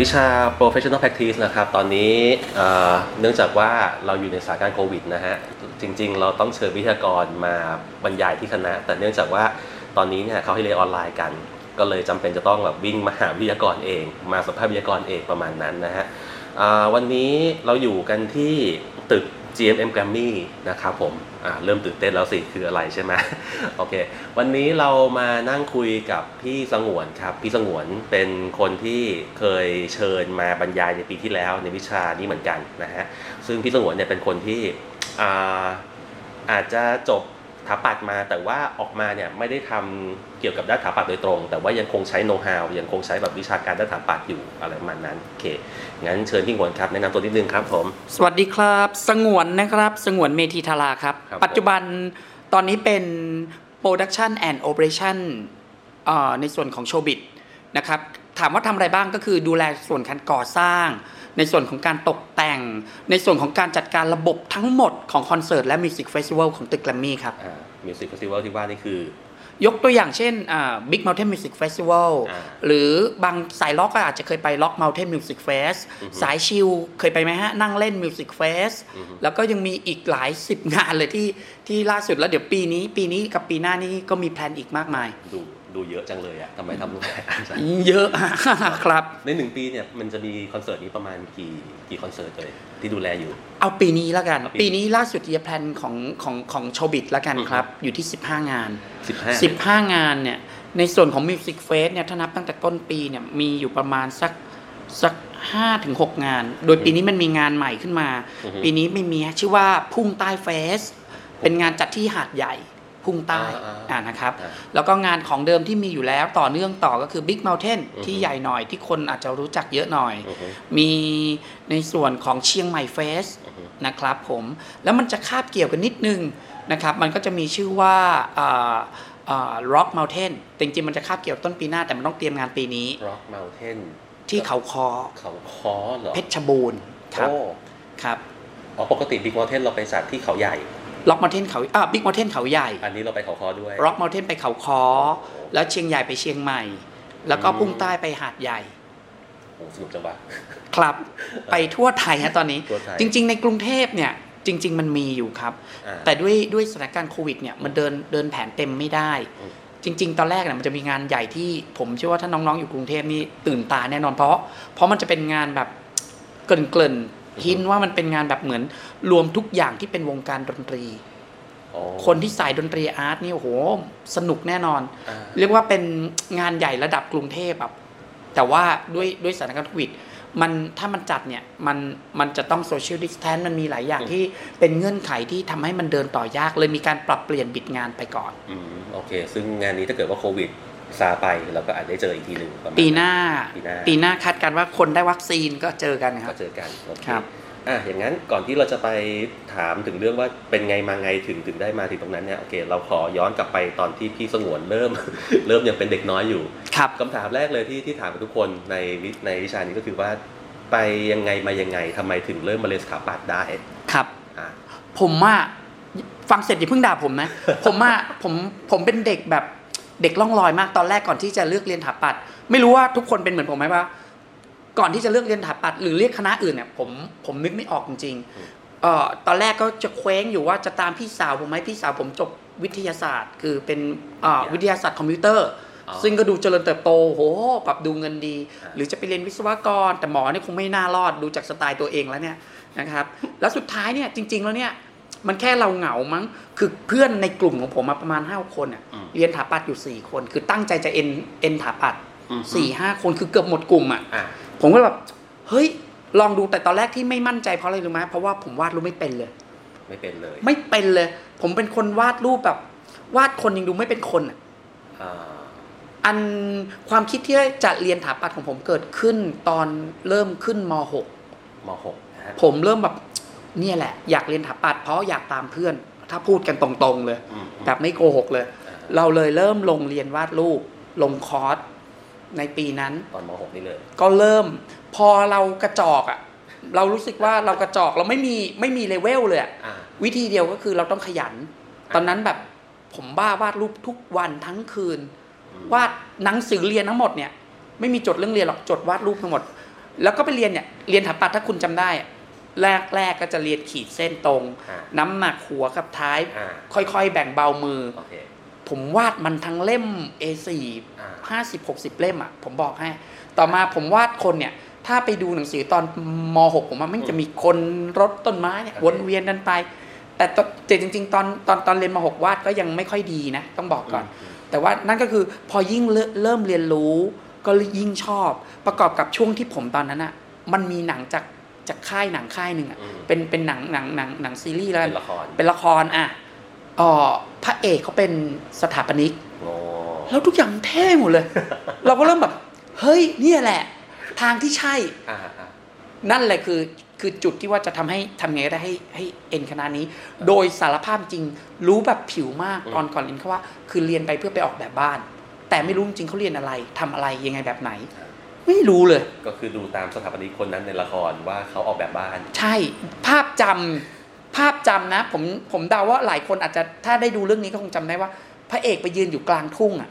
วิชา professional practice นะครับตอนนี้เนื่องจากว่าเราอยู่ในสถานการณ์โควิดนะฮะจริงๆเราต้องเชิญวิทยากรมาบรรยายที่คณะแต่เนื่องจากว่าตอนนี้เนี่ยเขาให้เรียนออนไลน์กันก็เลยจำเป็นจะต้องแบบวิ่งมาหาวิทยากรเองมาสัมภาษณ์วิทยากรเองประมาณนั้นนะฮะวันนี้เราอยู่กันที่ตึก GMM Grammy นะครับผมเริ่มตื่นเต้นแล้วสิคืออะไรใช่ไหมโอเควันนี้เรามานั่งคุยกับพี่สงวนครับพี่สงวนเป็นคนที่เคยเชิญมาบรรยายในปีที่แล้วในวิชานี้เหมือนกันนะฮะซึ่งพี่สงวนเนี่ยเป็นคนที่อาจจะจบสถาปัตย์มาแต่ว่าออกมาเนี่ยไม่ได้ทำเกี่ยวกับด้านสถาปัตย์โดยตรงแต่ว่ายังคงใช้โน้ตฮาวยังคงใช้แบบวิชาการด้านสถาปัตย์อยู่อะไรประมาณนั้นโอเคงั้นเชิญพี่สงวนครับแนะนำตัวนิดนึงครับผมสวัสดีครับสงวนนะครับสงวนเมธีธาราครับปัจจุบันตอนนี้เป็น Production and Operation ในส่วนของโชบิตนะครับถามว่าทำอะไรบ้างก็คือดูแลส่วนการก่อสร้างในส่วนของการตกแต่งในส่วนของการจัดการระบบทั้งหมดของคอนเสิร์ตและมิวสิกเฟสติวัลของตึกแกรมมี่ครับมิวสิกเฟสติวัลที่ว่านี่คือยกตัวอย่างเช่นBig Mountain Music Festival หรือบางสายล็อกก็อาจจะเคยไป Rock Mountain Music Fest สายชิลเคยไปไหมฮะนั่งเล่น Music Fest แล้วก็ยังมีอีกหลายสิบงานเลยที่ล่าสุดแล้วเดี๋ยวปีนี้กับปีหน้านี่ก็มีแพลนอีกมากมายดูเยอะจังเลยอ่ะทำไมทำลูกไก่เยอะครับในหนึ่งปีเนี่ยมันจะมีคอนเสิร์ตนี้ประมาณกี่คอนเสิร์ตเลยที่ดูแลอยู่เอาปีนี้แล้วกันปีนี้ล่าสุดที่แพลนของโชบิตแล้วกันครับอยู่ที่15งาน15งานเนี่ยในส่วนของมิวสิกเฟสเนี่ยถ้านับตั้งแต่ต้นปีเนี่ยมีอยู่ประมาณสัก 5-6 งานโดยปีนี้มันมีงานใหม่ขึ้นมาปีนี้ไม่มีชื่อว่าพุ่งใต้เฟสเป็นงานจัดที่หาดใหญ่พุ่งใต้นะครับแล้วก็งานของเดิมที่มีอยู่แล้วต่อเนื่องต่อก็คือ Big Mountain ที่ใหญ่หน่อยที่คนอาจจะรู้จักเยอะหน่อยมีในส่วนของเชียงใหม่เฟสนะครับผมแล้วมันจะคาบเกี่ยวกันนิดนึงนะครับมันก็จะมีชื่อว่าRock Mountain จริงๆมันจะคาบเกี่ยวต้นปีหน้าแต่มันต้องเตรียมงานปีนี้ Rock Mountain ที่เขาคอเหรอเพชรบูรณ์ครับอ๋อปกติ Big Mountain เราไปจัดที่เขาใหญ่Rock Mountain เขาBig Mountain เขาใหญ่อันนี้เราไปเขาคอด้วย Rock Mountain ไปเขาคอแล้วเชียงใหญ่ไปเชียงใหม่แล้วก็พุ่งใต้ไปหาดใหญ่โอ้สนุกจังวะครับไปทั่วไทยฮะตอนนี้จริงๆในกรุงเทพเนี่ยจริงๆมันมีอยู่ครับแต่ด้วยสถานการณ์โควิดเนี่ยมันเดินแผนเต็มไม่ได้จริงๆตอนแรกเนี่ยมันจะมีงานใหญ่ที่ผมเชื่อว่าถ้าน้องๆอยู่กรุงเทพนี่ตื่นตาแน่นอนเพราะมันจะเป็นงานแบบเกลิ่นหินว่ามันเป็นงานแบบเหมือนรวมทุกอย่างที่เป็นวงการดนตรีคนที่สายดนตรีอาร์ตนี่โอ้โหสนุกแน่นอนเรียกว่าเป็นงานใหญ่ระดับกรุงเทพแบบแต่ว่าด้วยสถานการณ์โควิดมันถ้ามันจัดเนี่ยมันจะต้องโซเชียลดิสแทนซ์มันมีหลายอย่างที่เป็นเงื่อนไขที่ทำให้มันเดินต่อยากเลยมีการปรับเปลี่ยนบิดงานไปก่อนโอเคซึ่งงานนี้ถ้าเกิดว่าโควิดซาไปเราก็อาจได้เจออีกทีหนึ่งปีหน้าคาดการณ์ว่าคนได้วัคซีนก็เจอกันครับก็เจอกันครับอย่างนั้นก่อนที่เราจะไปถามถึงเรื่องว่าเป็นไงมาไงถึงได้มาถึงตรงนั้นเนี่ยโอเคเราขอย้อนกลับไปตอนที่พี่สงวนเริ่มยังเป็นเด็กน้อยอยู่ครับคำถามแรกเลยที่ถามกับทุกคนในวิชานี้ก็คือว่าไปยังไงมายังไงทำไมถึงเริ่มมาเรียนสถาปัตย์ได้ครับผมว่าฟังเสร็จอย่าเพิ่งด่าผมนะผมว่าผมเป็นเด็กล่องลอยมากตอนแรกก่อนที่จะเลือกเรียนสถาปัตย์ไม่รู้ว่าทุกคนเป็นเหมือนผมไหมว่าก่อนที่จะเลือกเรียนสถาปัตย์หรือเรียกคณะอื่นเนี่ยผมนึกไม่ออกจริงๆตอนแรกก็จะเคว้งอยู่ว่าจะตามพี่สาวผมไหมพี่สาวผมจบวิทยาศาสตร์คือเป็นวิทยาศาสตร์คอมพิวเตอร์ซึ่งก็ดูเจริญเติบโตโหปรับดูเงินดีหรือจะไปเรียนวิศวกรแต่หมอเนี่ยคงไม่น่ารอดดูจากสไตล์ตัวเองแล้วเนี่ยนะครับแล้วสุดท้ายเนี่ยจริงๆแล้วเนี่ยมันแค่เราเหงามั้งคือเพื่อนในกลุ่มของผมมาประมาณ5คนอ่ะเรียนสถาปัตย์อยู่4คนคือตั้งใจจะเอ็นสถาปัตย์ 4-5 คนคือเกือบหมดกลุ่มอ่ะผมก็แบบเฮ้ยลองดูแต่ตอนแรกที่ไม่มั่นใจเพราะอะไรรู้มั้ยเพราะว่าผมวาดรูปไม่เป็นเลยผมเป็นคนวาดรูปแบบวาดคนยังดูไม่เป็นคนอ่ะอันความคิดที่จะเรียนสถาปัตย์ของผมเกิดขึ้นตอนเริ่มขึ้นม.6 ผมเริ่มแบบเนี่ยแหละอยากเรียนสถาปัตย์เพราะอยากตามเพื่อนถ้าพูดกันตรงๆเลยแบบไม่โกหกเลยเราเลยเริ่มลงเรียนวาดรูปลงคอร์สในปีนั้นตอนม.6 นี่เลยก็เริ่มพอเรากระจอกอ่ะเรารู้สึกว่าเรากระจอกเราไม่มีเลเวลเลยวิธีเดียวก็คือเราต้องขยันตอนนั้นแบบผมบ้าวาดรูปทุกวันทั้งคืนวาดหนังสือเรียนทั้งหมดเนี่ย ไม่มีจดเรื่องเรียนหรอกจดวาดรูปทั้งหมดแล้วก็ไปเรียนเนี่ยเรียนถาปัดถ้าคุณจำได้แรกก็จะเรียนขีดเส้นตรงน้ำหนักหัวกับท้ายค่อยๆแบ่งเบามือผมวาดมันทั้งเล่ม A4 50-60 เล่มอ่ะผมบอกให้ต่อมาผมวาดคนเนี่ยถ้าไปดูหนังสือตอนม.6 ผมว่ามันจะมีคนรถต้นไม้เนี่ยวนเวียนกันไปแต่จริงๆตอนเรียนม.6 วาดก็ยังไม่ค่อยดีนะต้องบอกก่อนแต่ว่านั่นก็คือพอยิ่งเริ่มเรียนรู้ก็ยิ่งชอบประกอบกับช่วงที่ผมตอนนั้นอ่ะมันมีหนังจากค่ายหนังค่ายหนึ่งอ่ะเป็นหนังซีรีส์แล้วเป็นละครอ่ะพระเอกเขาเป็นสถาปนิกแล้วทุกอย่างเท่หมดเลยเราก็เริ่มแบบเฮ้ยนี่แหละทางที่ใช่นั่นแหละคือจุดที่ว่าจะทำให้ทำไงได้ให้เอ็นคณะนี้โดยสารภาพจริงรู้แบบผิวมากตอนก่อนเรียนเขาว่าคือเรียนไปเพื่อไปออกแบบบ้านแต่ไม่รู้จริงเขาเรียนอะไรทำอะไรยังไงแบบไหนไม่รู้เลยก็คือดูตามสถาปนิกคนนั้นในละครว่าเขาออกแบบบ้านใช่ภาพจำนะผมเดาว่าหลายคนอาจจะถ้าได้ดูเรื่องนี้ก็คงจำได้ว่าพระเอกไปยืนอยู่กลางทุ่งอ่ะ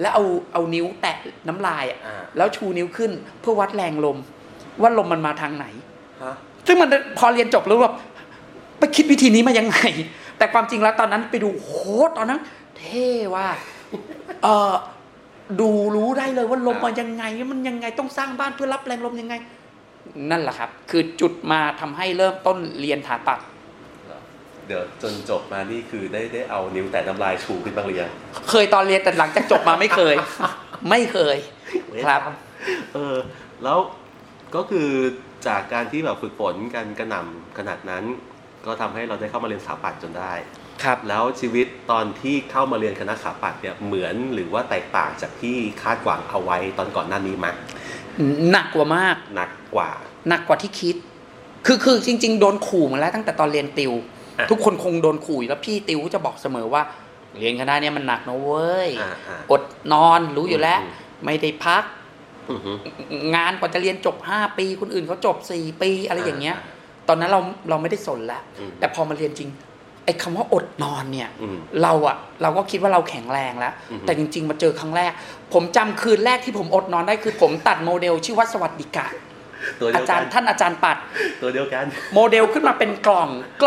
แล้วเอานิ้วแตะน้ำลายอ่ะแล้วชูนิ้วขึ้นเพื่อวัดแรงลมว่าลมมันมาทางไหนซึ่งมันพอเรียนจบแล้วแบบไปคิดวิธีนี้มายังไงแต่ความจริงแล้วตอนนั้นไปดูโหตอนนั้นเท่ว่าดูรู้ได้เลยว่าลมมายังไงมันยังไงต้องสร้างบ้านเพื่อรับแรงลมยังไงนั่นแหละครับคือจุดมาทำให้เริ่มต้นเรียนถาปัดเดี๋ยวจนจบมานี่คือได้เอานิ้วแตะน้ำลายชูขึ้นบ้างหรือยังเคยตอนเรียนแต่หลังจากจบมาไม่เคยครับแล้วก็คือจากการที่แบบฝึกฝนกันกระหน่ำขนาดนั้นก็ทำให้เราได้เข้ามาเรียนสถาปัตย์จนได้ครับแล้วชีวิตตอนที่เข้ามาเรียนคณะสถาปัตย์เนี่ยเหมือนหรือว่าแตกต่างจากที่คาดหวังเอาไว้ตอนก่อนหน้านี้มั้ยหนักกว่ามากหนักกว่าที่คิดคือจริงๆโดนขู่มาแล้วตั้งแต่ตอนเรียนติวทุกคนคงโดนขู่แล้วพี่ติวจะบอกเสมอว่าเรียนคณะนี้มันหนักนะเว้ยอดนอนรู้อยู่แล้วไม่ได้พักงานกว่าจะเรียนจบ5 ปีคนอื่นเขาจบ4 ปีอะไรอย่างเงี้ยตอนนั้นเราไม่ได้สนแล้วแต่พอมาเรียนจริงไอ้คำว่าอดนอนเนี่ยเราก็คิดว่าเราแข็งแรงแล้วแต่จริงๆมาเจอครั้งแรกผมจำคืนแรกที่ผมอดนอนได้คือผมตัดโมเดลชื่อว่าสวัสดิกะอาจารย์ปัดตัวเดียวกันโมเดลขึ้นมาเป็นกล่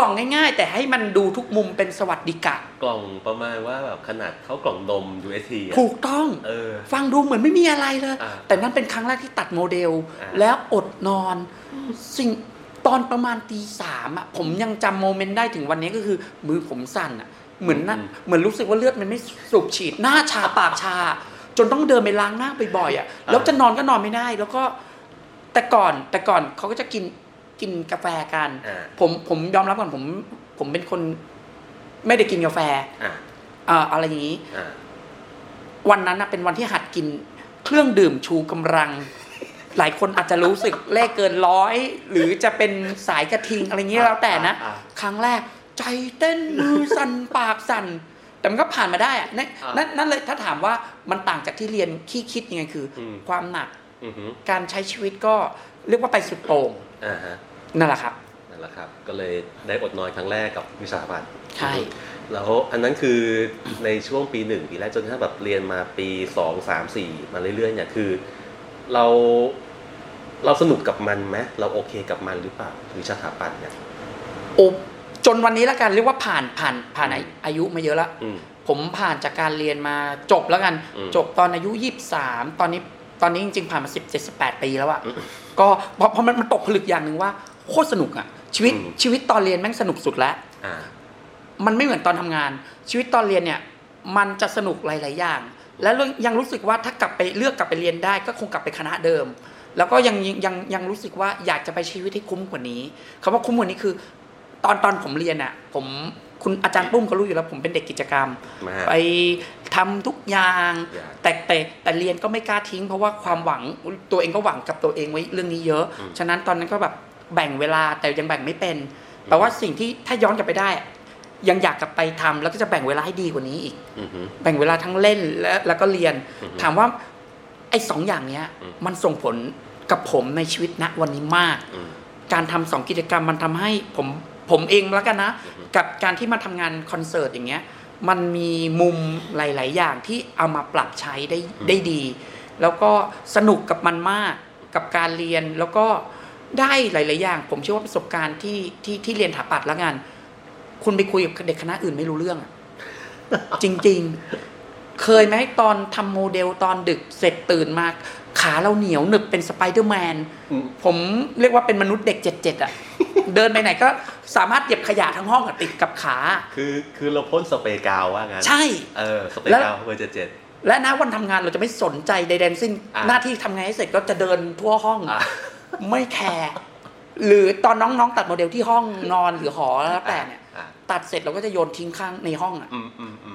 องง่ายๆแต่ให้มันดูทุกมุมเป็นสวัสดิกะกล่องประมาณว่าแบบขนาดเท่ากล่องนม UST ถูกต้องฟังดูเหมือนไม่มีอะไรเลยแต่นั่นเป็นครั้งแรกที่ตัดโมเดลแล้วอดนอนสิ่งตอนประมาณตีสามอ่ะผมยังจำโมเมนต์ได้ถึงวันนี้ก็คือมือผมสั่นอ่ะเหมือนรู้สึกว่าเลือดมันไม่สูบฉีดหน้าชาปากชาจนต้องเดินไปล้างหน้าบ่อยๆอ่ะแล้วจะนอนก็นอนไม่ได้แล้วก็แต่ก่อนเขาก็จะกินกาแฟกันผมยอมรับก่อนผมเป็นคนไม่ได้กินกาแฟอะไรอย่างนี้วันนั้นเป็นวันที่หัดกินเครื่องดื่มชูกำลังหลายคนอาจจะรู้สึกเลขเกิน100หรือจะเป็นสายกระทิงอะไรอย่างนี้แล้วแต่นะครั้งแรกใจเต้นมือสั่นปากสั่นแต่มันก็ผ่านมาได้นั่นเลยถ้าถามว่ามันต่างจากที่เรียนขี้คิดยังไงคือความหนักการใช้ชีวิตก็เรียกว่าไปสุดโต่งนั่นแหละครับก็เลยได้อดนอนครั้งแรกกับวิชาสถาปัตย์ใช่แล้วอันนั้นคือในช่วงปี1ปีแรกจนถ้าแบบเรียนมาปี2 3 4มาเรื่อยๆเนี่ยคือเราสนุกกับมันไหมเราโอเคกับมันหรือเปล่าวิชาสถาปัตย์เนี่ยโอ้จนวันนี้ละกันเรียกว่าผ่านอายุมาเยอะละผมผ่านจากการเรียนมาจบแล้วกันจบตอนอายุ23ตอนนี้จริงๆผ่านมา17-18 ปีแล้วอะก็พอมันตกผลึกอย่างหนึ่งว่าโคตรสนุกอะชีวิตตอนเรียนแม่งสนุกสุดแล้วมันไม่เหมือนตอนทำงานชีวิตตอนเรียนเนี่ยมันจะสนุกหลายๆอย่างและยังรู้สึกว่าถ้ากลับไปเลือกกลับไปเรียนได้ก็คงกลับไปคณะเดิมแล้วก็ยังรู้สึกว่าอยากจะไปชีวิตให้คุ้มกว่านี้คำว่าคุ้มกว่านี้คือตอนผมเรียนอะผมคุณอาจารย์ปุ้มก็รู้อยู่แล้วผมเป็นเด็กกิจกรรมไปทำทุกอย่างแต่เรียนก็ไม่กล้าทิ้งเพราะว่าความหวังตัวเองก็หวังกับตัวเองไว้เรื่องนี้เยอะฉะนั้นตอนนั้นก็แบบแบ่งเวลาแต่ยังแบ่งไม่เป็นแต่ว่าสิ่งที่ถ้าย้อนกลับไปได้ยังอยากกลับไปทำแล้วก็จะแบ่งเวลาให้ดีกว่านี้อีกแบ่งเวลาทั้งเล่นแล้วก็เรียนถามว่าไอ้สองอย่างเนี้ยมันส่งผลกับผมในชีวิตณวันนี้มากการทำสองกิจกรรมมันทำให้ผมเองแล้วกันนะกับการที่มาทำงานคอนเสิร์ตอย่างเงี้ยมันมีมุมหลายๆอย่างที่เอามาปรับใช้ได้ดี แล้วก็สนุกกับมันมากกับการเรียนแล้วก็ได้หลายๆอย่างผมเชื่อว่าประสบการณ์ที่เรียนถาปัดละงานคุณไปคุยกับเด็กคณะอื่นไม่รู้เรื่องจริงๆเคยไหมตอนทำโมเดลตอนดึกเสร็จตื่นมาขาเราเหนียวหนึบเป็นสไปเดอร์แมนผมเรียกว่าเป็นมนุษย์เด็ก77อ่ะเดินไปไหนก็สามารถเหยียบขยะทั้งห้องติดกับขาคือเราพ่นสเปรย์กาวว่างั้นใช่สเปรย์กาวเบอร์77และนะวันทำงานเราจะไม่สนใจใดๆสิ้นหน้าที่ทำงานให้เสร็จก็จะเดินทั่วห้องไม่แคร์หรือตอนน้องๆตัดโมเดลที่ห้องนอนหรือหอแล้วแต่เนี่ยตัดเสร็จเราก็จะโยนทิ้งข้างในห้องอ่ะ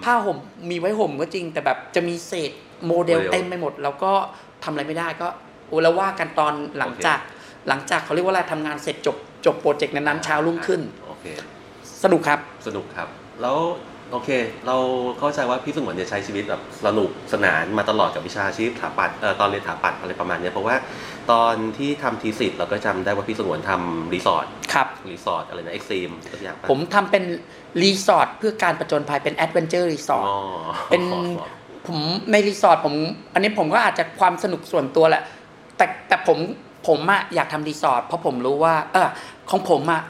ผ้าห่มมีไว้ห่มก็จริงแต่แบบจะมีเศษโมเดลเต็มไปหมดเราก็ทำอะไรไม่ได้ก็โอ้แล้วว่ากันตอนหลังจากเขาเรียกว่าอะไรทำงานเสร็จจบโปรเจกต์นั้นเช้ารุ่งขึ้นสนุกครับแล้วโอเคเราเข้าใจว่าพี่สงวนเนี่ยใช้ชีวิตแบบสนุกสนานมาตลอดกับวิชาชีพถาปัตย์ตอนเรียนถาปัตย์อะไรประมาณนี้เพราะว่าตอนที่ทำทีสิทธ์เราก็จำได้ว่าพี่สงวนทำรีสอร์ทอะไรนะเอ็กซ์ตรีมตัวอย่างผมทำเป็นรีสอร์ทเพื่อการผจญภัยเป็นแอดเวนเจอร์รีสอร์ทเป็นผมในรีสอร์ทผมอันนี้ผมก็อาจจะความสนุกส่วนตัวแหละแต่ผมอะอยากทำรีสอร์ทเพราะผมรู้ว่าของผมอะ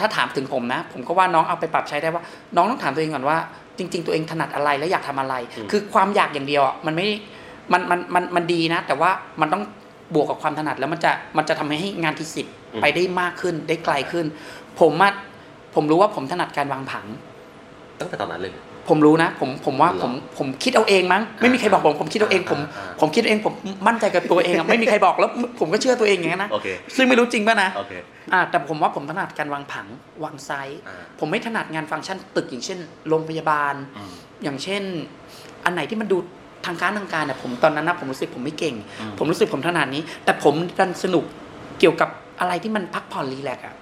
ถ้าถามถึงผมนะผมก็ว่าน้องเอาไปปรับใช้ได้ว่าน้องต้องถามตัวเองก่อนว่าจริงๆตัวเองถนัดอะไรและอยากทำอะไรคือความอยากอย่างเดียวมันไม่มันดีนะแต่ว่ามันต้องบวกกับความถนัดแล้วมันจะทำให้งานที่สิบไปได้มากขึ้นได้ไกลขึ้นผมรู้ว่าผมถนัดการวางผังตั้งแต่ตอนนั้นเลยผมรู้นะผมว่าผมคิดเอาเองมั้งไม่มีใครบอกผมคิดเอาเองผมคิดเองผมมั่นใจกับตัวเองอ่ะไม่มีใครบอกแล้วผมก็เชื่อตัวเองอย่างนั้นนะซึ่งไม่รู้จริงป่ะนะแต่ผมว่าผมถนัดการวางผังวางไซส์ผมไม่ถนัดงานฟังก์ชันตึกอย่างเช่นโรงพยาบาลอย่างเช่นอันไหนที่มันดูทางการน่ะผมตอนนั้นนะผมรู้สึกผมไม่เก่งผมรู้สึกผมถนัดนี้แต่ผมดันสนุกเกี่ยวกับอะไรที่มันพักผ่อนรีแลกซ์อ่ะ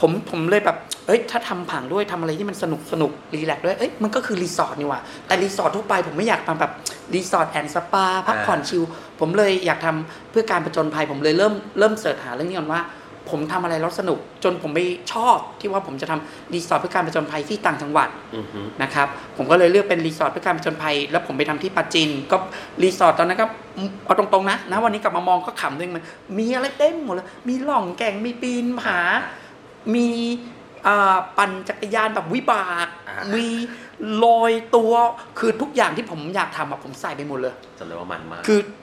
ผมเลยแบบเอ้ยถ้าทำผังด้วยทำอะไรที่มันสนุกรีแลกซ์ด้วยเอ้ยมันก็คือรีสอร์ทนี่ว่ะแต่รีสอร์ททั่วไปผมไม่อยากทำแบบรีสอร์ทแอนด์สปาพักผ่อนชิลผมเลยอยากทำเพื่อการผจญภัยผมเลยเริ่มเสิร์ชหาเรื่องนี้ก่อนว่าผมทำอะไรแล้วสนุกจนผมไปชอบที่ว่าผมจะทำรีสอร์ทเพื่อการผจญภัยที่ต่างจังหวัดนะครับผมก็เลยเลือกเป็นรีสอร์ทเพื่อการผจญภัยแล้วผมไปทำที่ปาจินก็รีสอร์ทตอนนั้นก็เอาตรงๆนะวันนี้กลับมามองก็ขำด้วยมันมีอะไรเต็มหมดเลยมีหล่องแก่งมีปีนผามีปั่นจักรยานแบบวิบากมีลอยตัวคือทุกอย่างที่ผมอยากทำอะผมใส่ไปหมดเลยจำเลยว่ามันมาก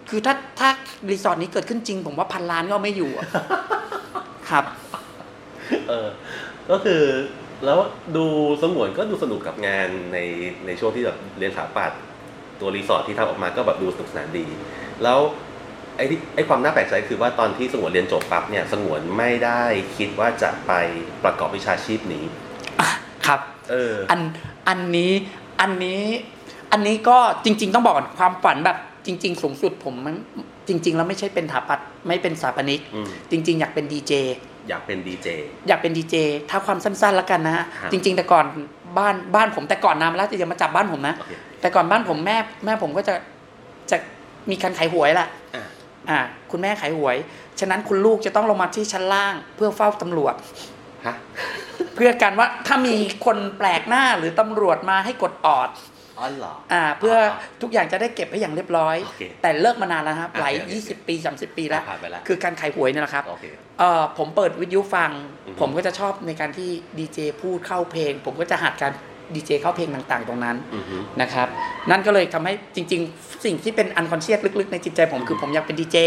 คือถ้ารีสอร์ทนี้เกิดขึ้นจริงผมว่า1,000 ล้านก็ไม่อยู่ครับก็คือแล้วดูสงวนก็ดูสนุกกับงานในช่วงที่แบบเรียนสถาปัตย์ตัวรีสอร์ทที่ทำออกมาก็แบบดูสนุกสนานดีแล้วไอ้ความน่าแปลกใจคือว่าตอนที่สงวนเรียนจบปั๊บเนี่ยสงวนไม่ได้คิดว่าจะไปประกอบวิชาชีพนี้ครับอันนี้ก็จริงๆต้องบอกก่อนความฝันแบบจริงๆสูงสุดผมมันจริงๆแล้วไม่ใช่เป็นถาปัตย์ไม่เป็นสถาปนิกจริงๆอยากเป็นดีเจถ้าความสั้นๆแล้วกันนะจริงๆแต่ก่อนบ้านผมแต่ก่อนนามแล้วจะมาจับบ้านผมนะแต่ก่อนบ้านผมแม่ผมก็จะมีการขายหวยแหละคุณแม่ขายหวยฉะนั้นคุณลูกจะต้องลงมาที่ชั้นล่างเพื่อเฝ้าตำรวจเพื่อการว่าถ้ามีคนแปลกหน้าหรือตำรวจมาให้กดออดเพื่อทุกอย่างจะได้เก็บให้อย่างเรียบร้อยแต่เลิกมานานแล้วครับหลาย20ปี30ปีแล้วคือการขายหวยนี่แหละครับผมเปิดวิทยุฟังผมก็จะชอบในการที่ดีเจพูดเข้าเพลงผมก็จะหัดการดีเจเข้าเพลงต่างๆตรงนั้นนะครับนั่นก็เลยทำให้จริงๆสิ่งที่เป็นอันคอนเชียสลึกๆในจิตใจผมคือผมอยากเป็นดีเจ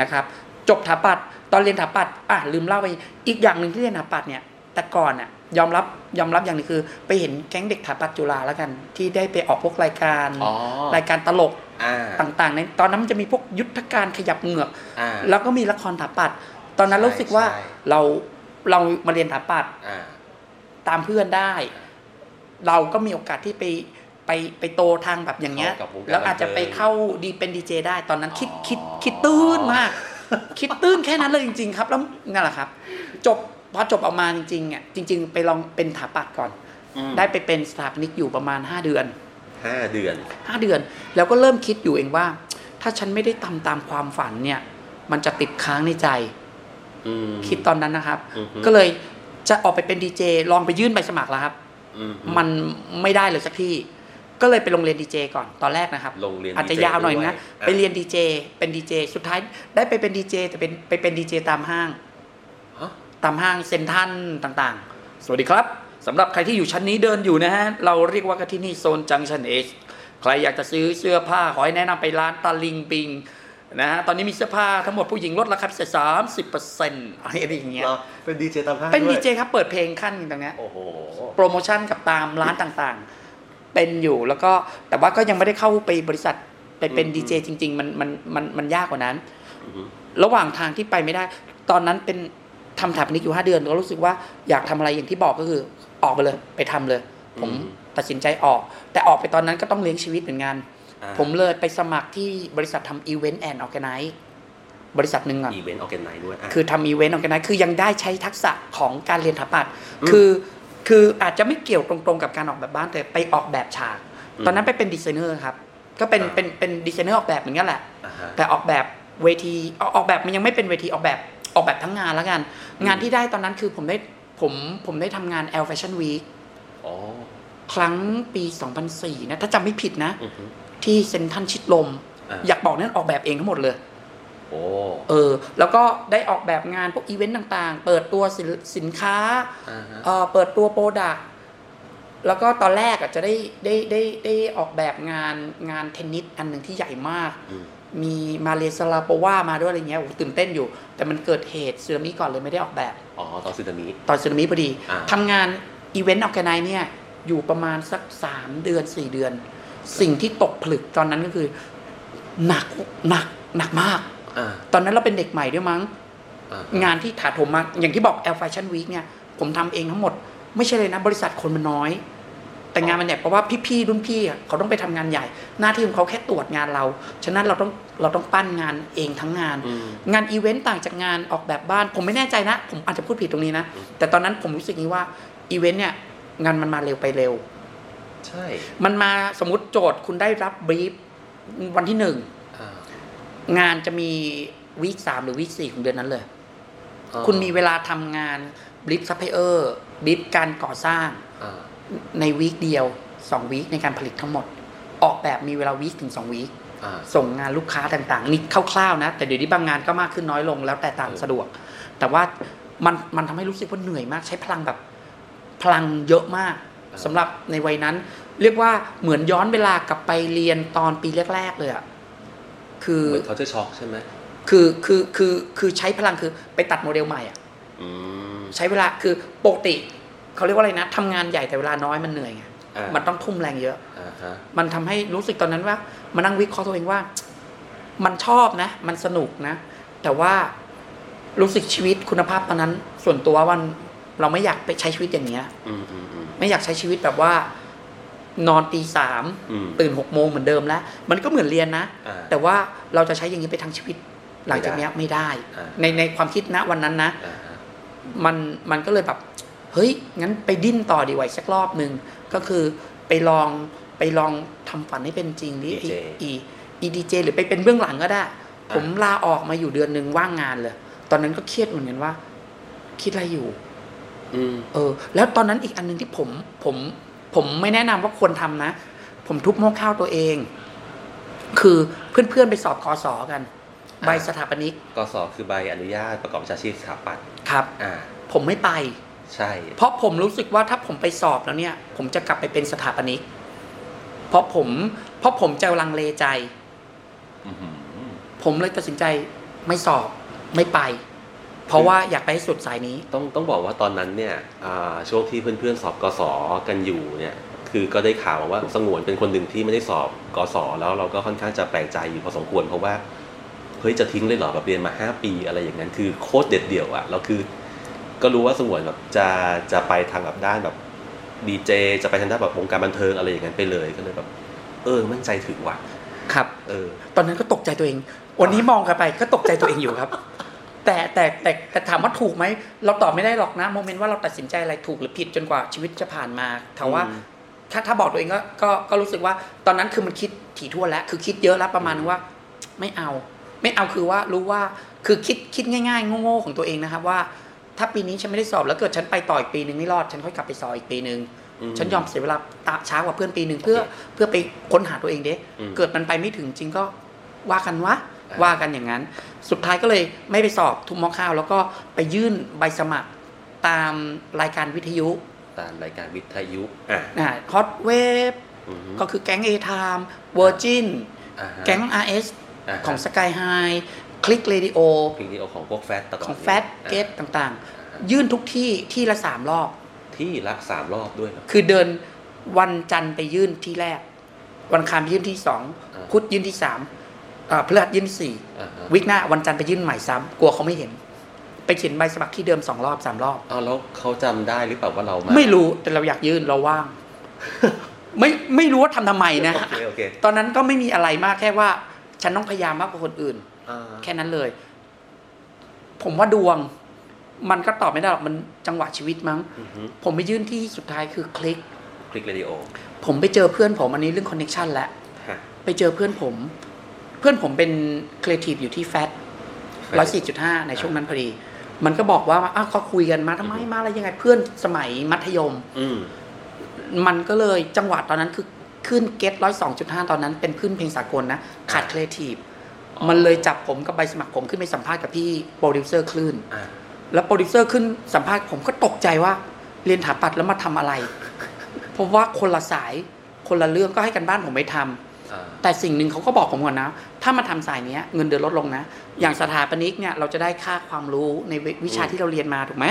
นะครับจบถาปัตย์ตอนเรียนถาปัตย์ลืมเล่าไปอีกอย่างนึงที่เรียนถาปัตย์เนี่ยแต่ก่อนอ่ะยอมรับอย่างนี้คือไปเห็นแก๊งเด็กถาปัตย์จุฬาแล้วกันที่ได้ไปออกพวกรายการตลกต่างๆในตอนนั้นมันจะมีพวกยุทธการขยับเหงือกแล้วก็มีละครถาปัตย์ตอนนั้นรู้สึกว่าเรามาเรียนถาปัตย์ตามเพื่อนได้เราก็มีโอกาสที่ไปโตทางแบบอย่างเงี้ยแล้วอาจจะไปเข้าดีเป็นดีเจได้ตอนนั้นคิดตื้นมากคิดตื้นแค่นั้นเลยจริงๆครับแล้วนั่นแหละครับพอจบออกมาจริงๆอ่ะจริงๆไปลองเป็นถาปัตย์ก่อนได้ไปเป็นสถาปนิกอยู่ประมาณ5เดือนแล้วก็เริ่มคิดอยู่เองว่าถ้าฉันไม่ได้ทำตามความฝันเนี่ยมันจะติดค้างในใจคิดตอนนั้นนะครับก็เลยจะออกไปเป็นดีเจลองไปยื่นใบสมัครแล้วครับมันไม่ได้เลยสักที่ ก็เลยไปลงเรียนดีเจก่อนตอนแรกนะครับอาจจะยาวหน่อยนะไปเรียนดีเจเป็นดีเจสุดท้ายได้ไปเป็นดีเจแต่เป็นไปเป็นดีเจตามห้างเซ็นทรัลต่างๆสวัสดีครับสำหรับใครที่อยู่ชั้นนี้เดินอยู่นะฮะเราเรียกว่าที่นี่โซนจังชันเอชใครอยากจะซื้อเสื้อผ้าขอให้แนะนำไปร้านตาลิงปิงนะฮะตอนนี้มีเสื้อผ้าทั้งหมดผู้หญิงลดราคาพิเศษ 30% อะไรอย่างเงี้ยเป็นดีเจตามห้างด้วยเป็นดีเจครับเปิดเพลงขั้นตรงเนี้ยโอ้โหโปรโมชั่นกับตามร้านต่างๆเป็นอยู่แล้วก็แต่ว่าก็ยังไม่ได้เข้าไปบริษัทไปเป็นดีเจจริงๆมันยากกว่านั้นระหว่างทางที่ไปไม่ได้ตอนนั้นเป็นทำสถาปนิกอยู่5 เดือนก็รู้สึกว่าอยากทำอะไรอย่างที่บอกก็คือออกไปเลยไปทำเลยผมตัดสินใจออกแต่ออกไปตอนนั้นก็ต้องเลี้ยงชีวิตเหมือนกันผมเลยไปสมัครที่บริษัททำ Event and Organize บริษัทหนึ่งอ่ะ Event Organize ด้วยคือทำ Event Organize คือยังได้ใช้ทักษะของการเรียนสถาปัตย์คืออาจจะไม่เกี่ยวตรงๆกับการออกแบบบ้านแต่ไปออกแบบฉากตอนนั้นไปเป็นดีไซเนอร์ครับก็เป็นดีไซเนอร์ออกแบบเหมือนกันแหละแต่ออกแบบเวทีออกแบบมันยังไม่เป็นเวทีออกแบบทั้งงานแล้วกันงานที่ได้ตอนนั้นคือผมได้ทำงาน L Fashion Week ครั้งปี 2004 นะถ้าจำไม่ผิดนะที่เซ็นทรัลชิดลมอยากบอกนั่นออกแบบเองทั้งหมดเลยแล้วก็ได้ออกแบบงานพวกอีเวนต์ต่างๆเปิดตัวสินค้าเปิดตัวโปรดักต์แล้วก็ตอนแรกอ่ะจะได้ออกแบบงานเทนนิสอันหนึ่งที่ใหญ่มากมีมาเลซาลาโปว่ามาด้วยอะไรเงี้ยโอ้ตื่นเต้นอยู่แต่มันเกิดเหตุสึนามิก่อนเลยไม่ได้ออกแบบตอนสึนามิพอดีทำงานอีเวนต์ออร์แกไนซ์เนี่ยอยู่ประมาณสัก3 เดือน 4 เดือนสิ่งที่ตกผลึกตอนนั้นก็คือหนักมากตอนนั้นเราเป็นเด็กใหม่ด้วยมั้งงานที่ถาโถมมาอย่างที่บอก L Fashion Week เนี่ยผมทำเองทั้งหมดไม่ใช่เลยนะบริษัทคนมันน้อยแต่งานมันเนี่ยเพราะว่าพี่รุ่นพี่เขาต้องไปทำงานใหญ่หน้าที่ของเขาแค่ตรวจงานเราฉะนั้นเราต้องปั้นงานเองทั้งงานอีเวนต์ต่างจากงานออกแบบบ้านผมไม่แน่ใจนะผมอาจจะพูดผิดตรงนี้นะแต่ตอนนั้นผมรู้สึกนี้ว่าอีเวนต์เนี่ยงานมันมาเร็วไปเร็วใช่มันมาสมมติโจทย์คุณได้รับบรีฟวันที่1งานจะมีวีค3หรือวีค4ของเดือนนั้นเลยคุณมีเวลาทำงานบลิฟซัพพลายเออร์บลิฟการก่อสร้างในวีคเดียว2วีคในการผลิตทั้งหมดออกแบบมีเวลาวีคถึง2วีคส่งงานลูกค้าต่างๆนี่คร่าวๆนะแต่เดี๋ยวนี้บางงานก็มากขึ้นน้อยลงแล้วแต่ตามสะดวกแต่ว่ามันทำให้รู้สึกว่าเหนื่อยมากใช้พลังแบบพลังเยอะมากสำหรับในวัยนั้นเรียกว่าเหมือนย้อนเวลากลับไปเรียนตอนปีแรกๆเลยอะคือเขาจะช็อกใช่ไหมคือใช้พลังคือไปตัดโมเดลใหม่อ่ะใช้เวลาคือปกติเขาเรียกว่าอะไรนะทำงานใหญ่แต่เวลาน้อยมันเหนื่อยไงมันต้องทุ่มแรงเยอะมันทำให้รู้สึกตอนนั้นว่ามานั่งวิเคราะห์ตัวเองว่ามันชอบนะมันสนุกนะแต่ว่ารู้สึกชีวิตคุณภาพตอนนั้นส่วนตัววันเราไม่อยากไปใช้ชีวิตอย่างเงี้ยไม่อยากใช้ชีวิตแบบว่านอนตี3ตื่น6 โมงเหมือนเดิมแล้วมันก็เหมือนเรียนนะแต่ว่าเราจะใช้อย่างนี้ไปทั้งชีวิตหลังจากนี้ไม่ได้ในความคิดณวันนั้นนะมันก็เลยแบบเฮ้ยงั้นไปดิ้นต่อดีกว่าสักรอบนึงก็คือไปลองทำฝันให้เป็นจริงดิอีดีเจหรือไปเป็นเบื้องหลังก็ได้ผมลาออกมาอยู่เดือนนึงว่างงานเลยตอนนั้นก็เครียดเหมือนกันว่าคิดอะไรอยู่แล้วตอนนั้นอีกอันนึงที่ผมไม่แนะนำว่าควรทำนะผมทุบหม้อข้าวตัวเองคือเพื่อนๆไปสอบกสกันใบสถาปนิกกสคือใบอนุญาตประกอบวิชาชีพสถาปัตย์ครับผมไม่ไปใช่เพราะผมรู้สึกว่าถ้าผมไปสอบแล้วเนี่ยผมจะกลับไปเป็นสถาปนิกเพราะผมจะลังเลใจผมเลยตัดสินใจไม่สอบไม่ไปเพราะว่าอยากไปให้สุดสายนี้ต้องบอกว่าตอนนั้นเนี่ยช่วงที่เพื่อนๆสอบกสกันอยู่เนี่ยคือก็ได้ข่าวว่าสงวนเป็นคนหนึ่งที่ไม่ได้สอบกสแล้วเราก็ค่อนข้างจะแปลกใจอยู่พอสมควรเพราะว่าเฮ้ยจะทิ้งเลยเหรอแบบเรียนมา5 ปีอะไรอย่างนั้นคือโคตรเด็ดเดี่ยวอะแล้วคือก็รู้ว่าสงวนแบบจะไปทางแบบด้านแบบดีเจจะไปทางด้านแบบวงการบันเทิงอะไรอย่างนั้นไปเลยก็เลยแบบมั่นใจถึงว่ะครับตอนนั้นก็ตกใจตัวเองวันนี้มองกลับไปก็ตกใจตัวเองอยู่ครับแต่ถามว่าถูกไหมเราตอบไม่ได้หรอกนะโมเมนต์ว่าเราตัดสินใจอะไรถูกหรือผิดจนกว่าชีวิตจะผ่านมาแต่ว่าถ้าบอกตัวเองก็รู้สึกว่าตอนนั้นคือมันคิดถี่ถ้วนแล้วคือคิดเยอะแล้วประมาณว่าไม่เอาคือว่ารู้ว่าคือคิดง่ายๆโง่ๆของตัวเองนะครับว่าถ้าปีนี้ฉันไม่ได้สอบแล้วเกิดฉันไปต่ออีกปีนึงไม่รอดฉันค่อยกลับไปสอบอีกปีนึง ฉันยอมเสียเวลาช้ากว่าเพื่อนปีนึงเพื่อไปค้นหาตัวเองเด้เกิดมันไปไม่ถึงจริงก็ว่ากันอย่างนั้นสุดท้ายก็เลยไม่ไปสอบทุบหม้อข้าวแล้วก็ไปยื่นใบสมัครตามรายการวิทยุHot Wave ก็คือแก๊ง A Time Virgin แก๊ง RS ของ Sky High Click Radio ของพวกแฟตต่างๆของแฟตเกตต่างๆยื่นทุกที่ที่ละ3รอบที่ละ3รอบด้วยคือเดินวันจันทร์ไปยื่นที่แรกวันอังคารไปยื่นที่2พุธยื่นที่3พฤหัสยื่น4วิกหน้าวันจันทร์ไปยื่นใหม่ซ้ำกลัวเขาไม่เห็นไปเขียนใบสมัครที่เดิม2รอบ3รอบอ้าวแล้วเขาจำได้หรือเปล่าว่าเราไม่รู้แต่เราอยากยื่นเราว่าง ไม่รู้ว่าทำไมนะ okay. ตอนนั้นก็ไม่มีอะไรมากแค่ว่าฉันต้องพยายามมากกว่าคนอื่นแค่นั้นเลยผมว่าดวงมันก็ตอบไม่ได้หรอกมันจังหวะชีวิตมั้ง ผมไปยื่นที่สุดท้ายคือคลิกเรดิโอผมไปเจอเพื่อนผมอันนี้เรื่องคอนเนคชั่นแหละไปเจอเพื่อนผมเป็นครีเอทีฟอยู่ที่แฟต 104.5 ในช่วงนั้นพอดีมันก็บอกว่าอ้าวเขาคุยกันมาทำไมมาอะไรยังไงเพื่อนสมัยมัธยมมันก็เลยจังหวะตอนนั้นคือขึ้นเก็ต 102.5 ตอนนั้นเป็นขึ้นเพลงสากลนะขาดครีเอทีฟมันเลยจับผมกับใบสมัครผมขึ้นไปสัมภาษณ์กับพี่โปรดิวเซอร์คลื่นแล้วโปรดิวเซอร์ขึ้นสัมภาษณ์ผมก็ตกใจว่าเรียนถาปัดแล้วมาทำอะไร เพราะว่าคนละสายคนละเรื่องก็ให้กันบ้านผมไม่ทำแต่สิ่งหนึ่งเขาก็บอกผมก่อนนะถ้ามาทำสายนี้เงินเดือนลดลงนะอย่างสถาปนิกเนี่ยเราจะได้ค่าความรู้ในวิชาที่เราเรียนมาถูกไหม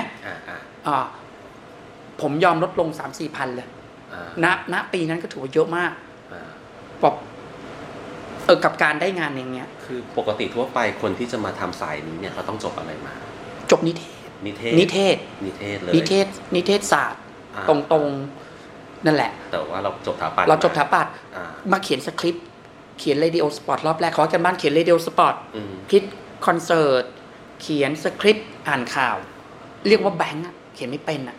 ผมยอมลดลง 3-4 พันเลยณปีนั้นก็ถือว่าเยอะมากแบบกับการได้งานอย่างเงี้ยคือปกติทั่วไปคนที่จะมาทำสายนี้เนี่ยเขาต้องจบอะไรมาจบนิเทศศาสตร์ตรงนั่นแหละแต่ว่าเราจบสถาปัตย์มาเขียนสคริปต์เขียนเรดิโอสปอตรอบแรกขอกันบ้านเขียนเรดิโอสปอตคิดคอนเสิร์ตเขียนสคริปต์อ่านข่าวเรียกว่าแบงค์เขียนไม่เป็นอ่ะ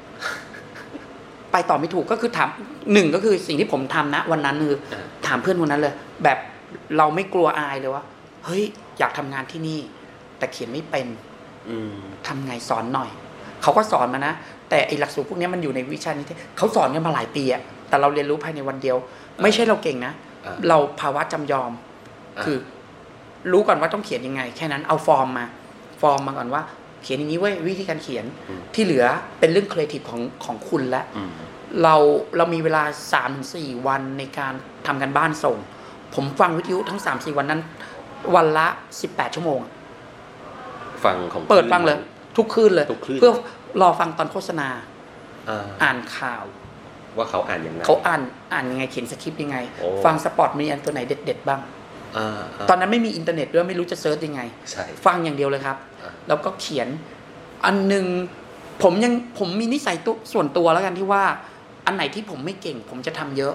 ไปต่อไม่ถูกก็คือถาม1ก็คือสิ่งที่ผมทำนะวันนั้นคือถามเพื่อนคนนั้นเลยแบบเราไม่กลัวอายเลยว่าเฮ้ยอยากทำงานที่นี่แต่เขียนไม่เป็นทำไงสอนหน่อยเขาก็สอนมานะแต่ไอหลักสูตรพวกนี้มันอยู่ในวิชานี้เขาสอนกันมาหลายปีอะแต่เราเรียนรู้ภายในวันเดียวไม่ใช่เราเก่งนะเราภาวะจำยอมคือรู้ก่อนว่าต้องเขียนยังไงแค่นั้นเอาฟอร์มมาก่อนว่าเขียนอย่างนี้เว้ยวิธีการเขียนที่เหลือเป็นเรื่องครีเอทีฟของคุณละเรามีเวลา 3-4 วันในการทำกันบ้านส่งผมฟังวิทยุทั้ง 3-4 วันนั้นวันละ18ชั่วโมงเปิดฟังเลยทุกคืนเลยเพื่อรอฟังตอนโฆษณาอ่านข่าวว่าเขาอ่านยังไงเขาอ่านยังไงเขียนสคริปต์ยังไงฟังสปอตมีอันตัวไหนเด็ดๆบ้างตอนนั้นไม่มีอินเทอร์เน็ตด้วยไม่รู้จะเซิร์ชยังไงฟังอย่างเดียวเลยครับแล้วก็เขียนอันนึงผมมีนิสัยส่วนตัวแล้วกันที่ว่าอันไหนที่ผมไม่เก่งผมจะทำเยอะ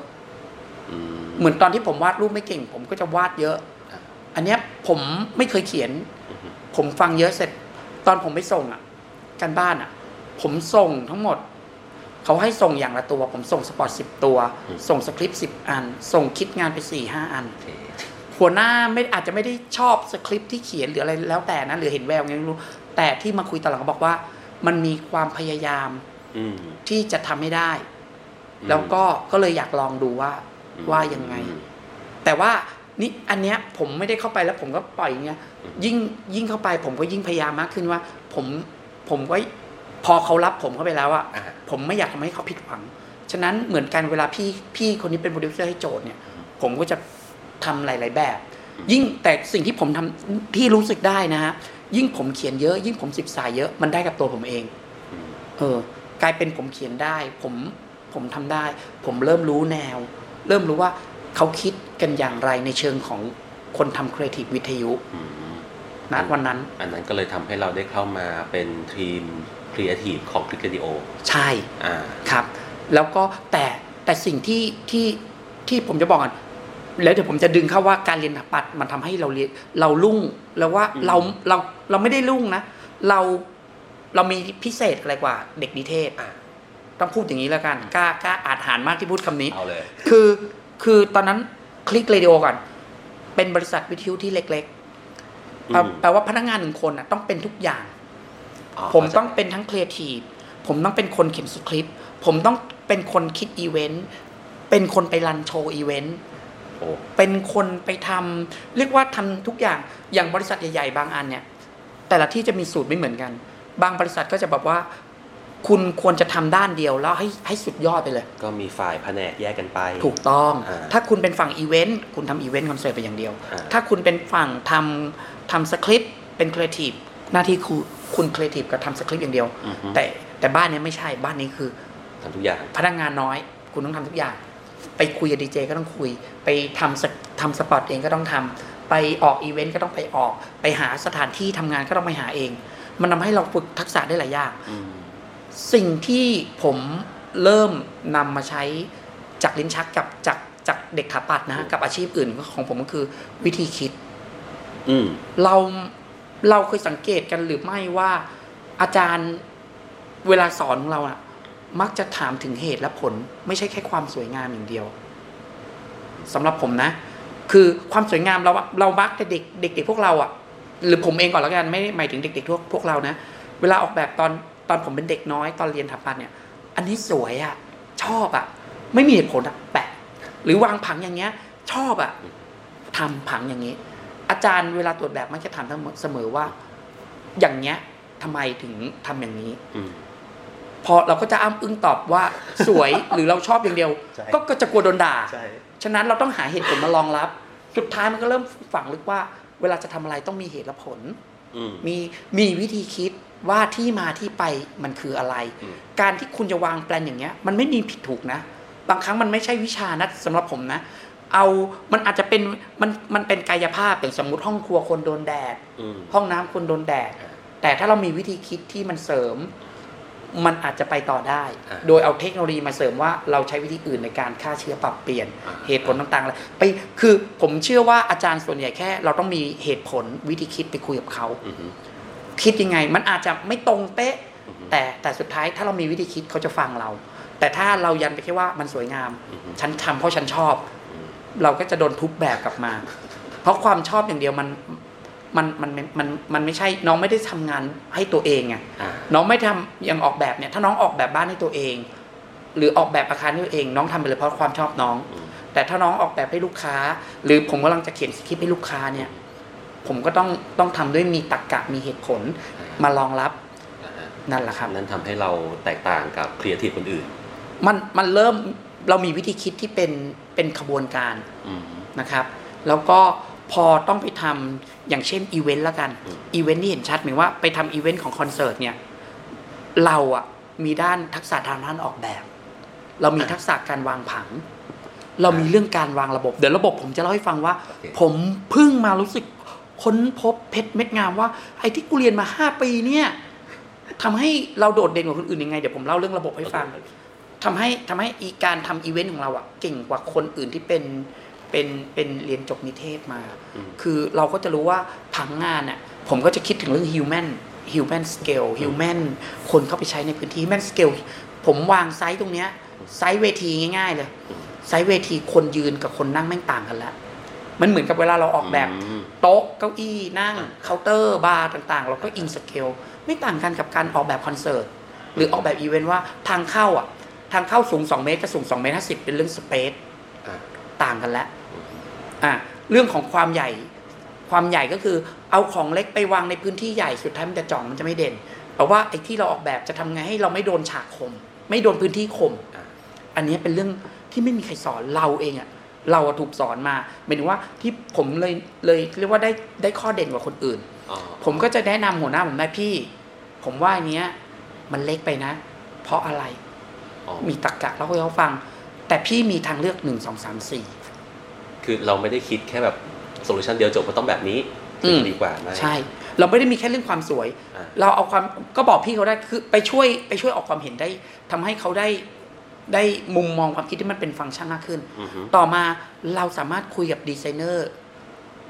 เหมือนตอนที่ผมวาดรูปไม่เก่งผมก็จะวาดเยอะอันเนี้ยผมไม่เคยเขียนผมฟังเยอะเสร็จตอนผมไปส่งอ่ะการบ้านอ่ะผมส่งทั้งหมดเขาให้ส่งอย่างละตัวผมส่งสปอร์ต10ตัวส่งสคริปต์10อันส่งคิดงานไป 4-5 อันหัวหน้าไม่อาจจะไม่ได้ชอบสคริปต์ที่เขียนหรืออะไรแล้วแต่นะหรือเห็นแววไงไม่รู้แต่ที่มาคุยตอนหลังเขาบอกว่ามันมีความพยายามที่จะทำให้ได้แล้วก็เลยอยากลองดูว่ายังไงแต่ว่านี่อันเนี้ยผมไม่ได้เข้าไปแล้วผมก็ปล่อยเงี้ยยิ่งเข้าไปผมก็ยิ่งพยายามมากขึ้นว่าผมก็พอเขารับผมเข้าไปแล้วอ่ะผมไม่อยากทำให้เขาผิดหวังฉะนั้นเหมือนกันเวลาพี่คนนี้เป็นโปรดิวเซอร์ให้โจทย์เนี่ยผมก็จะทำหลายๆแบบยิ่งแต่สิ่งที่ผมทำที่รู้สึกได้นะฮะยิ่งผมเขียนเยอะยิ่งผมศึกษาเยอะมันได้กับตัวผมเองกลายเป็นผมเขียนได้ผมทำได้ผมเริ่มรู้แนวเริ่มรู้ว่าเขาคิดกันอย่างไรในเชิงของคนทำครีเอทีฟวิทยุณวันนั้นอันนั้นก็เลยทำให้เราได้เข้ามาเป็นทีมครีเอทีฟของคลิกเรดิโอใช่ครับแล้วก็แต่สิ่งที่ผมจะบอกกันแล้วเดี๋ยวผมจะดึงเข้าว่าการเรียนสถาปัตย์มันทำให้เราเรียนเรารุ่งแล้วว่าเราไม่ได้รุ่งนะเรามีพิเศษอะไรกว่าเด็กนิเทศต้องพูดอย่างนี้แล้วกันกล้าอาจหารมากที่พูดคำนี้เอาเลยคือตอนนั้นคลิกเรดิโอก่อนเป็นบริษัทวิทยุที่เล็กๆแปลว่าพนักงานหนึ่งคนต้องเป็นทุกอย่างผมต้องเป็นทั้งครีเอทีฟผมต้องเป็นคนเขียนสคริปต์ผมต้อง เป็นคนคิดอีเวนต์เป็นคนไปรันโชว์อีเวนต์เป็นคนไปทำเรียกว่าทำทุกอย่างอย่างบริษัทใหญ่ๆบางอันเนี่ยแต่ละที่จะมีสูตรไม่เหมือนกันบางบริษัทก็จะแบบว่าคุณควรจะทำด้านเดียวแล้วให้สุดยอดไปเลยก็มีฝ่ายแผนกแยกกันไปถูกต้องถ้าคุณเป็นฝั่งอีเวนต์คุณทำอีเวนต์คอนเสิร์ตไปอย่างเดียวถ้าคุณเป็นฝั่งทำสคริปต์เป็นครีเอทีฟหน้าที่คุณครีเอทีฟกับทำสคริปต์อย่างเดียวแต่บ้านนี้ไม่ใช่บ้านนี้คือทำทุกอย่างพนักงานน้อยคุณต้องทำทุกอย่างไปคุยกับดีเจก็ต้องคุยไปทำสปอตเองก็ต้องทำไปออกอีเวนต์ก็ต้องไปออกไปหาสถานที่ทำงานก็ต้องไปหาเองมันทำให้เราฝึกทักษะได้หลายอย่างสิ่งที่ผมเริ่มนำมาใช้จากลิ้นชักกับจากเด็กขาปัดนะฮะกับอาชีพอื่นของผมก็คือวิธีคิดเราเคยสังเกตกันหรือไม่ว่าอาจารย์เวลาสอนของเราอะมักจะถามถึงเหตุและผลไม่ใช่แค่ความสวยงามอย่างเดียวสำหรับผมนะคือความสวยงามเรามักแต่เด็กพวกเราอะหรือผมเองก่อนแล้วกันไม่หมายถึงเด็กๆพวกเรานะเวลาออกแบบตอนผมเป็นเด็กน้อยตอนเรียนสถาปัตย์เนี่ยอันนี้สวยอ่ะชอบอ่ะไม่มีเหตุผลอ่ะแปะหรือวางผังอย่างเงี้ยชอบอ่ะทำผังอย่างงี้อาจารย์เวลาตรวจแบบมันจะถามเสมอว่าอย่างเงี้ยทำไมถึงทำอย่างนี้พอเราก็จะอ้ำอึ้งตอบว่าสวยหรือเราชอบอย่างเดียวก็จะกลัวโดนด่าฉะนั้นเราต้องหาเหตุผลมารองรับสุดท้ายมันก็เริ่มฝังลึกว่าเวลาจะทำอะไรต้องมีเหตุและผลมีวิธีคิดว่าที่มาที่ไปมันคืออะไรการที่คุณจะวางแปลนอย่างเงี้ยมันไม่มีผิดถูกนะบางครั้งมันไม่ใช่วิชานะสำหรับผมนะเอามันอาจจะเป็นมันเป็นกายภาพอย่างสมมุติห้องครัวคนโดนแดดห้องน้ำคนโดนแดดแต่ถ้าเรามีวิธีคิดที่มันเสริมมันอาจจะไปต่อได้โดยเอาเทคโนโลยีมาเสริมว่าเราใช้วิธีอื่นในการฆ่าเชื้อปรับเปลี่ยนเหตุผลต่างๆอะไรไปคือผมเชื่อว่าอาจารย์ส่วนใหญ่แค่เราต้องมีเหตุผลวิธีคิดไปคุยกับเขาคิดยังไงมันอาจจะไม่ตรงเป๊ะแต่สุดท้ายถ้าเรามีวิธีคิดเขาจะฟังเราแต่ถ้าเรายันไปแค่ว่ามันสวยงามฉันทำเพราะฉันชอบเราก็จะโดนทุบแบบกลับมาเพราะความชอบอย่างเดียวมันไม่ใช่น้องไม่ได้ทำงานให้ตัวเองไงน้องไม่ทำอย่างออกแบบเนี่ยถ้าน้องออกแบบบ้านให้ตัวเองหรือออกแบบอาคารให้ตัวเองน้องทำไปเลยเพราะความชอบน้องแต่ถ้าน้องออกแบบให้ลูกค้าหรือผมกำลังจะเขียนสคริปต์ให้ลูกค้าเนี่ยผมก็ต้องทำด้วยมีตรรกะมีเหตุผลมารองรับนั่นแหละครับนั้นทำให้เราแตกต่างกับครีเอทีฟคนอื่นมันเริ่มเรามีวิธีคิดที่เป็นขบวนการนะครับแล้วก็พอต้องไปทำอย่างเช่นอีเวนต์ละกันอีเวนต์นี่เห็นชัดไหมว่าไปทำอีเวนต์ของคอนเสิร์ตเนี่ยเราอะมีด้านทักษะทางด้านออกแบบเรามีทักษะการวางผังเรามีเรื่องการวางระบบเดี๋ยวระบบผมจะเล่าให้ฟังว่าผมเพิ่งมารู้สึกค้นพบเพชรเม็ดงามว่าไอ้ที่กูเรียนมา5ปีเนี่ยทำให้เราโดดเด่นกว่าคนอื่นยังไงเดี๋ยวผมเล่าเรื่องระบบให้ฟังทำให้อีการทำอีเวนต์ของเราอ่ะเก่งกว่าคนอื่นที่เป็นเรียนจบนิเทศมาคือเราก็จะรู้ว่าผังงานอ่ะผมก็จะคิดถึงเรื่อง human scale human คนเข้าไปใช้ในพื้นที่ human scale ผมวางไซส์ตรงเนี้ยไซส์เวทีง่ายๆเลยไซส์เวทีคนยืนกับคนนั่งแม่งต่างกันแล้วมันเหมือนกับเวลาเราออกแบบโต๊ะเก้าอี้นั่งเคาน์เตอร์บาร์ต่างๆเราก็อินสเกลไม่ต่างกันกับการออกแบบคอนเสิร์ตหรือออกแบบอีเวนต์ว่าทางเข้าสูง2เมตรกับสูง2เมตร50เป็นเรื่องสเปซต่างกันแล้วเรื่องของความใหญ่ก็คือเอาของเล็กไปวางในพื้นที่ใหญ่สุดท้ายมันจะจ่องมันจะไม่เด่นแต่ว่าไอ้ที่เราออกแบบจะทำไงให้เราไม่โดนฉากคมไม่โดนพื้นที่คมอันนี้เป็นเรื่องที่ไม่มีใครสอนเราเองอะเราถูกสอนมาหมายถึงว่าที่ผมเลยเรียกว่าได้ข้อเด่นกว่าคนอื่นผมก็จะแนะนำหัวหน้าผมได้พี่ผมว่าอันเนี้ยมันเล็กไปนะเพราะอะไรมีตรรกะแล้วเขาฟังแต่พี่มีทางเลือก1 2 3 4คือเราไม่ได้คิดแค่แบบโซลูชันเดียวจบมันต้องแบบนี้ดีกว่าไหมใช่เราไม่ได้มีแค่เรื่องความสวยเราเอาความก็บอกพี่เขาได้คือไปช่วยออกความเห็นได้ทำให้เขาได้มุมมองความคิดที่มันเป็นฟังก์ชันมากขึ้นต่อมาเราสามารถคุยกับดีไซเนอร์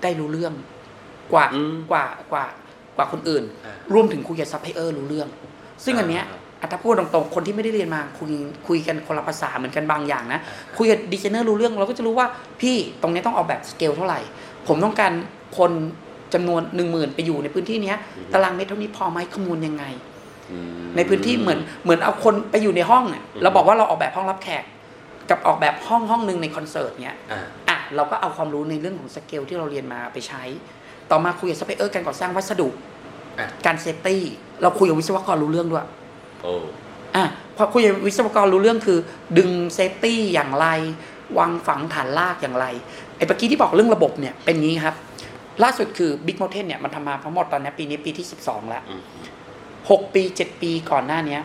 ได้รู้เรื่องกว่าคนอื่นรวมถึงคุยกับซัพพลายเออร์รู้เรื่องซึ่งอันเนี้ยถ้าพูดตรงๆคนที่ไม่ได้เรียนมาคุยกันคนละภาษาเหมือนกันบางอย่างนะคุยกับดีไซเนอร์รู้เรื่องเราก็จะรู้ว่าพี่ตรงนี้ต้องออกแบบสเกลเท่าไหร่ผมต้องการคนจำนวน 10,000 ไปอยู่ในพื้นที่เนี้ยตารางเมตรเท่านี้พอไหมคำนวณยังไง ในพื้นที่เหมือนเอาคนไปอยู่ในห้องเนี่ยเราบอกว่าเราออกแบบห้องรับแขกกับออกแบบห้องนึงในคอนเสิร์ตเนี่ยอ่ะเราก็เอาความรู้ในเรื่องของสเกลที่เราเรียนมาไปใช้ต่อมาคุยกับซัพพลายเออร์การก่อสร้างวัสดุการเซฟตี้เราคุยกับวิศวกรรู้เรื่องด้วยอ่ะพอคุยกับวิศวกรรู้เรื่องคือดึงเซฟตี้อย่างไรวางฝังฐานรากอย่างไรไอ้เมื่อกี้ที่บอกเรื่องระบบเนี่ยเป็นงี้ครับล่าสุดคือ Big Mountain เนี่ยมันทำมาทั้งหมดตอนนี้ปีนี้ปีที่12แล้ว6ปี7ปีก่อนหน้านี้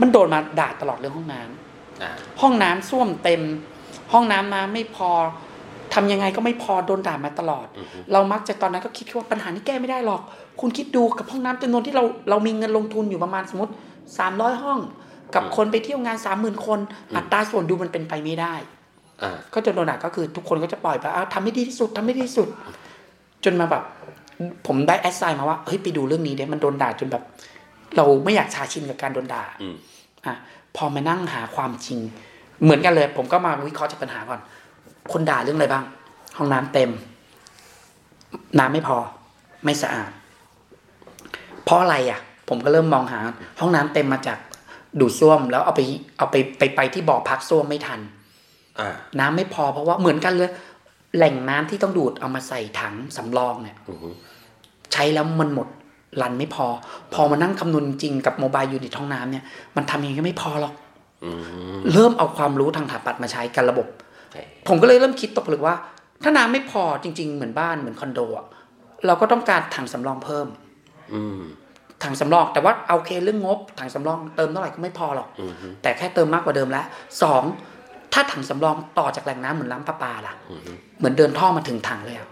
มันโดนมาด่าตลอดเรื่องห้องน้ำห้องน้ำส้วมเต็มห้องน้ำไม่พอทำยังไงก็ไม่พอโดนด่ามาตลอดเรามักจะตอนนั้นก็คิดว่าปัญหานี้แก้ไม่ได้หรอกคุณคิดดูกับห้องน้ำจำนวนที่เรามีเงินลงทุนอยู่ประมาณสมมติ300ห้องกับคนไปเที่ยวงาน 30,000 คนอัตราส่วนดูมันเป็นไปไม่ได้ก็จนโดนด่าก็คือทุกคนก็จะปล่อยไปทำให้ดีที่สุดทำให้ดีที่สุดจนมาแบบผมได้แอสไซน์มาว่าเฮ้ยไปดูเรื่องนี้เนี่ยมันโดนด่าจนแบบเราไม่อยากชาชินกับการโดนด่าพอมานั่งหาความจริงเหมือนกันเลยผมก็มาวิเคราะห์จากปัญหาก่อนคนด่าเรื่องอะไรบ้างห้องน้ำเต็มน้ำไม่พอไม่สะอาดเพราะอะไรอ่ะผมก็เริ่มมองหาห้องน้ำเต็มมาจากดูดซ่วมแล้วเอาไปที่บ่อพักซ่วมไม่ทันน้ำไม่พอเพราะว่าเหมือนกันเลยแหล่งน้ำที่ต้องดูดเอามาใส่ถังสำรองเนี่ยใช้แล้วมันหมดรันไม่พอมานั่งคำนวณจริงกับโมบายยูนิตห้องน้ำเนี่ยมันทำยังไงก็ไม่พอหรอกเริ่มเอาความรู้ทางสถาปัตย์มาใช้กับระบบผมก็เลยเริ่มคิดตกผลึกว่าถ้าน้ำไม่พอจริงๆเหมือนบ้านเหมือนคอนโดอ่ะเราก็ต้องการถังสำรองเพิ่มถังสำรองแต่ว่าเอาเคเรื่องงบถังสำรองเติมเท่าไหร่ก็ไม่พอหรอกแต่แค่เติมมากกว่าเดิมแล้ว2ถ้าถังสำรองต่อจากแหล่งน้ำเหมือนน้ำประปาล่ะเหมือนเดินท่อมาถึงถังเลยอ่ะ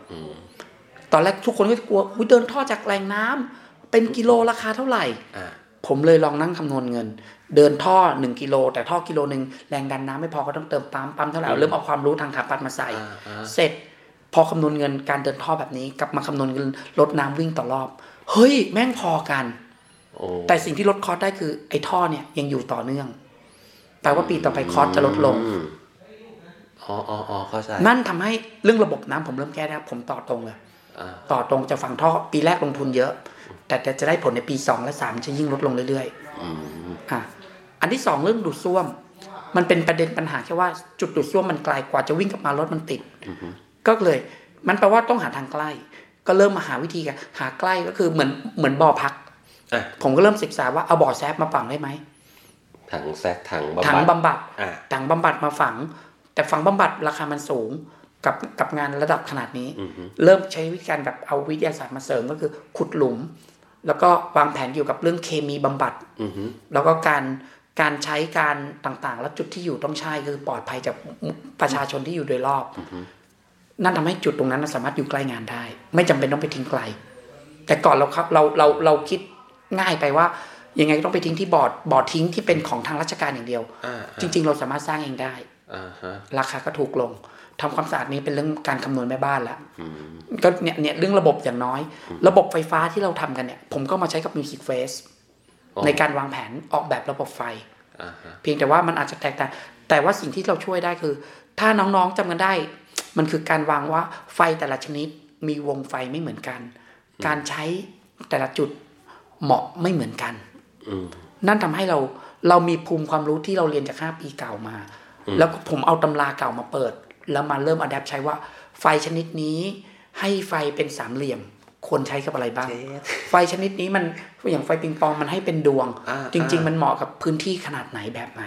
ตอนแรกทุกคนก็กลัวเดินท่อจากแหล่งน้ำเป็นกิโลราคาเท่าไหร่ผมเลยลองนั่งคำนวณเงินเดินท่อ1กิโลแต่ท่อกิโลนึงแรงดันน้ำไม่พอก็ต้องเติมปั๊มเท่าไหร่เริ่มเอาความรู้ทางสถาปัตย์มาใส่เสร็จพอคำนวณเงินการเดินท่อแบบนี้กลับมาคำนวณเงินลดน้ำวิ่งต่อรอบเฮ้ยแม่งพอกันแต่สิ่งที่ลดคอสได้คือไอ้ท่อเนี่ยยังอยู่ต่อเนื่องแปลว่าปีต่อไปคอสจะลดลงอ๋อเข้าใจนั่นทำให้เรื่องระบบน้ำผมเริ่มแก้ได้ผมต่อตรงเลยต่อตรงจะฝังท่อปีแรกลงทุนเยอะแต่จะได้ผลในปี2และ3จะยิ่งลดลงเรื่อยๆอันที่2เรื่องดูดซ่วมมันเป็นประเด็นปัญหาแค่ว่าจุดดูดซ่วมมันไกลกว่าจะวิ่งกลับมารถมันติดก็เลยมันแปลว่าต้องหาทางใกล้ก็เริ่มมาหาวิธีกันหาใกล้ก็คือเหมือนบ่อพักผมก็เริ่มศึกษาว่าเอาบ่อแซฟมาฝังได้ไหมถังแซกถังบำบัดมาฝังแต่ฝังบำบัดราคามันสูงกับงานระดับขนาดนี้เริ่มใช้วิธีการแบบเอาวิทยาศาสตร์มาเสริมก็คือขุดหลุมแล้วก็วางแผนเกี่ยวกับเรื่องเคมีบำบัดแล้วก็การใช้การต่างๆและจุดที่อยู่ต้องใช่คือปลอดภัยจากประชาชนที่อยู่โดยรอบนั่นทำให้จุดตรงนั้นสามารถอยู่ใกล้งานได้ไม่จำเป็นต้องไปทิ้งไกลแต่ก่อนเราครับเราคิดง่ายไปว่ายังไงก็ต้องไปทิ้งที่บอร์ดทิ้งที่เป็นของทางราชการอย่างเดียวจริงๆเราสามารถสร้างเองได้ราคาก็ถูกลงทำความสะอาดนี้เป็นเรื่องการคำนวณแม่บ้านละก็เนี่ยเรื่องระบบอย่างน้อยระบบไฟฟ้าที่เราทำกันเนี่ยผมก็มาใช้กับ Music Fest ในการวางแผนออกแบบระบบไฟเพียงแต่ว่ามันอาจจะแตกต่างแต่ว่าสิ่งที่เราช่วยได้คือถ้าน้องๆจำกันได้มันคือการวางว่าไฟแต่ละชนิดมีวงไฟไม่เหมือนกันการใช้แต่ละจุดเหมาะไม่เหมือนกันนั่นทำให้เรามีภูมิความรู้ที่เราเรียนจาก5ปีเก่ามาแล้วผมเอาตำราเก่ามาเปิดแล้วมาเริ่มอะแดปใช้ว่าไฟชนิดนี้ให้ไฟเป็นสามเหลี่ยมควรใช้กับอะไรบ้าง ไฟชนิดนี้มันอย่างไฟปิงปองมันให้เป็นดวงจริงๆมันเหมาะกับพื้นที่ขนาดไหนแบบไหน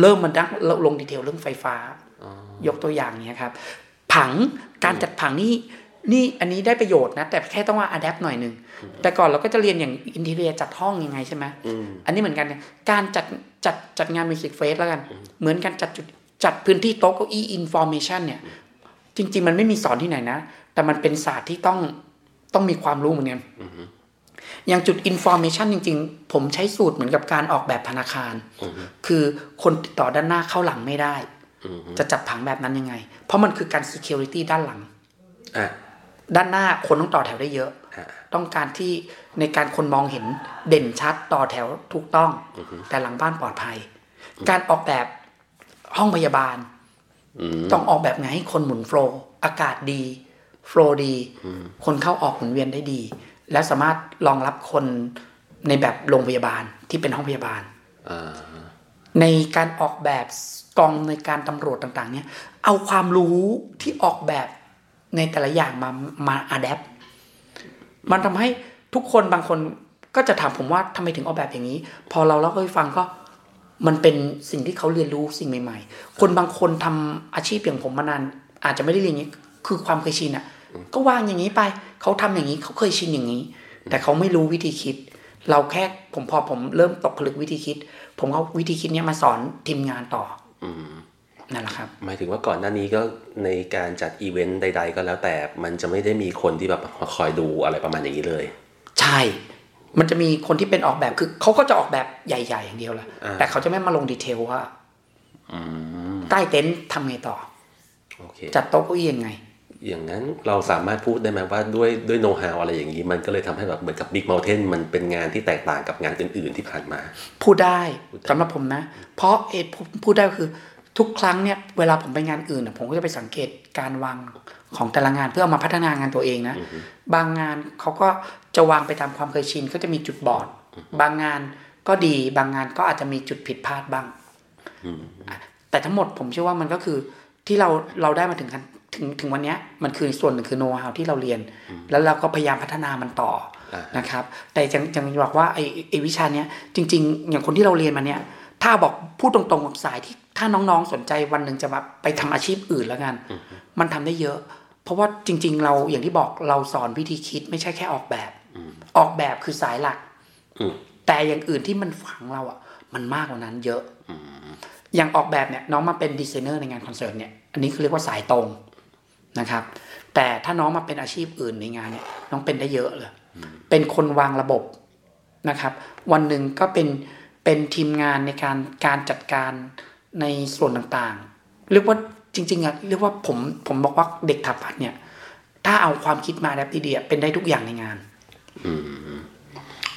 เริ่มมันดักลงดีเทลเรื่องไฟฟ้ายกตัวอย่างนี้ครับผังการจัดผังนี่อันนี้ได้ประโยชน์นะแต่แค่ต้องว่าอะแดปหน่อยนึงแต่ก่อนเราก็จะเรียนอย่างอินทีเรียจัดห้องยังไงใช่ไหมอันนี้เหมือนกันการจัดงานมิวสิกเฟสแล้วกันเหมือนกันจัดพื้นที่โต๊ะเก้าอี้อินฟอร์เมชันเนี่ยจริงๆมันไม่มีสอนที่ไหนนะแต่มันเป็นศาสตร์ที่ต้องมีความรู้เหมือนกันอย่างจุดอินฟอร์เมชันจริงๆผมใช้สูตรเหมือนกับการออกแบบธนาคารคือคนติดต่อด้านหน้าเข้าหลังไม่ได้จะจัดผังแบบนั้นยังไงเพราะมันคือการ security ด้านหลังด้านหน้าคนต้องต่อแถวได้เยอะต้องการที่ในการคนมองเห็นเด่นชัดต่อแถวถูกต้องแต่หลังบ้านปลอดภัยการออกแบบห้องพยาบาลต้องออกแบบไงให้คนหมุนโฟลว์อากาศดีโฟลว์ดีคนเข้าออกหมุนเวียนได้ดีและสามารถรองรับคน ในแบบโรงพยาบาลที่เป็นห้องพยาบาลในการออกแบบกองในการตำรวจต่างๆเนี่ยเอาความรู้ที่ออกแบบในแต่ละอย่างมาอะแดปมันทำให้ทุกคนบางคนก็จะถามผมว่าทำไมถึงออกแบบอย่างนี้พอเราเล่าให้ฟังก็มันเป็นสิ่งที่เขาเรียนรู้สิ่งใหม่ๆคนบางคนทำอาชีพอย่างผมมานานอาจจะไม่ได้เรียนอย่างนี้คือความเคยชินอ่ะก็วางอย่างนี้ไปเขาทำอย่างนี้เขาเคยชินอย่างนี้แต่เขาไม่รู้วิธีคิดเราแค่ผมเริ่มตกผลึกวิธีคิดผมเอาวิธีคิดนี้มาสอนทีมงานต่อนั่นแหละครับหมายถึงว่าก่อนหน้านี้ก็ในการจัดอีเวนต์ใดๆก็แล้วแต่มันจะไม่ได้มีคนที่แบบคอยดูอะไรประมาณอย่างนี้เลยใช่มันจะมีคนที่เป็นออกแบบคือเขาก็จะออกแบบใหญ่ๆอย่างเดียวแหละแต่เขาจะไม่มาลงดีเทลว่าใต้เต็นท์ทำไงต่อ okay. จัดโต๊ะเก้าอี้ยังไงอย่างนั้นเราสามารถพูดได้ไหมว่าด้วยโนว์ฮาวอะไรอย่างนี้มันก็เลยทำให้แบบเหมือนกับ Big Mountain มันเป็นงานที่แตกต่างกับงานอื่นๆที่ผ่านมาพูดได้สำหรับผมนะเพราะพูดได้ก็คือทุกครั้งเนี่ยเวลาผมไปงานอื่นผมก็จะไปสังเกตการวางของแต่ละงานเพื่อเอามาพัฒนางานตัวเองนะบางงานเขาก็จะวางไปตามความเคยชินก็จะมีจุดบอดบางงานก็ดีบางงานก็อาจจะมีจุดผิดพลาดบ้างแต่ทั้งหมดผมเชื่อว่ามันก็คือที่เราได้มาถึงกันถึงวันนี้มันคือส่วนหนึ่งคือโนว์ฮาวที่เราเรียนแล้วเราก็พยายามพัฒนามันต่อนะครับแต่ยังบอกว่าไอ้วิชาเนี้ยจริงๆอย่างคนที่เราเรียนมาเนี้ยถ้าบอกพูดตรงๆกับสายที่ถ้าน้องๆสนใจวันหนึ่งจะแบบไปทำอาชีพอื่นแล้วกันมันทำได้เยอะเพราะว่าจริงๆเราอย่างที่บอกเราสอนวิธีคิดไม่ใช่แค่ออกแบบออกแบบคือสายหลักแต่อย่างอื่นที่มันฝังเราอ่ะมันมากกว่านั้นเยอะอย่างออกแบบเนี้ยน้องมาเป็นดีไซเนอร์ในงานคอนเสิร์ตเนี้ยอันนี้คือเรียกว่าสายตรงนะครับแต่ถ้าน้องมาเป็นอาชีพอื่นในงานเนี่ยน้องเป็นได้เยอะเลยเป็นคนวางระบบนะครับวันหนึ่งก็เป็นทีมงานในการจัดการในส่วนต่างๆเรียกว่าจริงๆอ่ะเรียกว่าผมบอกว่าเด็กถับพัดเนี่ยถ้าเอาความคิดมาแล้วดีๆเป็นได้ทุกอย่างในงาน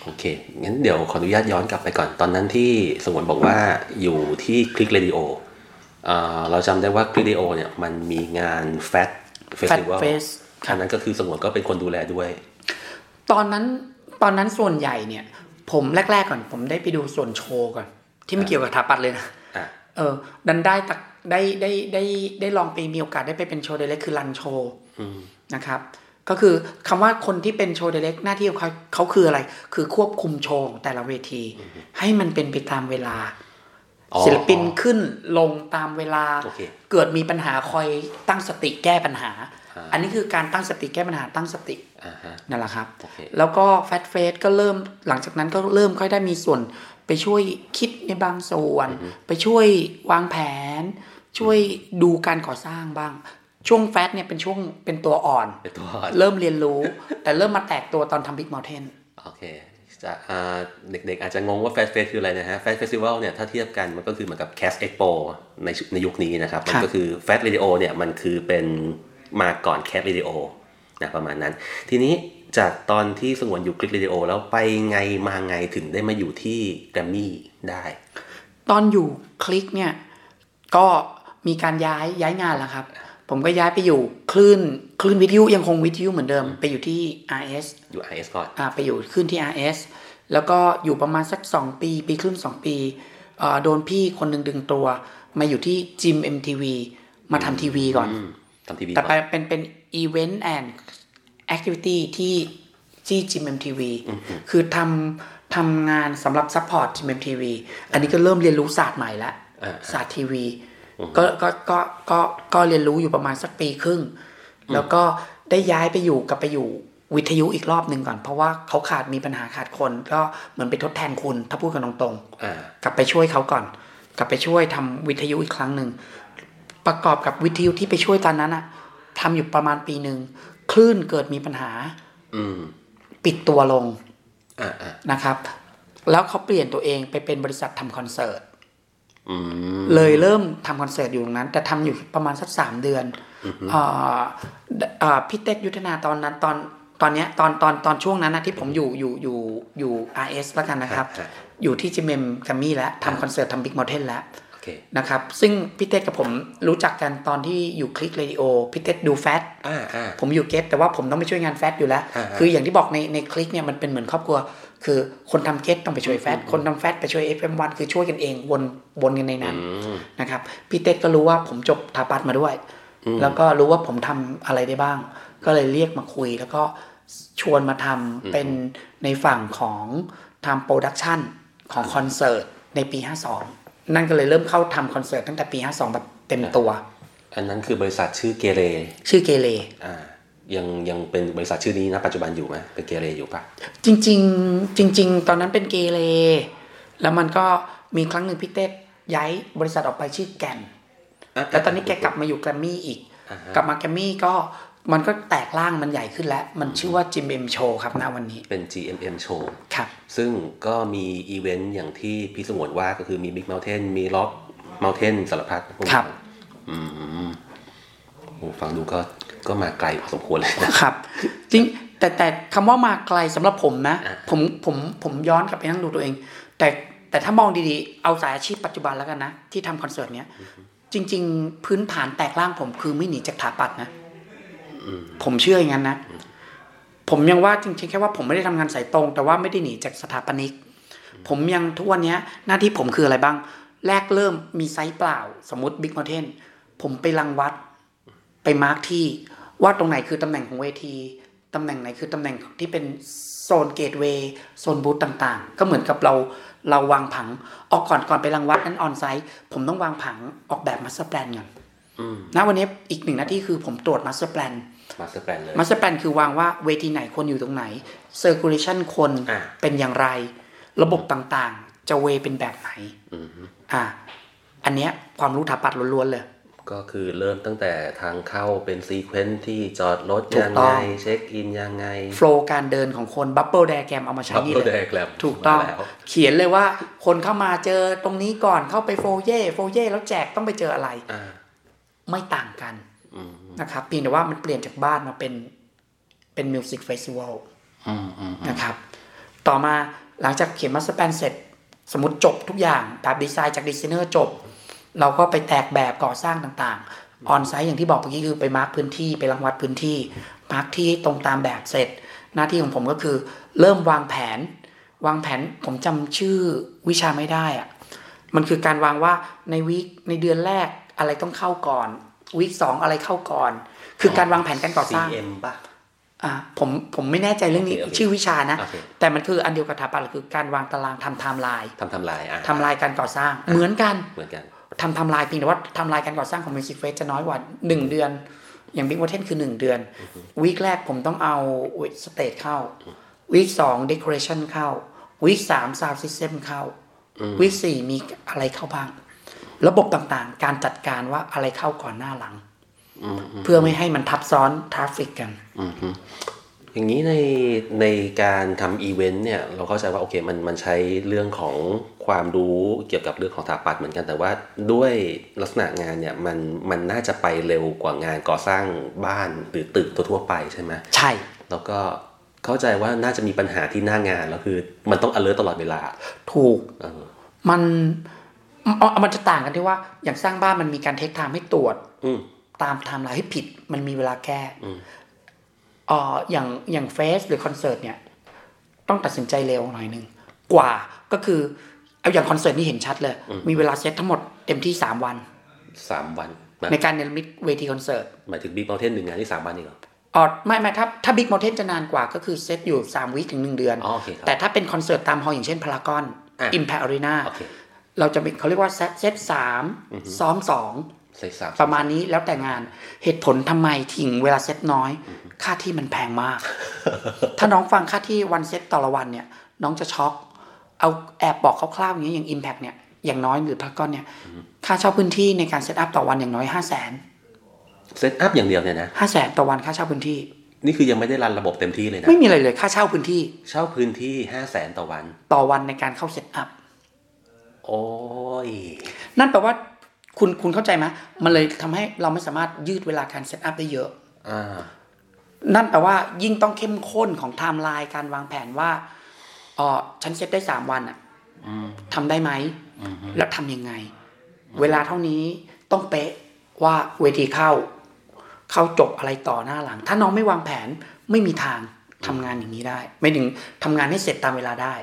โอเคงั้นเดี๋ยวขออนุญาตย้อนกลับไปก่อนตอนนั้นที่สงวนบอกว่าอยู่ที่คลิกเรดิโอเราจำได้ว่าคลิกเรดิโอเนี่ยมันมีงานแฟตเฟสติวัลครั้งนั้นก็คือสงวนก็เป็นคนดูแลด้วยตอนนั้นส่วนใหญ่เนี่ยผมแรกก่อนผมได้ไปดูส่วนโชว์ก่อนที่ไม่เกี่ยวกับถาปัดเลยนะดันได้ลองไปมีโอกาสได้ไปเป็นโชว์ไดเรคคือรันโชว์นะครับก็คือคำว่าคนที่เป็นโชว์ไดเรคหน้าที่ของเขาคืออะไรคือควบคุมโชว์แต่ละเวทีให้มันเป็นไปตามเวลาศิลปินขึ้นลงตามเวลา okay. เกิดมีปัญหาคอยตั้งสติแก้ปัญหา อันนี้คือการตั้งสติแก้ปัญหาตั้งสติ นั่นแหละครับ okay. แล้วก็แฟตเฟสก็เริ่มหลังจากนั้นก็เริ่มค่อยได้มีส่วนไปช่วยคิดในบางส่วน ไปช่วยวางแผนช่วยดูการก่อสร้างบ้างช่วงแฟตเนี่ยเป็นช่วงเป็นตัวอ่อน เริ่มเรียนรู้ แต่เริ่มมาแตกตัวตอนทำ Big Mountain โอเคเด็กๆอาจจะงงว่าแฟสเฟสคืออะไรนะฮะแฟสเฟสติวัลเนี่ยถ้าเทียบกันมันก็คือเหมือนกับแคสเอ็กโปในยุคนี้นะครับมันก็คือแฟสเรดิโอเนี่ยมันคือเป็นมาก่อนแคสเรดิโอนะประมาณนั้นทีนี้จากตอนที่สงวนอยู่คลิกเรดิโอแล้วไปไงมาไงถึงได้มาอยู่ที่แกรมมี่ได้ตอนอยู่คลิกเนี่ยก็มีการย้ายงานแล้วครับผมก็ย้ายไปอยู่คลื่นวิทยุยังคงวิทยุเหมือนเดิมไปอยู่ที่ RS อยู่ RS ก่อนไปอยู่คลื่นที่ RS แล้วก็อยู่ประมาณสัก2ปีปีครึ่ง2ปีโดนพี่คนนึงดึงตัวมาอยู่ที่ GMM TV มาทำทีวีก่อนแต่เป็น Event and Activity ที่ GMM TV คือทำงานสำหรับซัพพอร์ต GMM TV อันนี้ก็เริ่มเรียนรู้ศาสตร์ใหม่ละศาสตร์ทีวีก็เรียนรู้อยู่ประมาณสักปีครึ่งแล้วก็ได้ย้ายไปอยู่วิทยุอีกรอบนึงก่อนเพราะว่าเขามีปัญหาขาดคนก็เหมือนไปทดแทนคุณถ้าพูดกันตรงๆกลับไปช่วยเขาก่อนกลับไปช่วยทำวิทยุอีกครั้งนึงประกอบกับวิทยุที่ไปช่วยตอนนั้นอะทำอยู่ประมาณปีนึงคลื่นเกิดมีปัญหาปิดตัวลงนะครับแล้วเขาเปลี่ยนตัวเองไปเป็นบริษัททำคอนเสิร์ตเลยเริ่มทำคอนเสิร์ตอยู่ตรงนั้นแต่ทำอยู่ประมาณสัก3เดือนพี่เต็กยุทธนาตอนนั้นตอนช่วงนั้นนะที่ผมอยู่ RS แล้วกันนะครับอยู่ที่จิมเมมกัมมี่แล้วทำคอนเสิร์ตทำ Big Mountain แล้ว okay. นะครับซึ่งพี่เต้กับผมรู้จักกันตอนที่อยู่คลิกเรดิโอพี่เต้ดูแฟตผมอยู่เกตแต่ว่าผมต้องไปช่วยงานแฟตอยู่แล้วคืออย่างที่บอกในคลิกเนี่ยมันเป็นเหมือนครอบครัวคือคนทำเกตต้องไปช่วยแฟตคนทำแฟตไปช่วย FM1 คือช่วยกันเองวนกันในนั้นนะครับพี่เต้ก็รู้ว่าผมจบถาปัตย์มาด้วยแล้วก็รู้ว่าผมทำอะไรได้บ้างก็เลยเรียกมาคุยแล้วก็ชวนมาทำเป็นในฝั่งของทำโปรดักชันของคอนเสิร์ตในปี52นั่นก็เลยเริ่มเข้าทำคอนเสิร์ตตั้งแต่ปี52แบบเต็มตัวอันนั้นคือบริษัทชื่อเกเรยังเป็นบริษัทชื่อนี้นะปัจจุบันอยู่ไหมเป็นเกเรอยู่ปะจริงตอนนั้นเป็นเกเรแล้วมันก็มีครั้งหนึ่งพี่เต้ย้ายบริษัทออกไปชื่อแกนแล้วตอนนี้แกกลับมาอยู่แกรมมี่อีกกลับมาแกรมมี่ก็มันก็แตกร่างมันใหญ่ขึ้นแล้วมันชื่อว่า GMM Show ครับณวันนี้เป็น GMM Show ครับซึ่งก็มีอีเวนต์อย่างที่พี่สงวนว่าก็คือมี Big Mountain มี Rock Mountain สารพัดครับโอ้ฟังดูก็มาไกลพอสมควรเลยนะครับจริงแต่คำว่ามาไกลสำหรับผมนะผมย้อนกลับไปนั่งดูตัวเองแต่ถ้ามองดีๆเอาสายอาชีพปัจจุบันแล้วกันนะที่ทำคอนเสิร์ตเนี้ยจริงๆพื้นฐานแตกร่างผมคือไม่หนีจากถาปัดนะผมเชื่ออย่างนั้นนะผมยังว่าจริงๆแค่ว่าผมไม่ได้ทำงานสายตรงแต่ว่าไม่ได้หนีจากสถาปนิกผมยังทุกวันนี้หน้าที่ผมคืออะไรบ้างแรกเริ่มมีไซต์เปล่าสมมติ Big Mountain ผมไปรังวัดไปมาร์คที่ว่าตรงไหนคือตำแหน่งของเวทีตำแหน่งไหนคือตำแหน่งที่เป็นโซนเกตเวย์โซนบูธต่างๆก็เหมือนกับเราวางผังออกก่อนไปรังวัดนั้นออนไซต์ผมต้องวางผังออกแบบมาสเตอร์แพลนก่อนณวันนี้อีกหนึ่งหน้าที่คือผมตรวจมาสเตอร์แพลนเลยมาสเตอร์แพลนคือวางว่าเวทีไหนคนอยู่ตรงไหนเซอร์คูเลชั่นคนเป็นอย่างไรระบบต่างๆจะเวเป็นแบบไหนอันเนี้ยความรู้ถาปัดล้วนๆเลยก็คือเริ่มตั้งแต่ทางเข้าเป็นซีเควนซ์ที่จอดรถยังไงเช็คอินยังไงโฟลว์การเดินของคนบับเบิ้ลไดอะแกรมเอามาใช้นี่เลยถูกต้องเขียนเลยว่าคนเข้ามาเจอตรงนี้ก่อนเข้าไปโฟเย่แล้วแจกต้องไปเจออะไรไม่ต่างกันนะครับเพียงแต่ว่ามันเปลี่ยนจากบ้านมาเป็นมิวสิกเฟสติวัลนะครับต่อมาหลังจากเขียนมาสเตอร์แพลนเสร็จสมมติจบทุกอย่างแบบดีไซน์จากดีไซเนอร์จบเราก็ไปแตกแบบก่อสร้างต่างๆออนไซต์อย่างที่บอกเมื่อกี้คือไปมาร์คพื้นที่ไปรังวัดพื้นที่มาร์คที่ตรงตามแบบเสร็จหน้าที่ของผมก็คือเริ่มวางแผนผมจำชื่อวิชาไม่ได้อะมันคือการวางว่าในเดือนแรกอะไรต้องเข้าก่อนวีค2อะไรเข้าก่อนคือการวางแผนการก่อสร้าง CM ป่ะผมไม่แน่ใจเรื่องนี้ชื่อวิชานะแต่มันคืออันเดียวกับถาปัตย์คือการวางตารางทำไทม์ไลน์การก่อสร้างเหมือนกันทำไทม์ไลน์เพียงแต่ว่าไทม์ไลน์การก่อสร้างของมิวสิกเฟสจะน้อยกว่า1เดือนอย่าง Big Mountain คือ1เดือนวีคแรกผมต้องเอาสเตจเข้าวีค2เดคอเรชั่นเข้าวีค3ซาวด์ซิสเต็มเข้าวีค4มีอะไรเข้าบ้างระบบต่างๆการจัดการว่าอะไรเข้าก่อนหน้าหลังเพื่อไม่ให้มันทับซ้อนทราฟฟิกกันอย่างนี้ในการทำอีเวนต์เนี่ยเราเข้าใจว่าโอเคมันใช้เรื่องของความรู้เกี่ยวกับเรื่องของสถาปัตย์เหมือนกันแต่ว่าด้วยลักษณะงานเนี่ยมันน่าจะไปเร็วกว่างานก่อสร้างบ้านหรือตึกทั่วไปใช่ไหมใช่แล้วก็เข้าใจว่าน่าจะมีปัญหาที่หน้างานแล้วคือมันต้อง alert ตลอดเวลาถูกมันจะต่างกันที่ว่าอย่างสร้างบ้านมันมีการเทคไทม์ให้ตรวจตามไทม์ไลน์ให้ผิดมันมีเวลาแก้อย่างเฟสหรือคอนเสิร์ตเนี่ยต้องตัดสินใจเร็วหน่อยนึงกว่าก็คือเอาอย่างคอนเสิร์ตนี่เห็นชัดเลยมีเวลาเซตทั้งหมดเต็มที่3 วันในการเนรมิตเวทีคอนเสิร์ตหมายถึง Big Mountain 1งานที่3วันเองเหรอไม่ครับถ้า Big Mountain จะนานกว่าก็คือเซตอยู่3 วีคถึง1เดือนแต่ถ้าเป็นคอนเสิร์ตตามฮอลล์อย่างเช่นพารากอน Impact Arena เราจะเขาเรียกว่าเซต3ซ้อม2ประมาณนี้แล้วแต่งานเหตุผลทำไมทิ้งเวลาเซตน้อยค่าที่มันแพงมาก ถ้าน้องฟังค่าที่วันเซตต่อละวันเนี่ยน้องจะช็อกเอาแอบบอกคร่าวๆอย่างนี้อย่าง Impact เนี่ยอย่างน้อยหรือพารากอนเนี่ยค่าเช่าพื้นที่ในการเซตอัพต่อวันอย่างน้อย 500,000 เซตอัพอย่างเดียวเนี่ยนะ 500,000 ต่อวันค่าเช่าพื้นที่นี่คือยังไม่ได้รันระบบเต็มที่เลยนะไม่มีอะไรเลยค่าเช่าพื้นที่500,000 ต่อวันในการเข้าเซตอัพโอ้ยนั่นแปลว่าคุณเข้าใจไหมมันเลยทำให้เราไม่สามารถยืดเวลาการเซตอัพได้เยอะนั่นแปลว่ายิ่งต้องเข้มข้นของไทม์ไลน์การวางแผนว่าฉันเซตได้3 วันทำได้ไหมแล้วทำยังไง เวลาเท่านี้ต้องเป๊ะว่าเวทีเข้าจบอะไรต่อหน้าหลังถ้าน้องไม่วางแผนไม่มีทางทำงานอย่างนี้ได้ไม่ถึงทำงานให้เสร็จตามเวลาได้